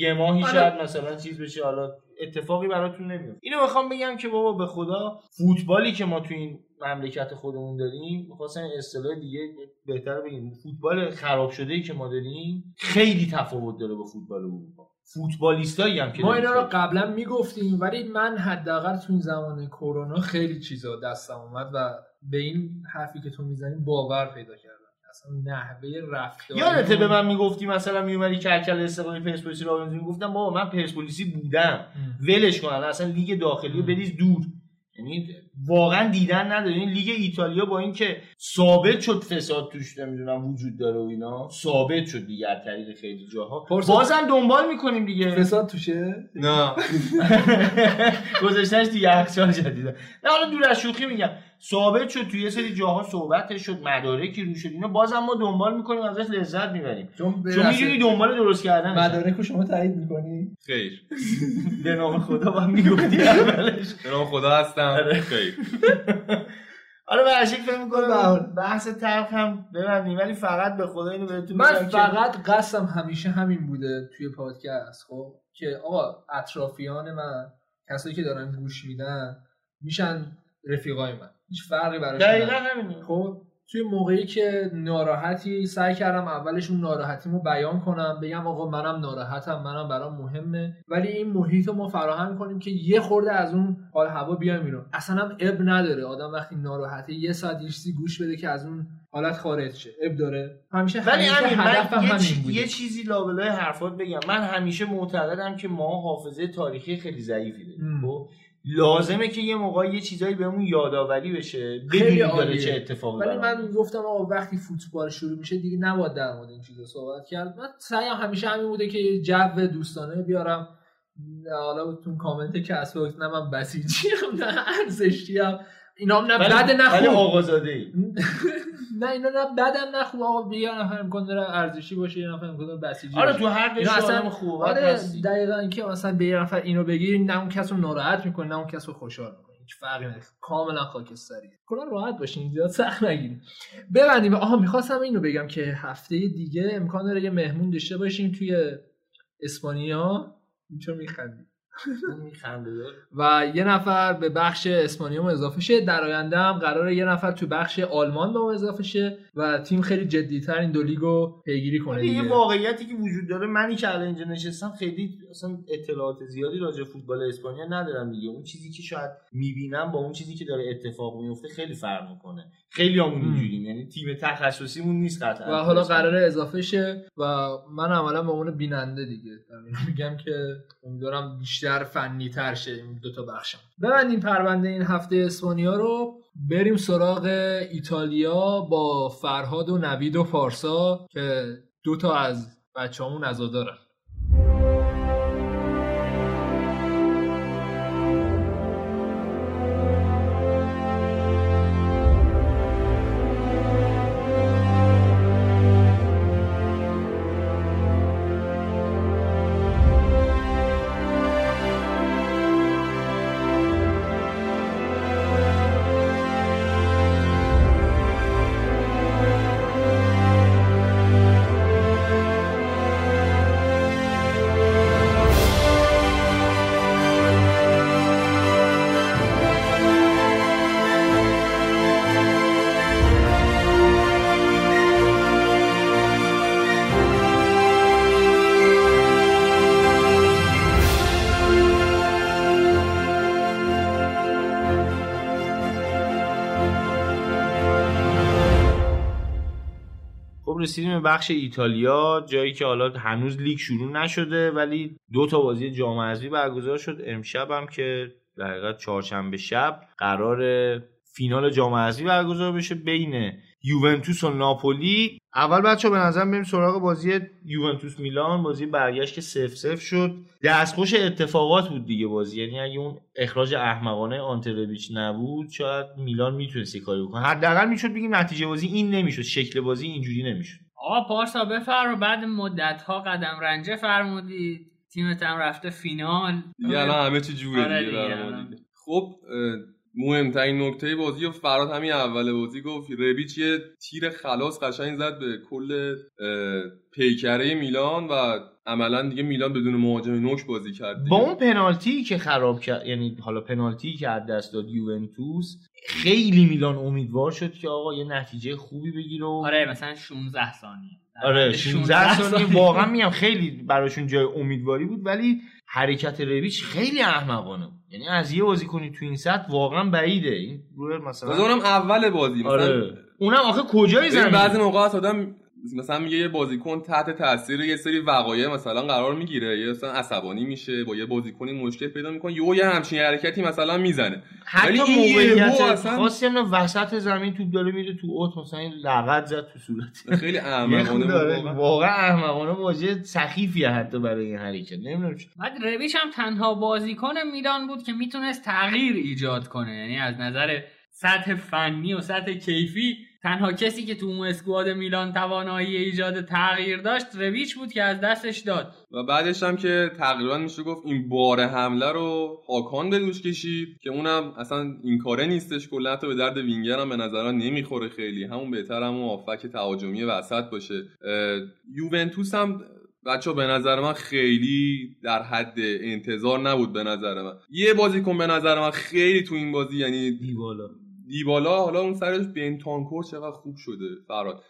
یه ماهی شاید مثلا چیز بشه، حالا اتفاقی براتون نمیفته. اینو میخوام بگم که بابا به خدا فوتبالی که ما تو این مملکت خودمون داریم، می‌خواستم اصطلاح دیگه بهتر بگیم، فوتبال خراب شده‌ای که ما داریم خیلی تفاوت داره با فوتبال اروپا. فوتبالیستایی هم که ما اینا رو قبلا میگفتیم، ولی من حداقل تو این زمان کرونا خیلی چیزا دستم اومد و به این حرفی که تو میزنیم باور پیدا کردم. اصلا نحوه رفتار یادته به من میگفتی مثلا میومدی کلکل استقلال پرسپولیس رو ببینیم، گفتم بابا من پرسپولیسی بودم ولش کن، اصلا لیگ داخلی بریز دور. یعنی واقعا دیدن نداره این لیگ ایتالیا با اینکه ثابت شد فساد توش نمیدونم وجود داره و اینا، ثابت شد دیگه از طریق خیلی جاها، بازم دنبال میکنیم دیگه فساد توشه. نه گذاشتنش دیگه اخشان جدیده. نه حالا دور از شوخی میگم، ثابت شد توی یه سری جاها صحبتش شد، مدارکی روش شد اینا، بازم ما دنبال میکنیم ازش لذت میبریم، چون میدونی دنبال درست کردن مدارکو شما تایید میکنی؟ خیر به نام خدا. من میگفتم اولش به نام خدا هستم. خیر آره ورشک فکر می‌کنم بحث طرف هم ببندیم، ولی فقط به خدا اینو بهتون میگم من فقط قصدم همیشه همین بوده توی پادکست، خب که آقا اطرافیان من، کسایی که دارن گوش میدن میشن رفیقای من، هیچ فرقی براشون نداره. دقیقاً همینه. خب توی موقعی که ناراحتی سعی کردم اولش اون ناراحتیمو بیان کنم، بگم آقا منم ناراحتم، منم برام مهمه، ولی این محیطو ما فراهم کنیم که یه خورده از اون حال هوا بیایم بیرون. اصلا هم اب نداره آدم وقتی ناراحته یه ساعت یشتی گوش بده که از اون حالت خارج شه، اب داره. همیشه همین یه چیزی لابلای حرفات بگم، من همیشه معتقدم که ما حافظه تاریخی خیلی ضعیفی داریم، لازمه که یه موقع یه چیزایی بهمون یادآوری بشه، بدونیم داره چه اتفاقی داره. ولی من گفتم آقا وقتی فوتبال شروع میشه دیگه نباید در مورد این چیزا صحبت کرد. من سعیم همیشه همین بوده که یه جو دوستانه بیارم. حالا تو کامنت کسب وقت نه من بسیجیم نه ارزشیم، اینا نه بد نه خوب، ولی آقازاده‌ای نه اینا نه بدم نه خوب. آقا بیا نفر امکان داره ارزشی باشه، یه نفر امکان داره بسیجی باشه. آره تو هر دشت آدم خوبه. آره دقیقاً، که مثلا به یه نفر اینو بگی نه اون کسو ناراحت میکنه نه اون کسو خوشحال میکنه، هیچ فرقی نداره، کاملا خاکستریه. کلا راحت باشین، زیاد سخت نگیرید. ببندیم. آها می‌خواستم اینو بگم که هفته دیگه امکان داره یه مهمون داشته باشیم توی اسپانیا. چون می‌خندید و یه نفر به بخش اسپانیا اضافه شه. در آینده هم قراره یه نفر تو بخش آلمان به اضافه شه و تیم خیلی جدی‌تر این دو لیگو پیگیری کنه. یه واقعیتی که وجود داره، منی که الان اینجا نشستم خیلی اصلا اطلاعات زیادی راجع به فوتبال اسپانیا ندارم دیگه. اون چیزی که شاید می‌بینم با اون چیزی که داره اتفاق میفته خیلی فرق می‌کنه. خیلی همون اینجوری، یعنی تیم تخصصیمون نیست قطعا. و حالا قراره اضافه شه و من عملاً به عنوان بیننده دیگه میگم که امیدوارم بیشتر فنی تر شه این دو تا بخشم. ببندیم پرونده این هفته اسپانیا رو، بریم سراغ ایتالیا با فرهاد و نوید و پارسا که دو تا از بچه‌هامون عزادارن. رسیدیم بخش ایتالیا، جایی که حالا هنوز لیگ شروع نشده ولی دو تا بازی جام حذفی برگزار شد. امشب هم که در حقیقت چهارشنبه شب قرار فینال جام حذفی برگزار بشه بین یوونتوس و ناپولی. اول بچه‌ها به نظر بریم سراغ بازی یوونتوس میلان، بازی برگشت که 0-0 شد. دستخوش اتفاقات بود دیگه بازی، یعنی اگه اون اخراج احمقانه آنترویچ نبود شاید میلان میتونست کاری بکنه، حداقل میشد بگیم نتیجه بازی این نمیشد، شکل بازی اینجوری نمیشد. آقا پارسا بفرما، بعد مدت ها قدم رنجه فرمودی تیمت هم رفته فینال دیگه، الان همه چی جوره دیگه. خب مهمترین نکته بازی و فراد همین اول بازی گفت، ربیچ یه تیر خلاص قشنگ زد به کل پیکره میلان و عملا دیگه میلان بدون مهاجم نوک بازی کرد دیگه. با اون پنالتی که خراب کرد، یعنی حالا پنالتی که از دست داد یوونتوس، خیلی میلان امیدوار شد که آقا یه نتیجه خوبی بگیره. آره مثلا 16 ثانیه. آره 16 ثانیه واقعا میگم خیلی براشون جای امیدواری بود، ولی حرکت ربیچ خیلی احمقانه، یعنی از یه بازیکنی تو این سطح واقعا بعیده. این گروه مثلا اونم اول بازی مثلا آره. اونم آخه کجای زمین، بعضی موقع آدم مثلا میگه یه بازیکن تحت تاثیر یه سری وقایع مثلا قرار میگیره، یا مثلا عصبانی میشه با یه بازیکنی مشکل پیدا میکنه، یه همچین حرکتی مثلا میزنه، ولی این موقعیت خاصی هم وسط زمین توپ داره میره تو اوت، مثلا لغت زد تو صورت. خیلی احمقانه، واقعا احمقانه، واژه سخیفیه حتی برای این حرکت. نمیدونم چرا. بعد ربیچ هم تنها بازیکن میلان بود که میتونست تغییر ایجاد کنه، یعنی از نظر سطح فنی و سطح کیفی تنها کسی که تو اون اسکواد میلان توانایی ایجاد تغییر داشت رویچ بود که از دستش داد و بعدش هم که تقریبا میشه گفت این بار حمله رو هاکان به دوش کشید که اونم اصلا این کاره نیستش، کلا تا به درد وینگر هم به نظر نمیخوره خیلی، همون بهتر همون هافک تهاجمی وسط باشه. یوونتوس هم بچه به نظر من خیلی در حد انتظار نبود. به نظر من یه بازیکن به نظر من خیلی تو این بازی، یعنی دیبالا، حالا اون سرش بنتانکور چقدر خوب شده فراد،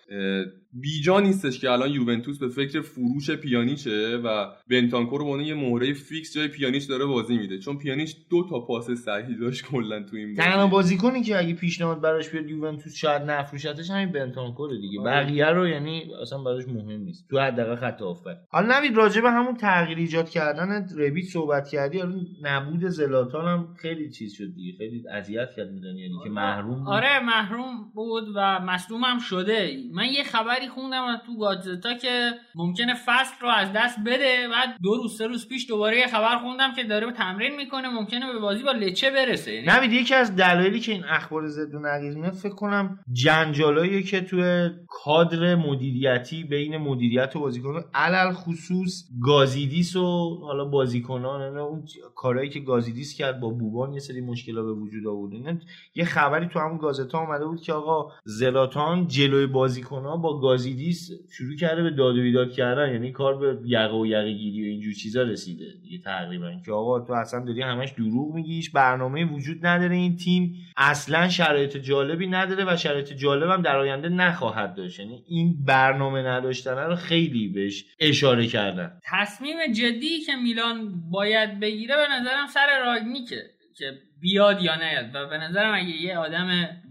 بیجا نیستش که الان یوونتوس به فکر فروش پیانیچه و بنتانکور رو با اون یه مهره فیکس جای پیانیچ داره بازی میده، چون پیانیچ 2 تا پاس صحیح داشت کلا تو این بازی. تنها بازیکنی که اگه پیشنهاد براش بیاد یوونتوس شاید نفروشتش همین بنتانکور دیگه، بقیه رو یعنی اصلا براش مهم نیست تو حداقل خط هافبک. حالا نوید راجع به همون تغییر ایجاد کردن ربیت صحبت کردی، الان نبود زلاتان هم خیلی چیز شد دیگه، خیلی اذیت کرد میدن، یعنی که محروم. آره محروم بود و مصدوم هم شده. من یه خبری خوندم تو گازتا که ممکنه فصل رو از دست بده، بعد 2 روز 3 روز پیش دوباره یه خبر خوندم که داره تمرین میکنه، ممکنه به بازی با لچه برسه. نمیدونم یکی از دلایلی که این اخبار زد و نقیض میاد فکر کنم جنجالایی که توی کادر مدیریتی بین مدیریت و بازیکن، علل خصوص گازیدیس و حالا بازیکنان، اون کارهایی که گازیدیس کرد با بوبان یه سری مشکلا به وجود آورد. یه خبری تو همون گازتا اومده بود که آقا زلاتان جلوی بازیکن‌ها با گازیدیس شروع کرده به داد و بیداد کردن، یعنی کار به یقه و یقه گیری و اینجور چیزا رسیده دیگه تقریبا، که آقا تو اصلا داری همش دروغ میگی، هیچ برنامه‌ای وجود نداره، این تیم اصلا شرایط جالبی نداره و شرایط جالبم در آینده نخواهد داشت، یعنی این برنامه نداشتن رو خیلی بهش اشاره کردن. تصمیم جدی که میلان باید بگیره به نظرم سر راگنیکه که بیاد یا نیاد، و به نظرم اگه یه آدم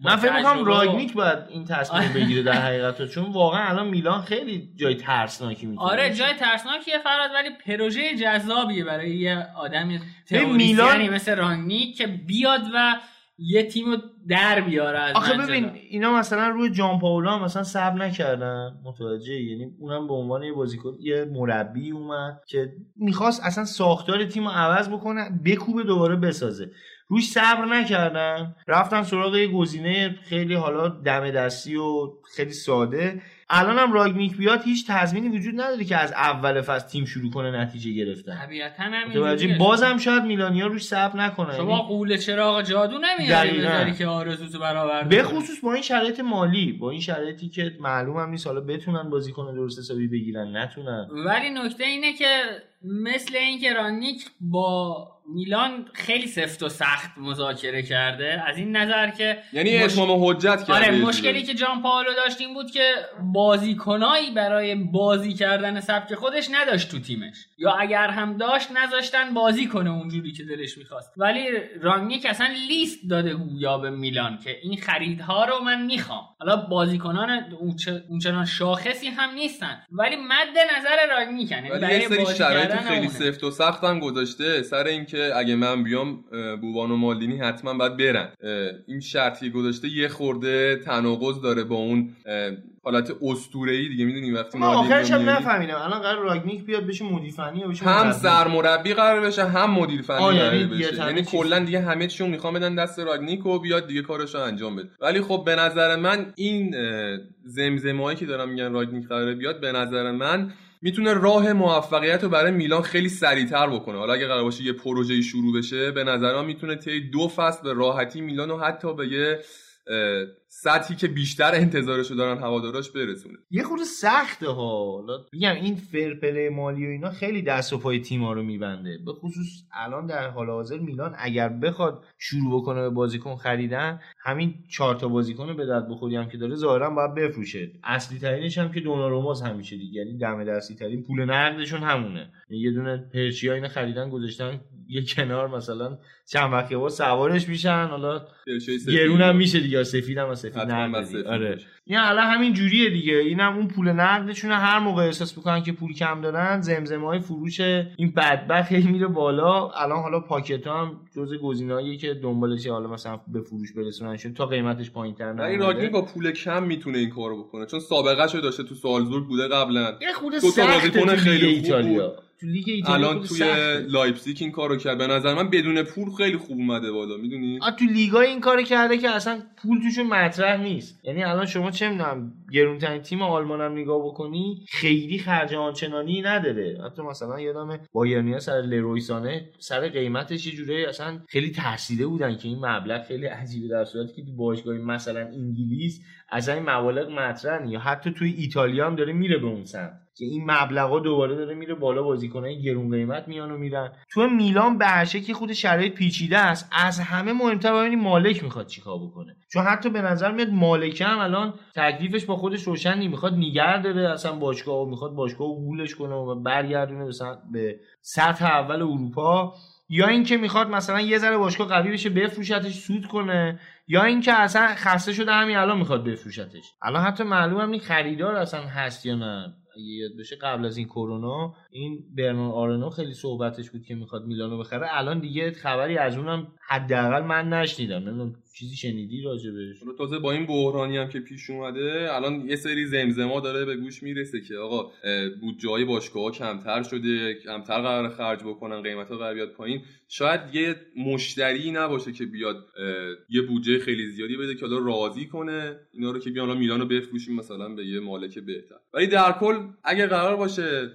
من فکر می‌کنم راگنیک باید این تصمیم بگیره در حقیقت، چون واقعا الان میلان خیلی جای ترسناکی می‌تونه. آره جای ترسناکیه فراد، ولی پروژه جذابیه برای یه آدم تئوریسیانی مثل راگنیک که بیاد و یه تیمو در بیاره از آخه ببین جدا. اینا مثلا روی جان پاولو هم مثلا صبر نکردن، متوجه، یعنی اونم به عنوان یه بازیکن یه مربی اومد که می‌خواست اصلا ساختار تیمو عوض بکنه، بکوبه دوباره بسازه، روش صبر نکردن، رفتن سراغ یه گزینه خیلی حالا دم دستی و خیلی ساده. الان هم راگنیک بیاد هیچ تضمینی وجود نداره که از اول فصل تیم شروع کنه نتیجه گرفتن. طبیعتاً همین بازم شاید میلانیا روش صبر نکنن. شما قوله چراغ جادو نمیاری بذاری که آرزوتو برآورده. به خصوص با این شرایط مالی، با این شرایطی که معلوم هم نیست حالا بتونن بازیکن درست حسابی بگیرن نتونن. ولی نکته اینه که مثل اینکه راگنیک با میلان خیلی سفت و سخت مذاکره کرده، از این نظر که یعنی اتمام حجت کرده. آره مشکلی که جان پاولو داشت این بود که بازیکنایی برای بازی کردن سبک خودش نداشت تو تیمش، یا اگر هم داشت نذاشتن بازی کنه اونجوری که دلش میخواست. ولی راگنیک اصلا لیست داده گویا به میلان که این خریدها رو من میخوام. حالا بازیکنان اونچنان شاخصی هم نیستن ولی مد نظر راگنیکن، ولی یه سری شرایط خیلی سفت و سخت هم گذاشته سر اینکه اگه من بیام بوبان و مالدینی حتما باید برن. این شرطی گذاشته یه خورده تناقض داره با اون حالت اسطوره‌ای دیگه، میدونی وقتی مالدینی آخرش هم نفهمیدم الان قرار راگنیک بیاد بشه مدیر فنی یا بشه هم سرمربی قرار بشه هم مدیر فنی قرار بشه، یعنی کلا دیگه همه چیو میخوام بدن دست راگنیک و بیاد دیگه کارشو انجام بده. ولی خب به نظر من این زمزمه‌ای که دارم میگن راگنیک قراره بیاد، به نظر من میتونه راه موفقیت رو برای میلان خیلی سریعتر بکنه. حالا اگه قرار باشه یه پروژه‌ای شروع بشه، به نظر من میتونه طی 2 فصل به راحتی میلان رو حتی به یه سطحی که بیشتر انتظارشو دارن هواداراش برسونه. یه خورده سخته ها، میگم این فرپله مالی و اینا خیلی دست و پای تیم‌ها رو میبنده، به خصوص الان در حال حاضر میلان اگر بخواد شروع بکنه به بازیکن خریدن، همین 4 تا بازیکن به درد بخوری هم که داره ظاهرا باید بفروشه، اصلی ترینش هم که دوناروماس همیشه دیگه، یعنی دم دستی ترین پول نقدشون همونه، یه دونه پرچیا اینا خریدن گذاشتن یه کنار، مثلا چند وقت بعد سوارش میشن، حالا گرونم میشه دیگه، سفیدم سفید. آره این الان همین جوریه دیگه، اینم اون پول نقدشونه، هر موقع احساس میکنن که پول کم دارن زمزمه‌های فروش این بدبخت میره بالا. الان حالا پاکت هم جزء گزینه‌ایه که دنبالشه، حالا مثلا به فروش برسوننشون تا قیمتش پایین‌تر نشه. ولی راگنیک با پول کم میتونه این کارو بکنه چون سابقه‌شو داشته، تو سالزبورگ بوده قبلا، 2 تا بازیکن خیلی خوب بود تو لیگ ایتالیا الان توی لایپزیگ این کارو کرد، به نظر من بدون پول خیلی خوب اومده بالا، میدونی؟ تو لیگای این کارو کرده که اصلا پول توشون مطرح نیست. یعنی الان شما چه میدونم گرونترین تیم آلمان هم نگاه بکنی خیلی خرج آنچنانی نداره. حتی مثلا یادمه بایرنیا سر لروی سانه سر قیمتش یه جوری اصلا خیلی ترسیده بودن که این مبلغ خیلی عجیبه، در صورتی که تو باشگاه مثلا انگلیس از این مبالغ مطرح نیست، یا حتی توی ایتالیا هم داره میره به اون سمت که این مبلغا دوباره داره میره بالا، بازیکنای گرون قیمت میان و میرن. تو میلان به هرچه که خود شرایط پیچیده است، از همه مهمتر ببینید مالک میخواد چیکار بکنه، چون حتی به نظر میاد مالک هم الان تکلیفش با خودش روشن نیست، میخواد نگهداره اصلا باشگاهو، میخواد باشگاهو گولش کنه و برگردونه به سطح اول اروپا، یا اینکه میخواد مثلا یه ذره باشگاه قوی بشه بفروشتش سود کنه، یا اینکه اصلا خسته شده همین الان میخواد بفروشتش. الان حتی معلومم نیست خریدار اصلا هست یا نه. یاد بشه قبل از این کرونا این برنارد آرنو خیلی صحبتش بود که میخواد میلانو بخره، الان دیگه خبری از اونم حداقل من نشنیدم. نمیدونم چیزی شنیدی راجبش؟ رو تازه با این بحرانی هم که پیش اومده الان یه سری زمزمه‌ها داره به گوش میرسه که آقا بودجه‌های باشگاه‌ها کمتر شده، کمتر قرار خرج بکنن، قیمت‌ها قرار بیاد پایین. شاید یه مشتری نباشه که بیاد یه بودجه خیلی زیادی بده که حالا راضی کنه اینا رو که بیان الان میلانو بفروشیم مثلا به یه مالک بهتر. ولی در کل اگه قرار باشه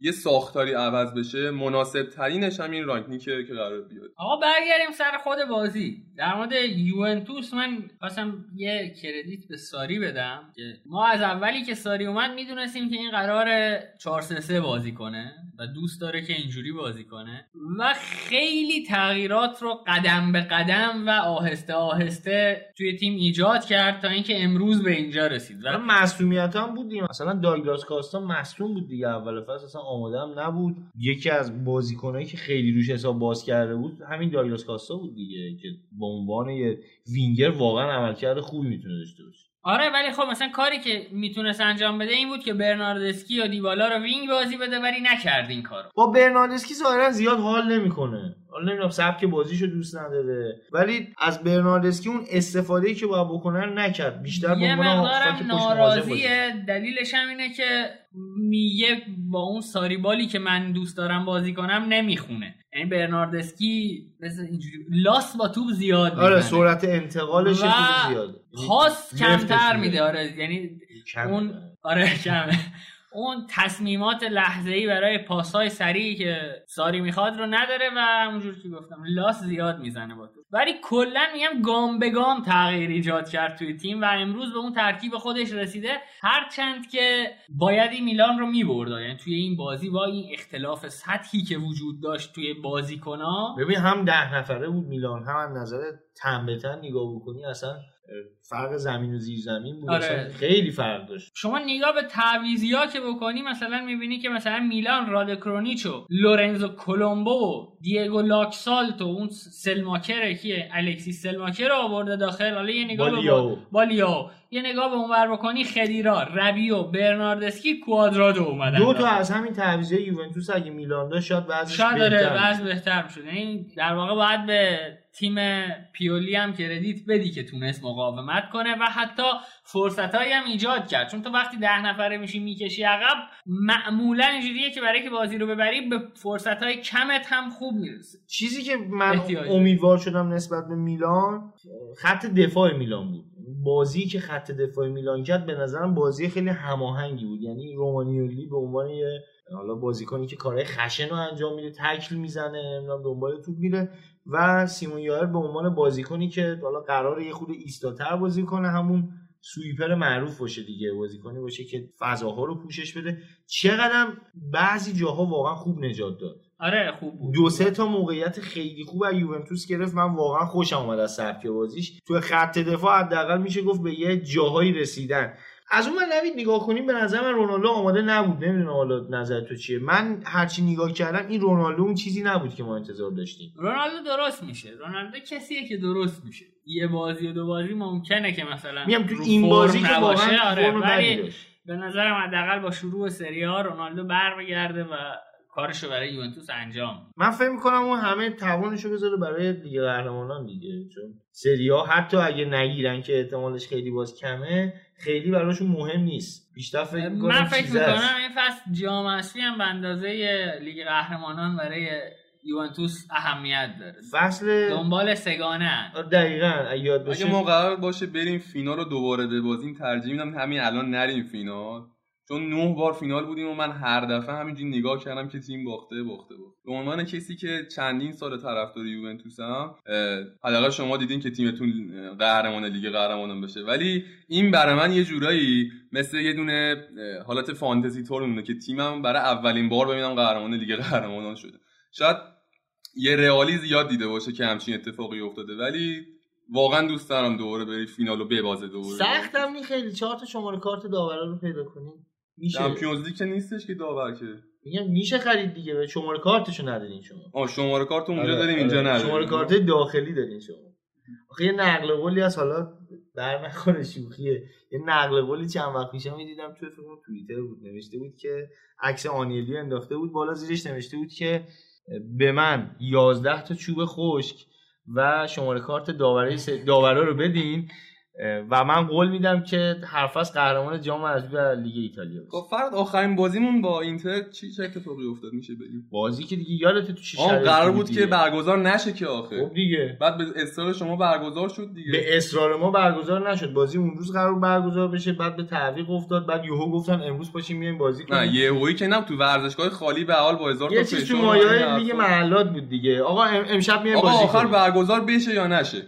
یه ساختاری عوض بشه، مناسب ترینش همین رانگنیکه که قرار بیاد. آقا برگردیم سر خود بازی. در مورد یوونتوس من خواستم یه کردیت به ساری بدم. ما از اولی که ساری اومد میدونستیم که این قرار 4-3-3 بازی کنه و دوست داره که اینجوری بازی کنه و خیلی تغییرات رو قدم به قدم و آهسته آهسته توی تیم ایجاد کرد تا اینکه امروز به اینجا رسید. و معصومیت هم بود، مثلا داگلاس کاستا معصوم بود دیگه، اول فصل اصلا آماده هم نبود. یکی از بازیکنایی که خیلی روش حساب باز کرده بود همین داگلاس کاستا بود دیگه، که به عنوان یه وینگر واقعا عملکرد خوبی میتونه داشته باشه. آره، ولی خب مثلا کاری که میتونست انجام بده این بود که برناردسکی یا دیبالا رو وینگ بازی بده، ولی نکرد این کارو. با برناردسکی ظاهرا زیاد حال نمیکنه، حالا نمیدونم سبک بازیشو دوست نداره، ولی از برناردسکی اون استفاده‌ای که باید بکنن نکرد. بیشتر به من مقدارم ناراضیه، دلیلش هم اینه که میگه با اون ساریبالی که من دوست دارم بازی کنم نمیخونه. یعنی برناردسکی مثلا اینجوری لاس با توپ زیاد میزنه، آره سرعت انتقالش خیلی زیاده، پاس کمتر میده، آره یعنی اون آره کمه اون تصمیمات لحظه‌ای برای پاس‌های سریعی که ساری میخواد رو نداره و همونجور که گفتم لاس زیاد میزنه با تو. ولی کلا میگم گام به گام تغییر ایجاد کرد توی تیم و امروز به اون ترکیب خودش رسیده، هرچند که باید این میلان رو میبرد. یعنی توی این بازی با این اختلاف سطحی که وجود داشت توی بازیکن‌ها، ببین هم 10 نفره بود میلان، هم از نظر تنبتن نگاه بکنی اصلا فرق زمین و زیر زمین بود، آره. خیلی فرق داشت. شما نگاه به تعویضی‌ها که بکنی مثلا می‌بینی که مثلا میلان رادکرونیچو، لورنزو کولومبو، دیگو لاکسالتو، اون سلماکر کیه، الکسیس سلماکر رو آورده داخل. حالا یه نگاه بالیاو، یه نگاه به اونور بکنی خدیرا، ربیو، برناردسکی، کوادرادو اومدن. دو تا از همین تعویضای یوونتوس اگه میلان داشت شاید وضعش بهتر می‌شد. یعنی در واقع باید به تیم پیولی هم کردیت بدی که تونست مقاومت کنه و حتی فرصتایی هم ایجاد کرد، چون تو وقتی 10 نفره میشی میکشی عقب معمولا اینجوریه که برای که بازی رو ببری به فرصتای کمت هم خوب میرسه. چیزی که من امیدوار شدم نسبت به میلان خط دفاع میلان بود. بازی که خط دفاع میلان کرد به نظرم بازی خیلی هماهنگی بود. یعنی رومانیولی به عنوان یه حالا بازیکنی که کارهای خشن رو انجام میده، تکل میزنه، دنبال توپ میره، و سیمون یایر به عنوان بازیکنی که حالا قراره یه خود ایستاتر بازی کنه، همون سویپر معروف باشه دیگه، بازیکنی باشه که فضاها رو پوشش بده. چقدر بعضی جاها واقعا خوب نجات داد. آره خوب بود. 2-3 تا موقعیت خیلی خوب از یوونتوس گرفت. من واقعا خوشم اومد از سبک بازیش. تو خط دفاع حداقل میشه گفت به یه جاهایی رسیدن. از اون من نوید نگاه کنیم به نظر من رونالدو آماده نبود. نمیدونم حالا نظر تو چیه؟ من هرچی نگاه کردم این رونالدو اون چیزی نبود که ما انتظار داشتیم. رونالدو درست میشه. رونالدو کسیه که درست میشه. یه بازی و دو بازی ممکنه که مثلا میگم تو این بازی که واقعا آره، ولی به نظر من حداقل با شروع سری آ رونالدو برمیگرده و کارشو برای یوونتوس انجام. من فکر می‌کنم اون همه توانشو بذاره برای لیگ قهرمانان دیگه، چون سری آ حتی اگه نگیرن که احتمالش خیلی باز کمه، خیلی براشون مهم نیست. بیشتر فکر می‌کنم من فکر می‌کنم این فصل جام حذفی هم به اندازه لیگ قهرمانان برای یوونتوس اهمیت داره. فصل دنبال سگانه. دقیقاً یاد باشه. اگه ما قرار باشه بریم فینال رو دوباره ببازیم، ترجیح میدم همین الان نریم فینال. چون 9 بار فینال بودیم و من هر دفعه همینجوری نگاه کردم که تیم باخته. به عنوان کسی که چندین سال طرفدار یوونتوسم، حداقل شما دیدین که تیمتون قهرمان لیگ قهرمانان بشه، ولی این برای من یه جورایی مثل یه دونه حالت فانتزی طور میمونه که تیمم برای اولین بار ببینم قهرمان لیگ قهرمانان شده. شاید یه رئالی زیاد دیده باشه که همچین اتفاقی افتاده، ولی واقعا دوست دارم دوباره بری فینالو ببازه دوباره. سختم نی خیلی، 4 تا شماره کارت داورا رو پیدا کنیم. میشه چمپیونز لیگ که نیستش که داور که میگم میشه خرید دیگه، به شماره کارتشو ندارین شما. شماره کارت اونجا داریم، اینجا نداریم. شماره کارت داخلی دارین شما. آخه یه نقل قولی از حالا در نخور شوخیه، یه نقل قولی چند وقت پیش دیدم تو فیلم توییتر بود، نوشته بود که عکس آنیلی انداخته بود بالا، زیرش نوشته بود که به من 11 تا چوب خشک و شماره کارت داورا رو بدین و من قول میدم که هر فصل قهرمان جام حذفی و لیگ ایتالیا بشه. خب فرد آخرین بازیمون با اینتر چه اتفاقی افتاد میشه بگیم؟ بازی که دیگه یادته تو چه شرایطی قرار بود که برگزار نشه که آخه. خب دیگه. بعد به اصرار شما برگزار شد دیگه. به اصرار ما برگزار نشد. بازی اون روز قرار برگزار بشه، بعد به تعویق افتاد، بعد یهو گفتن امروز پاشیم میایم بازی کنیم. نه یهویی که نه، تو ورزشگاه خالی به حال با هزار تا فشار. یه چیز تو مایه‌های لیگ محلات بود دیگه. آقا امشب میایم بازی کنیم. آقا آخر برگزار بشه یا نشه؟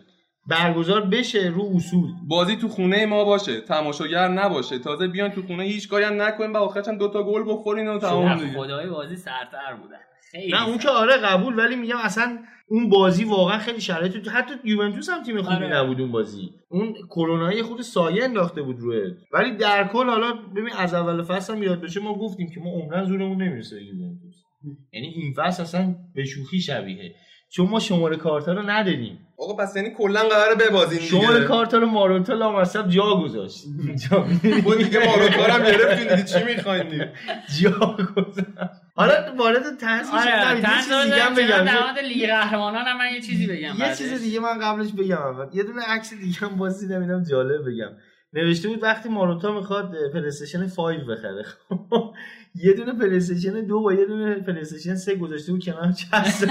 برگزار بشه رو اصول، بازی تو خونه ما باشه، تماشاگر نباشه، تازه بیان تو خونه هیچ کاری هم نکنیم و آخرش هم دو تا گل بخورین و تمام دیگه. خدای بازی سرتر بودن خیلی. نه اون که آره قبول، ولی میگم اصلا اون بازی واقعا خیلی شرایط، حتی یوونتوس هم تیم خوبی نبود اون بازی، اون کرونایی خود سایه انداخته بود روه. ولی در کل حالا ببین از اول فصل هم یاد بشه ما گفتیم که ما عمرن زورمون نمیرسه یوونتوس، یعنی این فصل اصلا به شوخی شبیه، چون ما شماره کارتا رو ندادیم. آقا پس یعنی کلا قراره ببازیم دیگه. شماره کارتا رو ماروتا لامصب جا گذاشت. ما دیگه ماروتا رو هم گرفتیم دیگه، چی می‌خواید دیگه؟ جا گذاشت. حالا وارد تنز می‌شیم. تنز دیگه بگم. در مورد لیگ قهرمانان هم من یه چیزی بگم. یه چیز دیگه من قبلش بگم اول. یه دونه عکس دیگه هم باز دیدم، اینم جالب بگم. نوشته بود وقتی ماروتا می‌خواد پلی استیشن 5 بخره. یه دونه پلی استیشن 2 و یه دونه پلی استیشن 3 گذاشته بود کنار چسب.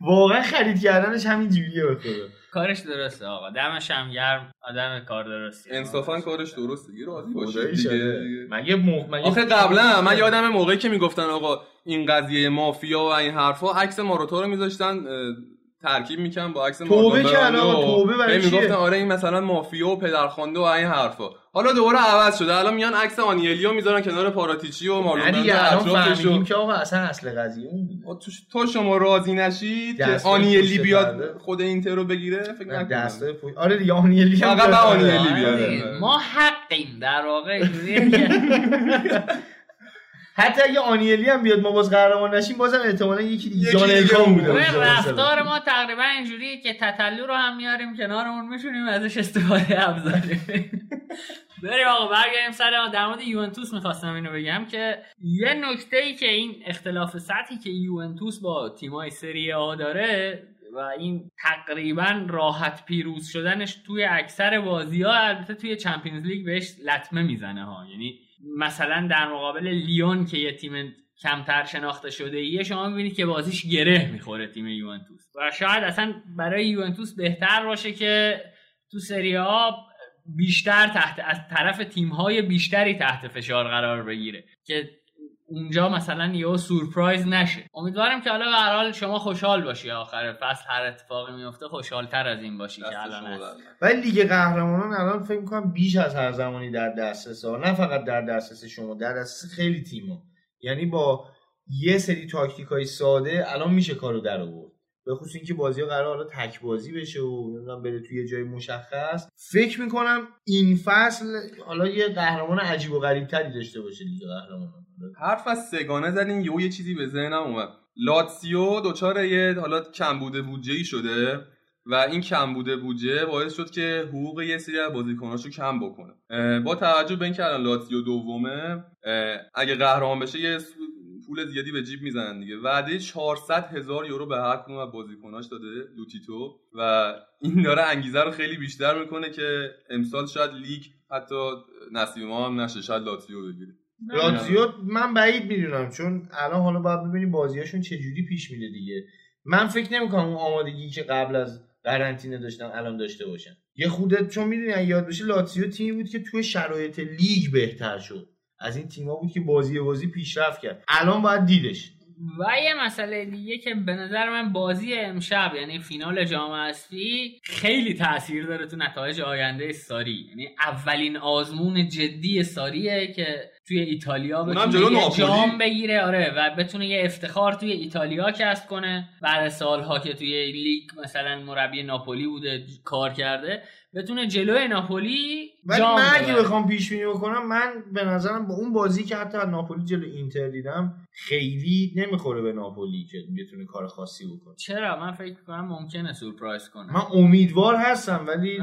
واقعا خرید کردنش همین جوریه بخوره. کارش درسته آقا، دمش هم گرم، آدم کار درسته. انصافا کارش درسته دیگه، راضی باشه دیگه. مگه آخه قبلا من یادم موقعی که میگفتن آقا این قضیه مافیا و این حرفا، عکس ماروتا رو میذاشتن ترکیب میکنن با عکس ماروتا. توبه کردن آقا، توبه برای چی؟ میگفتن آره این مثلا مافیا و پدرخوانده و این حرفا. حالا دوباره عوض شده، الان میان عکس آنیلیو میذارن کنار پاراتیچی و مارلون. الان فهمیدیم که آقا اصل قضیه اون بود. تو شما راضی نشید که آنیلی بیاد خود اینتر رو بگیره؟ فکر نکنم دستای پوی آره دیگه، آنیلی فقط به آنیلی بیاد. ما حقیم در واقع، حتی اگه آنیلی هم بیاد ما باز قهرمان نشیم، بازم احتمالاً یکی دیگه جان الکام بوده. رفتار ما تقریبا اینجوریه که تتلو رو هم میاریم کنارمون، میشونیم ازش استفاده ابزاری. بریم آقا برگردیم سر در مورد یوونتوس. میخواستم اینو بگم که یه نکته‌ای که این اختلاف سطحی که یوونتوس با تیمای سری آ داره و این تقریبا راحت پیروز شدنش توی اکثر بازی‌ها، البته توی چمپیونز لیگ بهش لطمه میزنه ها، یعنی مثلا در مقابل لیون که یه تیم کمتر شناخته شده ایه، شما میبینید که بازیش گره میخوره تیم یوونتوس و شاید اصلا برای یوونتوس بهتر باشه که تو سری آ بیشتر از طرف تیم‌های بیشتری تحت فشار قرار بگیره که اونجا مثلا یه سورپرایز نشه. امیدوارم که حالا به هر حال شما خوشحال باشی، آخر فصل هر اتفاقی میفته خوشحال‌تر از این باشی که الان هست. ولی لیگ قهرمانان الان فکر می‌کنم بیش از هر زمانی در دسترس، نه فقط در دسترس شما، در دسترس خیلی تیم‌ها، یعنی با یه سری تاکتیکای ساده الان میشه کارو در آورد، به خصوص اینکه بازی‌ها قراره حالا تک بازی بشه و نمیدونم بره توی یه جای مشخص. فکر می‌کنم این فصل حالا یه قهرمان عجیب و غریب‌تری داشته باشه لیگ قهرمانان. حرف از سگانه زدین، یه چیزی به ذهنم اومد. لاتسیو دوچار یه حالت کمبود بودجه‌ای شده و این کمبود بودجه باعث شد که حقوق یه سری از بازیکناشو کم بکنه. با توجه به اینکه الان لاتسیو دومه، اگه قهرمان بشه یه پول زیادی به جیب میزنن دیگه. وعده 400,000 یورو به هر کدوم از بازیکناش داده لوتیتو و این داره انگیزه رو خیلی بیشتر میکنه که امسال شاید لیگ حتی نصیب ما هم نشه، شاید لاتزیو بگیره. لاتزیو من بعید میدونم، چون الان حالا باید ببینیم بازیاشون چه جوری پیش میره دیگه. من فکر نمیکنم اون آمادگی که قبل از قرنطینه داشتن الان داشته باشن. یه خودت چون میدونی یاد بشه لاتزیو تیمی بود که توی شرایط لیگ بهتر شد، از این تیم‌ها بود که بازی پیشرفت کرد. الان باید دیدش. و یه مسئله دیگه که به نظر من بازی امشب یعنی فینال جام اسفی خیلی تاثیر داره تو نتایج آینده ساری. یعنی اولین آزمون جدی ساریه که توی ایتالیا بتونه یه جام بگیره، آره، و بتونه یه افتخار توی ایتالیا کسب کنه. بعد سالها که توی لیگ مثلا مربی ناپولی بوده کار کرده، بتونه جلوی ناپولی جام بگیره. ولی من اگه بخوام پیش بینی بکنم، من به نظرم با اون بازی که حتی ناپولی جلوی اینتر دیدم خیلی نمیخوره به ناپولی که بتونه کار خاصی بکنه. چرا؟ من فکر می‌کنم ممکنه سورپرایز کنه. من امیدوار هستم ولی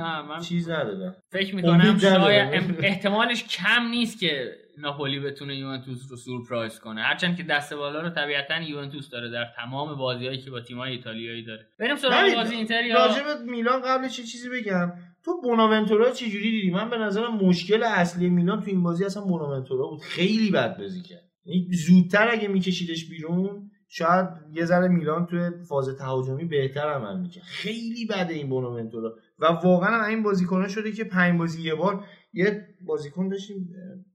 چیز ندادم. فکر می‌کنم شاید احتمالش کم نیست که ناپولی بتونه یوونتوس رو سورپرایز کنه، هرچند که دست بالا رو طبیعتاً یوونتوس داره در تمام بازیایی که با تیم‌های ایتالیایی داره. بریم سراغ بازی اینتریا. راجع به میلان قبلش چه چیزی بگم؟ تو بوناونتورا چه جوری دیدی؟ من به نظرم مشکل اصلی میلان تو این بازی اصلا بوناونتورا بود. خیلی بد بازی کرد. زودتر اگه میکشیدش بیرون شاید یه ذره میلان توی فاز تهاجمی بهتر عمل می‌کرد. خیلی بده این بوناونتورا و واقعاً این بازیکن‌ها شده که 5 بازی یه بار. یه بازیکن داشتیم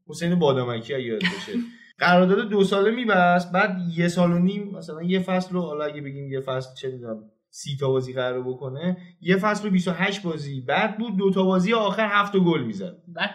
حسین بادامکی اگه یاد باشه قرارداد 2 ساله میبست، بعد 1.5 سال مثلا یه فصل رو، حالا اگه بگیم یه فصل چه میدونم 30 تا بازی قرار بکنه، یه فصل رو 28 بازی بعد بود، 2 تا بازی آخر 7 گل میزد، بعد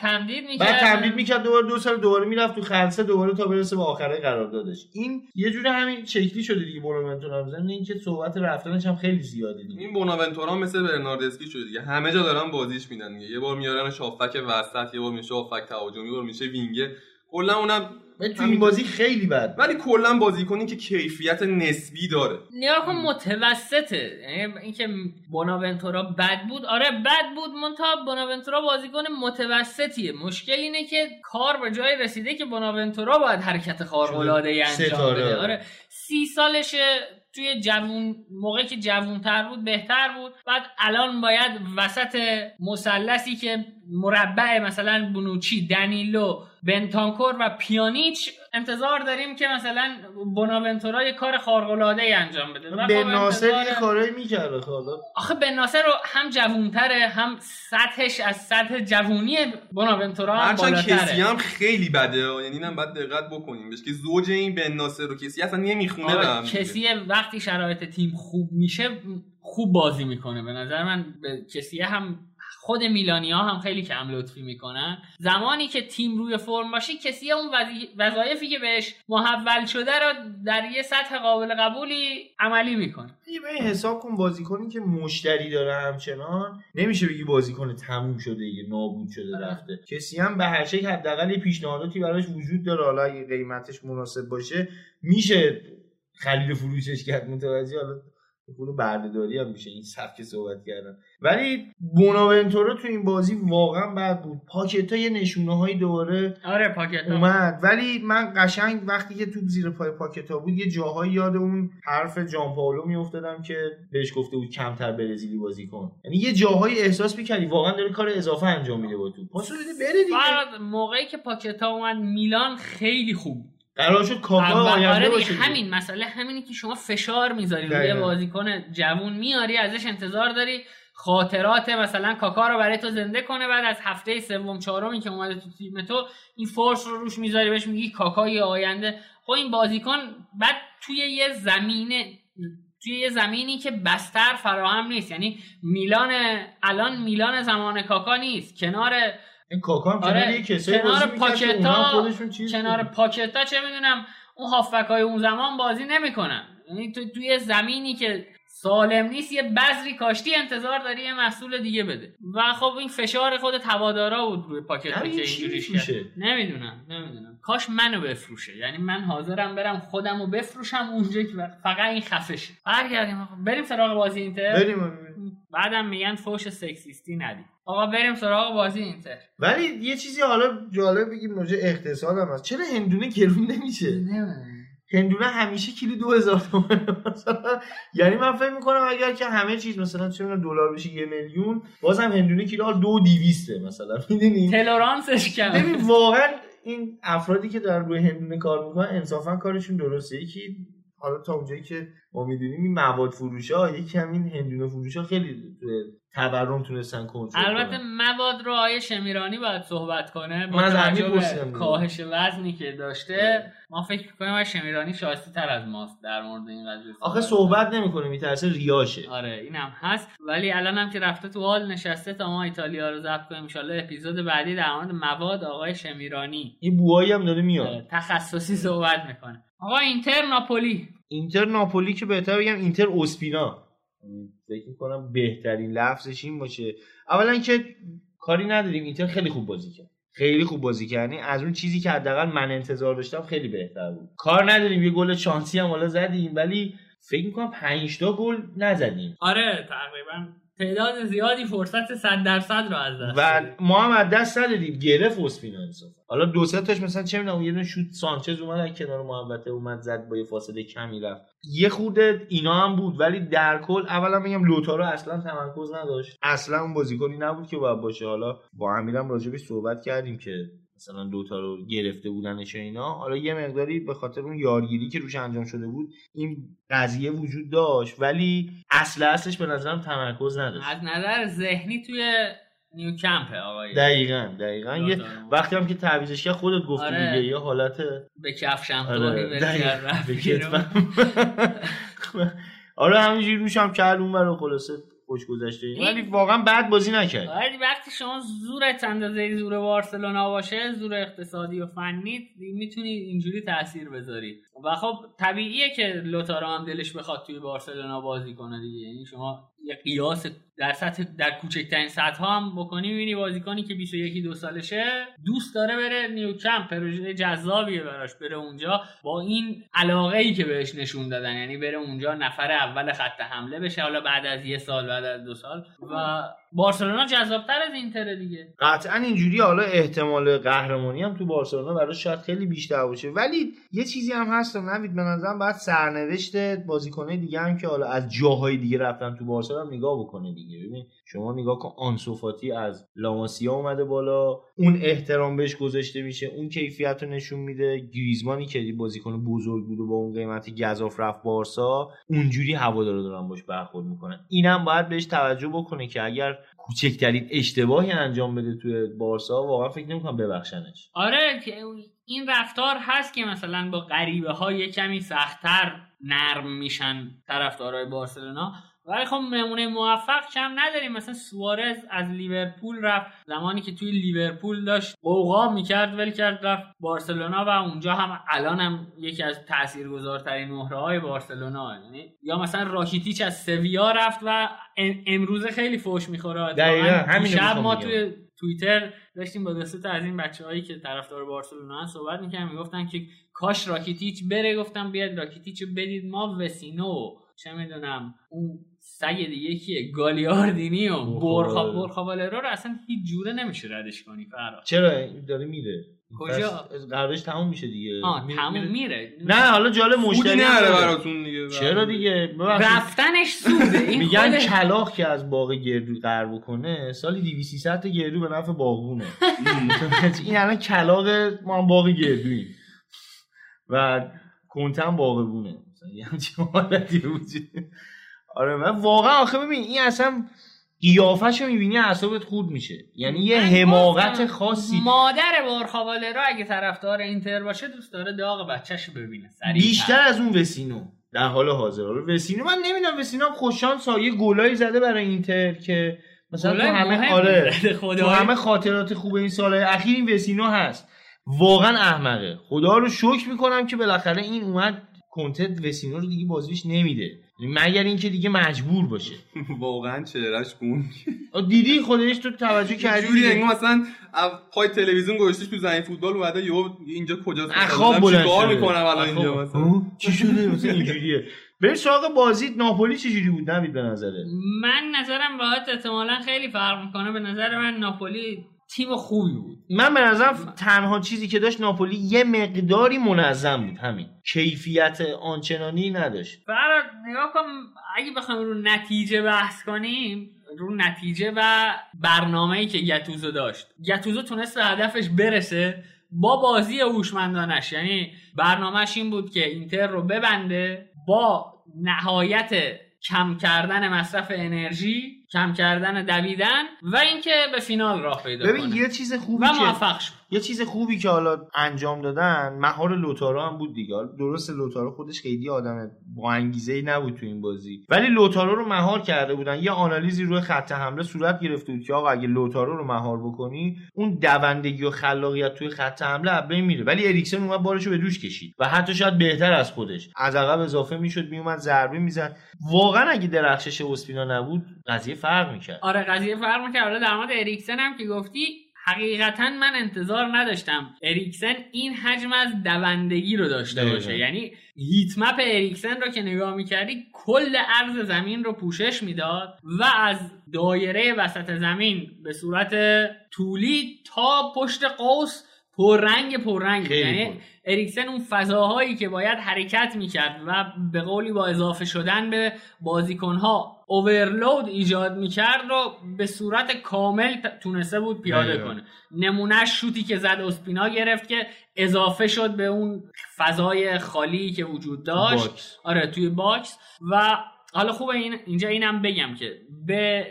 تمدید میکرد، دوباره 2 سال دوباره میرفت تو خلسه دوباره تا برسه به آخره قراردادش. این یه جوری همین شکلی شده دیگه بوناونتورا. ضمن اینکه صحبت رفتنش هم خیلی زیاده دیگه. این بوناونتورا مثل برناردسکی شده دیگه، همه جا دارن بازیش میدن دیگه. یه بار میارنش هافک وسط، یه بار میشه هافک تهاجمی، یه بار میشه وینگه، کلا اونم تو این بازی خیلی بد. ولی کلا بازیکنی که کیفیت نسبی داره، نیا کن متوسطه. یعنی اینکه بوناونتورا بد بود، آره بد بود، منتها بوناونتورا بازیکن متوسطیه. مشکل اینه که کار به جای رسیده که بوناونتورا باید حرکت خارق العاده انجام بده. آره 30 سالشه، توی جوون موقعی که جوونتر بود بهتر بود. بعد الان باید وسط مثلثی که مربع مثلا بونوچی، دنیلو، بنتانکور و پیانیچ انتظار داریم که مثلا بوناونتورا یه کار خارق العاده ای انجام بده. بناصر یه کارایی می‌کرد حالا. آخه بناصر رو هم جوونتره، هم سطحش از سطح جوونی بوناونتورا بالاتره. هرچند کسی هم خیلی بده، یعنی اینم باید دقت بکنیم بهش که زوج این بناصر رو کسی اصلا نمیخونه. آره کسیه وقتی شرایط تیم خوب میشه خوب بازی میکنه. به نظر من کسیه هم خود میلانیا هم خیلی کم لطفی میکنن. زمانی که تیم روی فرم باشه کسی اون وظایفی که بهش محول شده رو در یه سطح قابل قبولی عملی میکنه. این حساب کن بازیکنی که مشتری داره همچنان نمیشه بگی بازیکن تموم شده یا نابود شده رفته. کسی هم به هر شکل حداقل یه پیشنهاداتی براش وجود داره، حالا اگه قیمتش مناسب باشه میشه خرید فروشش کرد. متوجه حالا پول برده‌داری هم میشه این سبک صحبت کردن. ولی بوناونتورا تو این بازی واقعا بد بود. پاکتا یه نشونه‌های دوباره آره پاکتا اومد، ولی من قشنگ وقتی که توپ زیر پای پاکتا بود یه جاهایی یاد اون حرف جان پائولو میافتادم که بهش گفته بود کمتر برزیلی بازی کن. یعنی یه جاهایی احساس می‌کردی واقعا داره کار اضافه انجام میده با توپ. پاسو بده بره دیگه. موقعی که پاکتا اومد میلان خیلی خوب قرار شد کاپا آینده باشه. همین مسئله همینی که شما فشار میذاری روی بازیکن جوون، میاری ازش انتظار داری خاطرات مثلا کاکا رو برای تو زنده کنه، بعد از هفته سوم چهارمی که اومده تو تیم تو این فورس رو روش میذاری، بهش میگی کاکای آینده. خب این بازیکن بعد توی یه زمینی که بستر فراهم نیست. یعنی الان میلان زمان کاکا نیست. کنار این کاکا هم آره، کنار پاکتا چه میدونم اون هافبکای اون زمان بازی نمیکنن. یعنی تو توی زمینی که سالم نیست یه بذری کاشتی انتظار داری یه محصول دیگه بده و خب این فشار خود هوادارا بود روی پاکتا که اینجوریش کرد. نمیدونم کاش منو بفروشه. یعنی من حاضرم برم خودمو بفروشم اونجا که فقط این خفشه. بریم سراغ بازی اینتر. بعدم میگن فوش سکسیستی ندید. آقا بریم سراغ بازی اینتر. ولی یه چیزی حالا جالب بگیم، موجه اقتصاد هم هست. چرا هندونه گرون نمیشه؟ هندونه همیشه کیلو 2000 تومان مثلا، یعنی من فکر میکنم اگر که همه چیز مثلا چون دلار بشه 1 میلیون، بازم هندونه کیلو 2200 مثلا، میدونی تلورانسش کم. ببین واقعا این افرادی که در روی هندونه کار میکنن انصافا کارشون درسته. یکی حالا تا اونجایی که ما میدونیم این مواد فروشا، یکی همین هندونه فروشا خیلی تورم تونستن کنترل. البته مواد رو آیه شمیرانی باید صحبت کنه با توجه کاهش وزنی که داشته. ما فکر می‌کنیم آیه شمیرانی شایسته تر از ماست در مورد این قضیه. آخه صحبت نمی‌کنه، میترسه ریاشه. آره اینم هست، ولی الان هم که رفته تو حال نشسته تا ما ایتالیا رو ضبط کنیم. ان شاءالله اپیزود بعدی در مورد مواد آقای شمیرانی. این بوایی هم داره میاد تخصصی صحبت می‌کنه. آقا اینتر ناپولی، اینتر ناپولی که بهتر بگم اینتر اسپینا، فکر می‌کنم بهترین لفظش این باشه. اولا که کاری نداریم، اینتر خیلی خوب بازی کرد، خیلی خوب بازی کرد، از اون چیزی که حداقل من انتظار داشتم خیلی بهتر بود. کار نداریم، یه گل شانسی هم حالا زدیم، ولی فکر می‌کنم 5 تا گل نزدیم. آره تقریبا تعداد زیادی فرصت 100% رو از دست دادیم و ما هم از دست ندادیم، گرفت اسپینا انصافا. حالا 2-3 تاش مثلا چه میدونم، یه دونه شوت سانچز اومد از کنار محوطه اومد زد، با یه فاصله کمی رفت، یه خورده اینا هم بود. ولی در کل اولا میگم لوتارو اصلا تمرکز نداشت، اصلا اون بازیکنی نبود که باید باشه. حالا با امیرم راجبش صحبت کردیم که مثلا لوتارو گرفته بودنش و اینا، حالا یه مقداری به خاطر اون یارگیری که روش انجام شده بود این قضیه وجود داشت، ولی اصلش به نظرم تمرکز نداشت. از نظر ذهنی توی نیوکمپ آقای دقیقاً یه وقتی هم که تعویضش کرد خودت گفتی آره. دیگه یه حالت به کفشم توهی برسر رفت. آره همینجوری روشم کرد اون برا خلاصه خوش گذشته، ولی واقعا بد بازی نکرد. ولی وقتی شما زورت اندازه زور بارسلونا باشه، زور اقتصادی و فنی، میتونی اینجوری تاثیر بذاری. و خب طبیعیه که لوتارو هم دلش بخواد توی بارسلونا بازی کنه دیگه. یعنی شما یه قیاس در سطح در کوچکترین سطح هم بکنی، می‌بینی بازیکنی که 21-22 سالشه دوست داره بره نیوکمپ، پروژه جذابیه براش، بره اونجا با این علاقه‌ای که بهش نشون دادن، یعنی بره اونجا نفر اول خط حمله بشه، حالا بعد از 1 سال بعد از 2 سال. و بارسلونا جذاب‌تر از اینتر دیگه قطعاً اینجوری. حالا احتمال قهرمانی هم تو بارسلونا براش شاید خیلی بیشتر باشه، ولی یه چیزی هم هست نوید به نظرم، بعد سرنوشت بازیکن‌های دیگه هم که حالا از جاهای دیگه رفتن تو بارسا هم نگاه بکنه دیگه. ببین شما نگاه کن، آنسو فاتی از لاماسیا اومده بالا، اون احترام بهش گذاشته میشه، اون کیفیت رو نشون میده. گریزمانی که بازیکن بزرگ بود و با اون قیمت گزاف رفت بارسا، اونجوری هوادارا دارن باش برخورد میکنن. اینم باید بهش توجه بکنه که اگر کوچکترین اشتباهی انجام بده توی بارسا واقعا فکر نمی‌کنم ببخشنش. آره این رفتار هست که مثلا با غریبه ها یه کمی سخت‌تر نرم میشن طرفدارای بارسلونا، ولی خب نمونه موفق هم نداریم. مثلا سوارز از لیورپول رفت، زمانی که توی لیورپول داشت قوقا میکرد ولی کرد رفت بارسلونا و اونجا هم الان هم یکی از تاثیرگذارترین مهره‌های بارسلونا. یا مثلا راکیتیچ از سویا رفت و امروز خیلی فحش میخوره. شب ما توی توییتر داشتیم با دسته از این بچه‌هایی که طرفدار بارسلونا صحبت می‌کردن، میگفتن که کاش راکیتیچ بره. گفتم بیاد راکیتیچو بدید ما وسینو، چه میدونم اون سگ دیگه کیه، گالیاردینی و برخا والرو رو اصلا هیچ جوره نمیشه ردش کنی. فرار چرا داره میره کجا؟ قراردادش تموم میشه دیگه. تموم میره نه حالا جالب مشتری نره براتون دیگه. چرا دیگه رفتنش سوده. این میگن کلاغ که از باغ گردو قر بکنه سالی 200-300 تا گردو به نفع باغونه. این الان کلاغ ما باغ گردویی و کنتم باغونه یعنی چه حالتی وجود. آره من واقعا آخه ببین این اصلا قیافه‌شو می‌بینی اعصابت خورد میشه، یعنی یه حماقت خاصی. مادر برخا والرو اگه طرفدار اینتر باشه دوست داره داغ بچه‌شو ببینه سریع بیشتر از اون وسینو در حال حاضر. حالا وسینو من نمی‌دونم، وسینو خوششانس یه گلای زده برای اینتر که مثلا تو همه آره تو همه خاطرات خوب این سال‌های اخیر این وسینو هست. واقعا احمقه، خدا رو شکر می‌کنم که بالاخره این اومد کنتت وسینو رو دیگه بازیش نمیده، مگر اینکه دیگه مجبور باشه. واقعا چهرهش خون دیدی خودش تو توجه کردی جوری انگار مثلا پای تلویزیون گذاشتش تو زمین فوتبال و بعد یهو اینجا کجاست چیکار میکنم الان اینجا مثلا چی شده مثلا اینجوریه. ببین سراغ بازی ناپولی چجوری بود نوید به نظرت؟ من نظرم واقعا احتمالاً خیلی فرق میکنه. به نظر من ناپولی تیم خوبی بود. من به نظرم تنها چیزی که داشت ناپولی یه مقداری منظم بود، همین. کیفیت آنچنانی نداشت. برای نگاه کن اگه بخوایم رو نتیجه بحث کنیم، رو نتیجه و برنامه‌ای که گتوزو داشت، گتوزو تونست به هدفش برسه با بازی هوشمندانش. یعنی برنامه‌اش این بود که اینتر رو ببنده با نهایت کم کردن مصرف انرژی، کم کردن دویدن و اینکه به فینال راه پیدا کنه. ببین یه چیز خوبی که موفق شد، یه چیز خوبی که حالا انجام دادن، مهار لوتارو هم بود دیگه. درسته لوتارو خودش خیلی آدم با انگیزه‌ای نبود تو این بازی، ولی لوتارو رو مهار کرده بودن. یه آنالیزی روی خط حمله صورت گرفته بود که آقا اگه لوتارو رو مهار بکنی، اون دوندگی و خلاقیت توی خط حمله ابی میره. ولی اریکسن اومد بارشو به دوش کشید و حتی شاید بهتر از خودش، از عقب اضافه میشد، میومد ضربه میزد. واقعا اگه درخشش اسپینا نبود قضیه فرق میکرد. آره قضیه فرق میکرد. حالا در مورد اریکسن هم که گفتی، حقیقتا من انتظار نداشتم اریکسن این حجم از دوندگی رو داشته باشه. یعنی هیت مپ اریکسن رو که نگاه میکردی کل عرض زمین رو پوشش میداد و از دایره وسط زمین به صورت طولی تا پشت قوس پررنگ. یعنی اریکسن اون فضاهایی که باید حرکت میکرد و به قولی با اضافه شدن به بازیکنها اوورلود ایجاد میکرد رو به صورت کامل تونسته بود پیاده کنه. نمونه شوتی که زد اسپینا گرفت که اضافه شد به اون فضای خالی که وجود داشت باکس. آره توی باکس. و حالا خوبه اینجا اینم بگم که به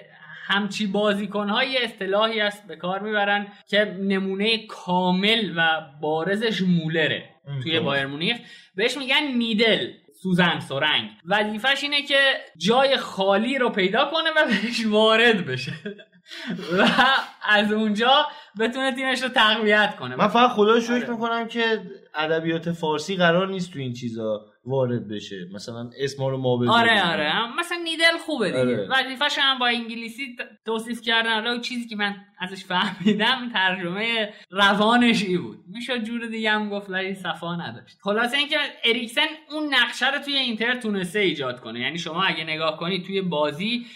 همچی بازیکن‌های اصطلاحی است به کار میبرن که نمونه کامل و بارزش مولره توی بایر مونیخ، بهش میگن نیدل، سوزن سرنگ. وظیفش اینه که جای خالی رو پیدا کنه و بهش وارد بشه و از اونجا بتونه تیمش رو تقویت کنه. من فقط خدا شکر میکنم که ادبیات فارسی قرار نیست تو این چیزا وارد بشه، مثلا اسما رو ما بزنیم. آره مثلا نیدل خوبه دیگه. وظیفه‌ش هم با انگلیسی توصیف کردن. حالا چیزی که من ازش فهمیدم ترجمه روانش این بود، میشد جور دیگه هم گفت ولی صفا نداشت. خلاصه اینکه اریکسن اون نقشه رو توی اینتر تونسته ایجاد کنه. یعنی شما اگه نگاه کنی توی بازی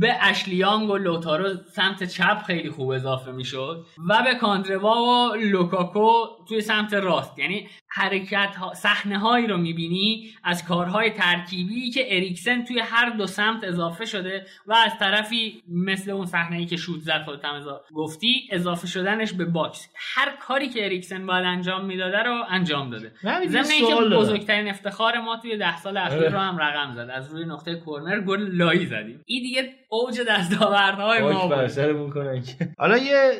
به اشلیانگ و لوتارو سمت چپ خیلی خوب اضافه میشد و به کاندروا و لوکاکو توی سمت راست. یعنی حرکت ها، صحنه هایی رو میبینی از کارهای ترکیبی که اریکسن توی هر دو سمت اضافه شده و از طرفی مثل اون صحنه‌ای که شوت زد خودت هم گفتی، اضافه شدنش به باکس، هر کاری که اریکسن باید انجام میداده رو انجام داده. ضمن اینکه بزرگترین افتخار ما توی 10 سال اخیر رو هم رقم زد، از روی نقطه کرنر گل لایی زدیم. این دیگه اوج دستاوردهای ما بود. حالا یه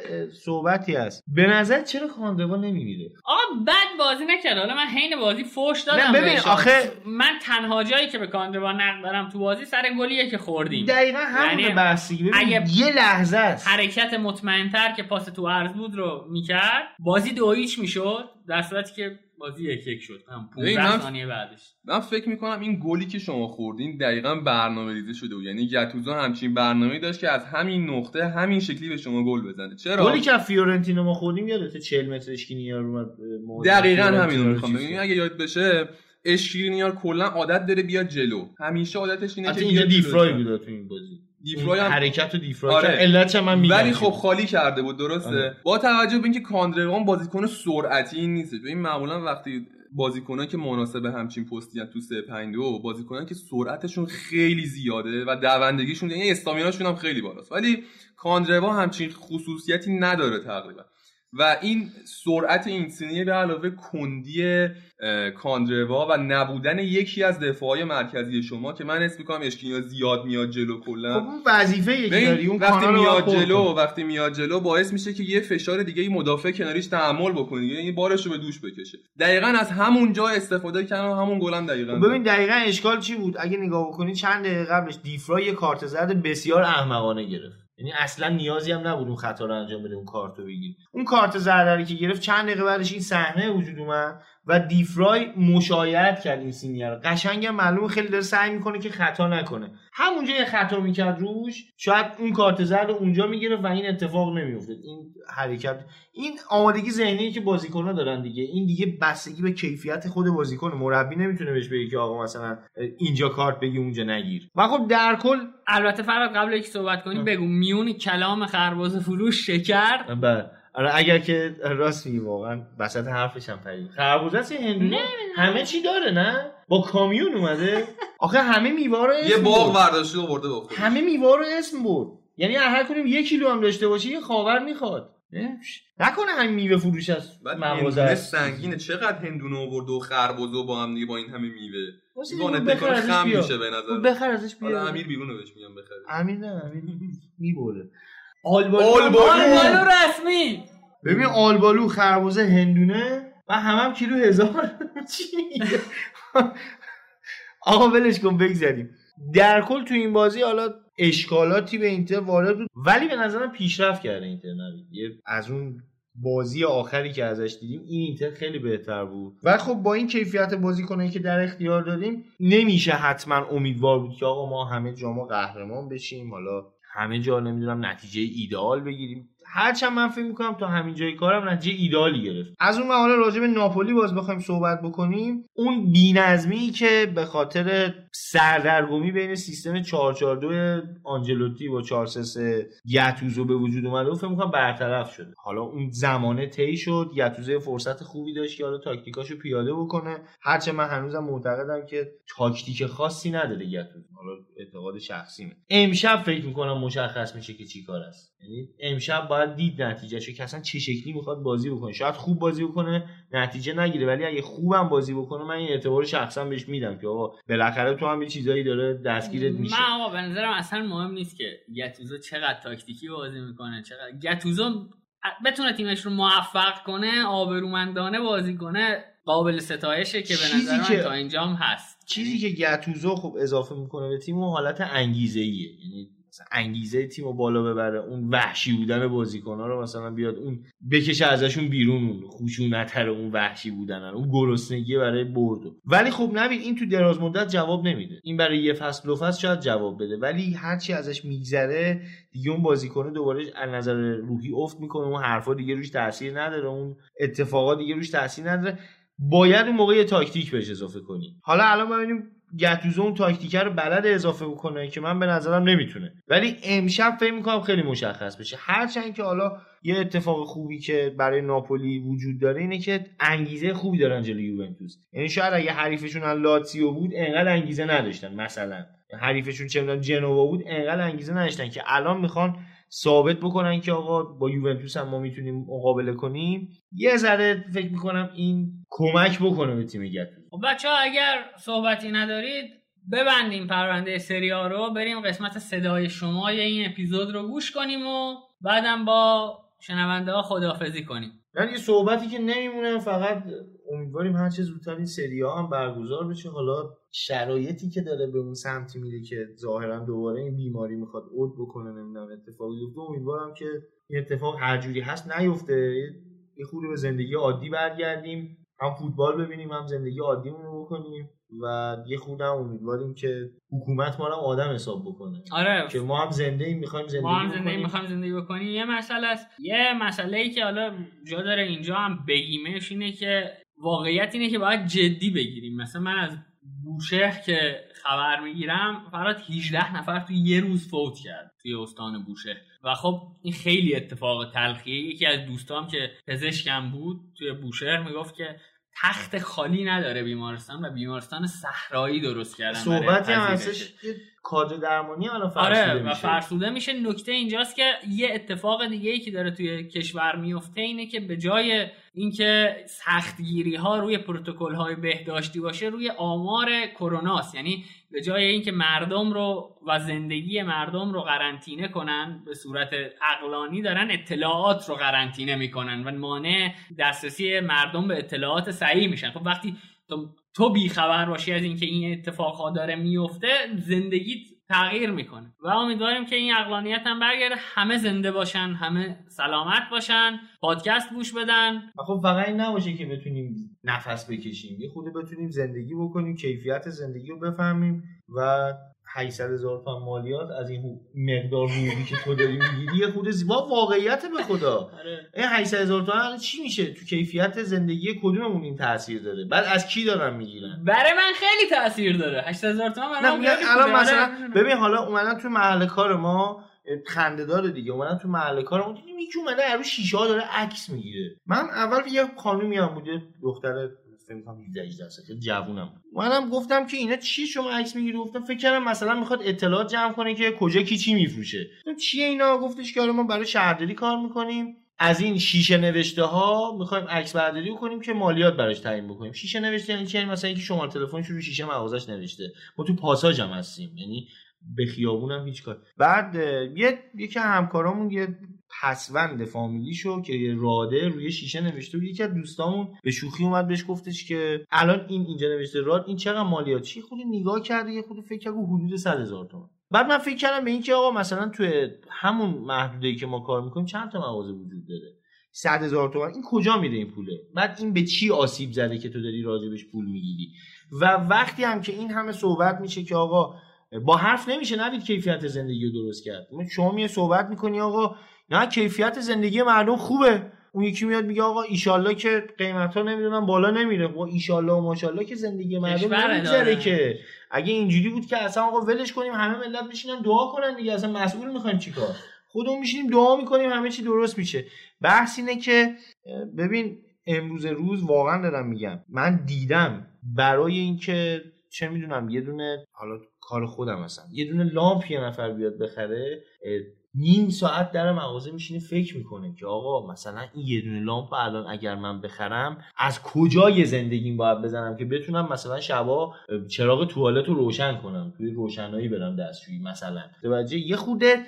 صحبتی هست، به نظر چرا کاندروا نمیمیره؟ آقا بد بازی نکرد. حالا من حین بازی فوش دادم. ببین آخه من تنها جایی که به کاندروا نقد دارم تو بازی سر گلیه که خوردیم. دقیقاً همون بحثی. ببین یه لحظه است حرکت مطمئن‌تر که پاس تو عرض بود رو میکرد، بازی 2-0 میشد، در صورتی که بازی 1-1 شد. هم 15 ثانیه بعدش. من فکر میکنم این گلی که شما خوردین دقیقاً برنامه‌ریزی شده بود. یعنی گتوزو همچین برنامه‌ای داشت که از همین نقطه همین شکلی به شما گل بزنه. چرا؟ گلی که فیورنتینا ما خوردیم یادته 40 مترش که نیار اومد. دقیقاً همین رو می‌خوام ببینید. اگه یاد بشه اشکرینیار کلا عادت داره بیاد جلو. همیشه عادتش اینه که اینجا دیفرای بوده تو این بازی. دیفرای هم... حرکت و دیفرای علتش من میگم، ولی خب خالی کرده بود. درسته. با توجه به اینکه کاندروان بازیکن سرعتی نیست، ببین معمولا وقتی بازیکنایی که مناسب همچین پستین تو 352 بازیکنایی که سرعتشون خیلی زیاده و دوندگیشون، یعنی استامیناشون هم خیلی بالاست، ولی کاندروا همچین خصوصیتی نداره تقریبا. و این سرعت اینسینی به علاوه کندی کاندروا و نبودن یکی از دفاعهای مرکزی شما که من اسم می‌کنم اشکینیا زیاد میاد جلو کلا. خب اون وظیفه یکی داری، اون وقتی میاد جلو باعث میشه که یه فشار دیگه مدافع کناریش تحمل بکنه، یعنی بارش رو به دوش بکشه. دقیقاً از همون جا استفاده کردن و همون گلم دقیقاً. ببین دقیقاً اشکال چی بود؟ اگه نگاه بکنی چند دقیقه قبلش دیفرای یه کارت زرد بسیار احمقانه گرفت. یعنی اصلا نیازی هم نبود اون خطا رو انجام بده، اون کارتو بگیر. اون کارت زردی که گرفت چند دقیقه بعدش این صحنه وجود اومد و دیفرای مشایعت کرد این سینیه رو. قشنگ معلومه خیلی داره سعی میکنه که خطا نکنه. همونجا یه خطا میکرد روش، شاید اون کارت زرد اونجا میگرفت و این اتفاق نمیافتاد. این حرکت، این آمادگی ذهنیه که بازیکن‌ها دارن دیگه. این دیگه بستگی به کیفیت خود بازیکن، مربی نمیتونه بهش بگه که آقا مثلا اینجا کارت بگی اونجا نگیر. و خب در کل البته فراد قبل اینکه صحبت کنیم بگو میون کلام خرباز فروش شکر. بله آره اگر که راست میگی واقعا وسط حرفش هم پرید. خربوزه است هندونه همه چی داره نه؟ با کامیون اومده. آخه همه میوه رو یه باغ برداشته و برده گفت. همه میوه رو اسم برد. یعنی هر کدوم 1 کیلو هم داشته باشه یه خاور میخواد. نکنه همین میوه فروش است. مغازه سنگینه چقدر هندونه آورد و خربوزه با هم دیگه با این همه میوه. اون بخار خام میشه به نظر. بخار ازش بیاد. حالا امیر بیرونو بهش میگم بخار. امیر نه امیر میبره. آلبالو رسمی. ببین آلبالو خربوزه هندونه و همم کیلو 1000 چی میگه؟ آقا ولش کن بگذاریم. در کل تو این بازی حالا اشکالاتی به اینتر وارد بود ولی به نظرم پیشرفت کرده اینتر. نبید از اون بازی آخری که ازش دیدیم این اینتر خیلی بهتر بود و خب با این کیفیت بازیکنایی که در اختیار دادیم نمیشه حتما امیدوار بود که آقا ما همه جاما قهرمان بشیم، حالا همه جا نمیدونم نتیجه ایدئال بگیریم. هرچند من فکر می‌کنم تا همین جای کارم نتیجه ایدئالی گرفت. از اون حالا راجع به ناپولی باز بخوایم صحبت بکنیم، اون بی‌نظمی که به خاطر سردرگمی بین سیستم 442 آنجلوتی و 433 گاتوزو به وجود اومد و فکر می‌کنم برطرف شده. حالا اون زمانه طی شد، گاتوزو فرصت خوبی داشت که حالا تاکتیکاشو پیاده بکنه. هرچند من هنوزم معتقدم که تاکتیک خاصی نداره گاتوزو. حالا اعتقاد شخصیمه. امشب فکر می‌کنم مشخص میشه که چیکار است. یعنی امشب باید دید نتیجهشو که اصلا چه شکلی میخواد بازی بکنه. شاید خوب بازی بکنه نتیجه نگیره ولی اگه خوبم بازی بکنه من این اعتبار شخصا بهش میدم که آقا بالاخره تو هم یه چیزایی داره دستگیرت میشه. من آقا به نظرم اصلا مهم نیست که گاتوزو چقدر تاکتیکی بازی میکنه، چقدر گاتوزو بتونه تیمش رو موفق کنه، آبرومندانه بازی کنه، قابل ستایشه که به نظر من تا اینجا هم هست. چیزی که گاتوزو خب اضافه میکنه به تیم اون حالت انگیزه‌ایه، یعنی مثلا انگیزه تیمو بالا ببره، اون وحشی بودن بازیکن‌ها رو مثلا بیاد اون بکشه ازشون بیرون، اون خشونت رو، اون وحشی بودن، اون گرسنگی برای برد. ولی خب نبید این تو دراز مدت جواب نمیده. این برای یه فصل دو فصل شاید جواب بده ولی هر چی ازش میگذره دیگه اون بازیکنه دوباره از نظر روحی افت میکنه، اون حرفا دیگه روش تاثیر نداره، اون اتفاقا دیگه روش تاثیر نداره. باید اون موقع یه تاکتیک بهش اضافه کنی. حالا الان ببینیم گاتوزو اون تاکتیک رو بلد اضافه بکنه که من به نظرم نمیتونه ولی امشب فکر می‌کنم خیلی مشخص بشه. هرچند که حالا یه اتفاق خوبی که برای ناپولی وجود داره اینه که انگیزه خوبی دارن جلوی یوونتوس، یعنی شاید اگه حریفشون لاتزیو بود انقدر انگیزه نداشتن، مثلا حریفشون چه می‌دونم جنوا بود انقدر انگیزه نداشتن که الان میخوان ثابت بکنن که آقا با یوونتوس هم ما میتونیم مقابله کنیم. یه ذره فکر می‌کنم این کمک بکنه به تیم گاتوزو. خب بچه‌ها اگر صحبتی ندارید ببندیم پرونده سری آ رو، بریم قسمت صدای شمای این اپیزود رو گوش کنیم و بعدم با شنونده ها خداحافظی کنیم. یعنی صحبتی که نمیمونه، فقط امیدواریم هر چه زودتر این سری آ هم برگزار بشه. حالا شرایطی که داره به اون سمتی میره که ظاهرا دوباره این بیماری میخواد عود بکنه، نمیدونم اتفاقی بیفته. امیدوارم که این اتفاق هر جوری هست نیفته، یه خورده به زندگی عادی برگردیم، هم فوتبال ببینیم هم زندگی عادیمون رو بکنیم و یه خودم امیدواریم که حکومت ما رو آدم حساب بکنه. آره. که ما هم زندگی می‌خوایم زندگی بکنیم. یه مسئله است. یه مسئله‌ای که حالا جا داره اینجا هم بگیمش اینه که واقعیت اینه که باید جدی بگیریم. مثلا من از بوشهر که خبر میگیرم فرات 18 نفر توی یه روز فوت کرد توی استان بوشهر و خب این خیلی اتفاق تلخیه. یکی از دوستام که پزشکم بود توی بوشهر میگفت که تخت خالی نداره بیمارستان و بیمارستان صحرایی درست کردن. صحبتی هم ازش کادر درمانی حالا فرسوده میشه. آره و فرسوده میشه. نکته اینجاست که یه اتفاق دیگه‌ای که داره توی کشور میفته اینه که به جای اینکه سختگیری‌ها روی پروتکل‌های بهداشتی باشه روی آمار کروناست، یعنی به جای اینکه مردم رو و زندگی مردم رو قرنطینه کنن به صورت عقلانی دارن اطلاعات رو قرنطینه میکنن و مانع دسترسی مردم به اطلاعات صحیح میشن. خب وقتی تو بیخبر باشی از اینکه این اتفاقها داره میفته زندگیت تغییر میکنه و امیدواریم که این عقلانیت هم برگرده، همه زنده باشن، همه سلامت باشن، پادکست گوش بدن. خب فقط این نباشه که بتونیم نفس بکشیم، یه خود بتونیم زندگی بکنیم، کیفیت زندگی رو بفهمیم و 800,000 تومان مالیات از این مقدار حقوقی که تو داری میگیری یه خود زیبا واقعیت به خدا. این 800,000 تومان چی میشه؟ تو کیفیت زندگی کدوممون این تاثیر داره؟ بعد از کی دارن میگیرن؟ برای من خیلی تاثیر داره 800,000 تومان. الان مثلا ببین حالا اومدن تو محل کار ما خنده داره دیگه. اومدم تو محل کارم دیدم یکی اومده عروض شیشه ها داره عکس میگیره. من اول یه خانومی هم بود، دختر فکر می‌کنم 17 18 ساله، جوونم بود. منم گفتم که اینا چی شما عکس میگیره؟ گفتم فکر کردم مثلا میخواد اطلاعات جمع کنه که کجا کی چی میفروشه. گفتم چیه اینا؟ گفتش که آره ما برای شهرداری کار می‌کنیم، از این شیشه نوشته ها می‌خوایم عکس برداری کنیم که مالیات براش تعیین بکنیم. شیشه نوشته یعنی چی؟ مثلا اینکه شماره تلفنش رو شیشه مغازش نوشته. ما تو پاساژ هم هستیم، یعنی به خیابونم هیچ کار. بعد یکی همکارامون یه پسوند فامیلیشو که راده روی شیشه نوشته بود، یکی از دوستامون به شوخی اومد بهش گفتش که الان این اینجا نوشته راد، این چقدر مالیات چی؟ خودی نگاه کرده یه خودی فکر کرده حدود 100,000 تومان. بعد من فکر کردم به این که آقا مثلا تو همون محدوده‌ای که ما کار میکنیم چند تا مغازه وجود داره، 100,000 تومان این کجا میره این پوله؟ بعد این به چی آسیب زده که تو داری راجبش پول میگیری؟ و وقتی هم که این همه صحبت میشه که آقا با حرف نمیشه نوید کیفیت زندگی رو درست کرد. شما میای صحبت میکنی آقا نه کیفیت زندگی مردم خوبه، اون یکی میاد میگه آقا ایشالله که قیمتا نمیدونم بالا نمیره. و ایشالله و ماشالله که زندگی مردم نمیذاره که. اگه اینجوری بود که اصلا آقا ولش کنیم همه ملت بشینن دعا کنن دیگه، اصلا مسئول میخوایم چیکار؟ خودمون میشینیم دعا میکنیم همه چی درست میشه. بحث اینه که ببین امروز روز واقعا دارم میگم، من دیدم برای اینکه چه میدونم یه دونه حالا کار خودم مثلا یه دونه لامپ یه نفر بیاد بخره، نیم ساعت در مغازه میشینه فکر میکنه که آقا مثلا این یه دونه لامپ الان اگر من بخرم از کجای زندگیم باید بزنم که بتونم مثلا شبا چراغ توالت رو روشن کنم، توی روشنایی برم دستشویی مثلا. توجه یه خودت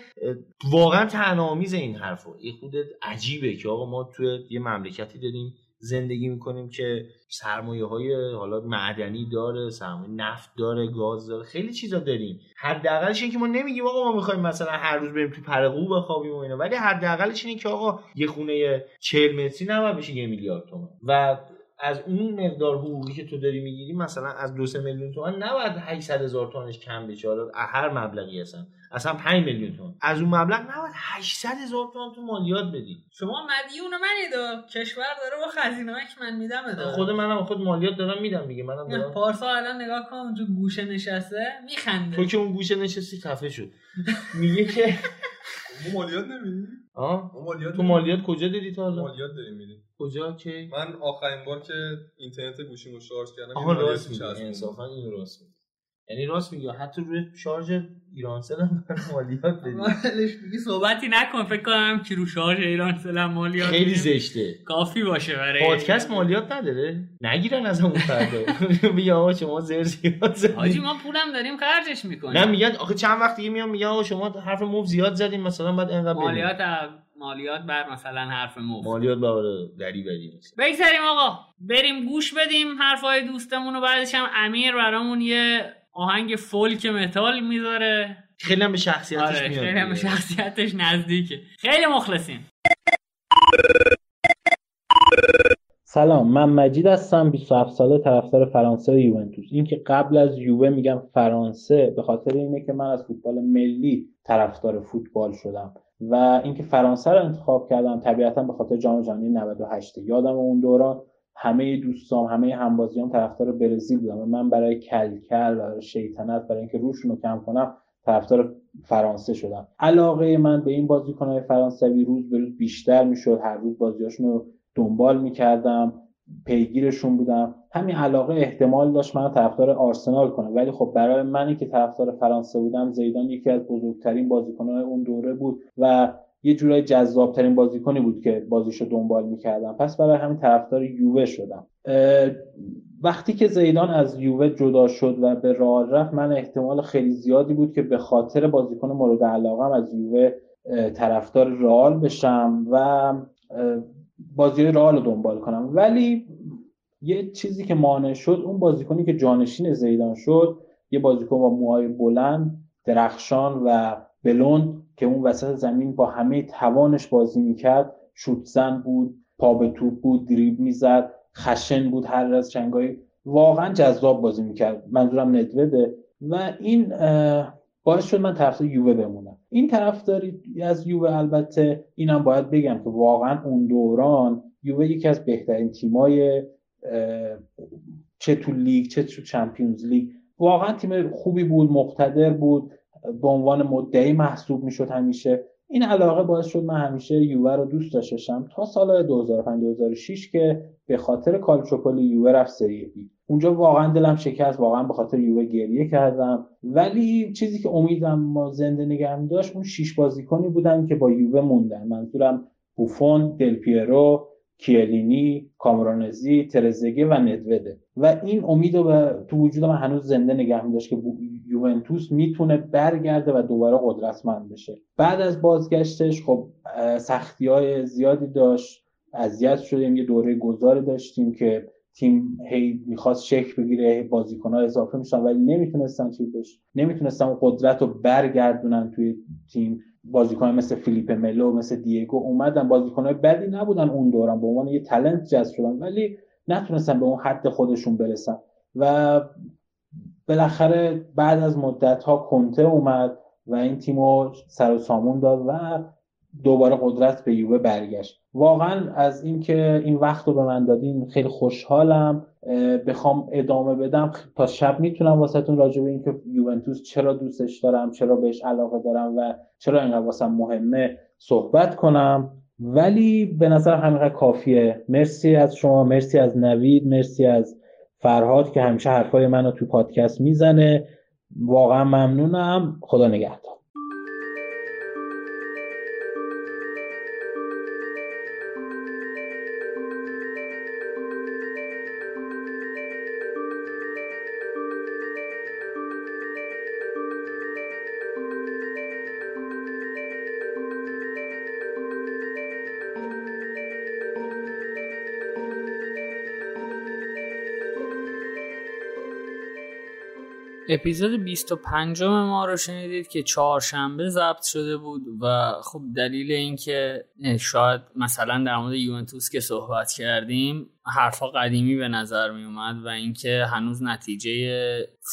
واقعا طعنه‌آمیز این حرفو، یه خودت عجیبه که آقا ما توی یه مملکتی داریم زندگی میکنیم که سرمایه های حالا معدنی داره، سرمایه نفت داره، گاز داره، خیلی چیزا داریم. حداقلش اینه که ما نمیگیم آقا ما میخوایم مثلا هر روز بریم تو پرقو بخوابیم و اینا، ولی حداقلش اینه که آقا یه خونه 40 متری نباید بشه 1,000,000,000 تومان و از اون مقدار حقوقی که تو داری میگیری مثلا از 2-3 میلیون تومان نباید 800,000 تومانش کم بشه. حالا هر مبلغی اصلا 5 میلیون تومان از اون مبلغ نباید 800,000 تومان تو مالیات بدی. شما مدیون منید، کشور داره با خزینه‌اش من میدم، خود منم خود مالیات دارم میدم دیگه. منم دارم پارسا الان نگاه کنم اونجا گوشه نشسته میخنده، تو که اون گوشه نشستی خفه شد میگه که تو مالیات نمیدی؟ تو مالیات کجا دیدی تا حالا؟ مالیات داریم میدی. کجا که؟ من آخرین بار که اینترنت گوشیمو شارژ کردم این راست میگه. انصافا این راست میگه. یعنی راست میگه. حتی روی شارژ ایرانسل هم مالیات بدی. ولش میگی صحبتی نکن. فکر کنم که رو شارژ ایرانسل هم مالیات خیلی زشته. کافی باشه برای پادکست مالیات نداره. نگیرن از اون فردا. میگه آقا شما زیاد زدید. حاجی ما پولم داریم خرجش میکنیم. نه میگن آخه چند وقت دیگه میام میگه آقا شما حرف مفت زیاد زدین مثلا بعد اینقدر مالیات مالیات بر مثلا حرف مفت، مالیات بر دری بدیم. بگذاریم آقا بریم گوش بدیم حرفای دوستمون و بعدش هم امیر برامون یه آهنگ فولک متال میذاره. خیلی هم به شخصیتش میاد. خیلی هم به شخصیتش نزدیکه. خیلی مخلصیم. سلام، من مجید هستم، 27 ساله، طرفدار فرانسه و یوونتوس. این که قبل از یووه میگم فرانسه به خاطر اینه که من از فوتبال ملی طرفدار فوتبال شدم و اینکه فرانسه رو انتخاب کردم طبیعتاً به خاطر جام جهانی 98. یادم اون دوران همه دوستام، همه همبازیام طرفدار برزیل بودن و من برای کلکل، برای شیطنت، برای اینکه روشون رو کم کنم طرفدار فرانسه شدم. علاقه من به این بازیکن‌های فرانسوی روز به روز بیشتر میشد، هر روز بازیاشون رو دنبال می‌کردم، پیگیرشون بودم. همین علاقه احتمال داشت منو طرفدار آرسنال کنه، ولی خب برای منی که طرفدار فرانسه بودم زیدان یکی از بزرگترین بازیکن‌های اون دوره بود و یه جورای جذابترین بازیکنی بود که بازیشو دنبال می‌کردم. پس برای همین طرفدار یووه شدم. وقتی که زیدان از یووه جدا شد و به رئال رفت، من احتمال خیلی زیادی بود که به خاطر بازیکن مورد علاقه‌ام از یووه طرفدار رئال بشم و بازی رئال رو دنبال کنم. ولی یه چیزی که مانع شد اون بازیکنی که جانشین زیدان شد، یه بازیکن با موهای بلند، درخشان و بلوند که اون وسط زمین با همه توانش بازی میکرد، شوتزن بود، پا به توپ بود، دریبل میزد، خشن بود، هر از چنگای واقعا جذاب بازی میکرد. منظورم ندوده و این باعث شد من طرفدار یووه بمونم. این طرفداری از یووه، البته اینم باید بگم که واقعا اون دوران یووه یکی از بهترین تیمای چه تو لیگ چه تو چمپیونز لیگ، واقعا تیم خوبی بود، مقتدر بود، به عنوان مدعی محسوب میشد همیشه. این علاقه باعث شد من همیشه یووه رو دوست داشتم تا سال 2005-2006 که به خاطر کالچوپولی یووه رفت سری بی. اونجا واقعا دلم شکست، واقعا به خاطر یووه گریه کردم، ولی چیزی که امیدم ما زنده نگه می‌داشت اون 6 بازیکنی بودن که با یووه موندن. منظورم بوفون، دل پیرو، کیلینی، کامرانزی، ترزگه و ندوده، و این امیدو تو وجودم هنوز زنده نگه می‌داشت که یوونتوس میتونه برگرده و دوباره قدرتمند بشه. بعد از بازگشتش خب سختی‌های زیادی داشت، اذیت شدیم، یه دوره گذار داشتیم که تیم هی میخواست شکل بگیره، بازیکن‌ها اضافه میشن ولی نمیتونستن اون قدرت رو برگردونن توی تیم. بازیکن‌ها مثل فیلیپ ملو، مثل دیگو اومدن، بازیکن‌های بدی نبودن اون دوران، به عنوان یه تالنت جذب شدن ولی نتونستن به اون حد خودشون برسن. و بالاخره بعد از مدت‌ها کنته اومد و این تیمو سر و سامون داد و دوباره قدرت به یووه برگشت. واقعا از اینکه این وقت رو به من دادین خیلی خوشحالم. بخوام ادامه بدم تا شب میتونم واسهتون راجع به اینکه یوونتوس چرا دوستش دارم، چرا بهش علاقه دارم و چرا اینقدر واسم مهمه صحبت کنم، ولی به نظر همینقدر کافیه. مرسی از شما، مرسی از نوید، مرسی از فرهاد که همیشه حرفای منو تو پادکست میزنه. واقعا ممنونم. خدا نگهدار. اپیزود 25 ما رو شنیدید که چهارشنبه ضبط شده بود و خب دلیل این که شاید مثلا در مورد یوونتوس که صحبت کردیم حرفا قدیمی به نظر می اومد و اینکه هنوز نتیجه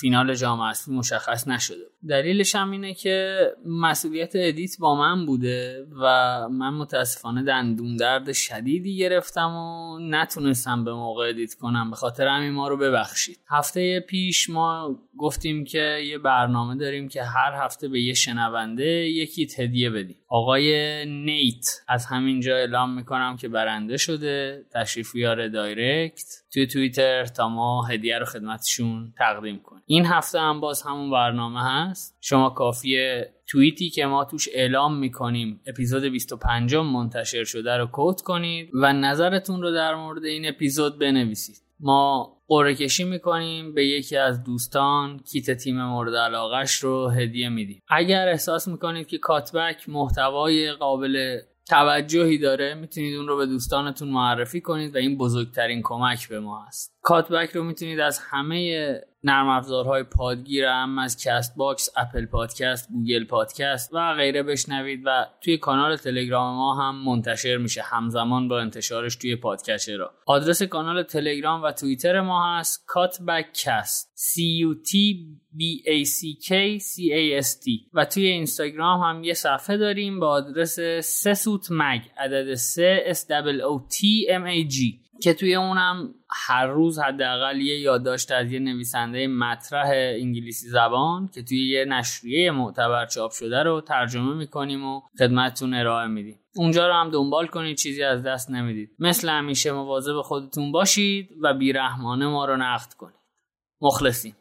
فینال جام حذفی مشخص نشده. دلیلش هم اینه که مسئولیت ادیت با من بوده و من متاسفانه دندون درد شدیدی گرفتم و نتونستم به موقع ادیت کنم، به خاطر همین ما رو ببخشید. هفته پیش ما گفتیم که یه برنامه داریم که هر هفته به یه شنونده یکی هدیه بدیم. آقای نیت از همینجا اعلام میکنم که برنده شده. تشریف بیار دایرکت توی توییتر تا ما هدیه رو خدمتشون تقدیم کنیم. این هفته هم باز همون برنامه هست. شما کافیه توییتی که ما توش اعلام میکنیم اپیزود 25 منتشر شده رو کد کنید و نظرتون رو در مورد این اپیزود بنویسید. ما قرعه کشی میکنیم، به یکی از دوستان کیت تیم مورد علاقه‌اش رو هدیه میدیم. اگر احساس میکنید که کاتبک محتوای قابل توجهی داره میتونید اون رو به دوستانتون معرفی کنید و این بزرگترین کمک به ما هست. کاتبک رو میتونید از همه نرم افزارهای پادگیر، هم از کست باکس، اپل پادکست، گوگل پادکست و غیره بشنوید و توی کانال تلگرام ما هم منتشر میشه همزمان با انتشارش توی پادکسترها. آدرس کانال تلگرام و توییتر ما هست کاتبکست CUTBACKCAST و توی اینستاگرام هم یه صفحه داریم با آدرس سسوتمگ عدد 3SOOTMAG که توی اونم هر روز حداقل یه یادداشت از یه نویسنده مطرح انگلیسی زبان که توی یه نشریه معتبر چاپ شده رو ترجمه میکنیم و خدمتتون ارائه میدیم. اونجا رو هم دنبال کنید، چیزی از دست نمیدید. مثل همیشه مواظب خودتون باشید و بیرحمانه ما رو نقد کنید. مخلصیم.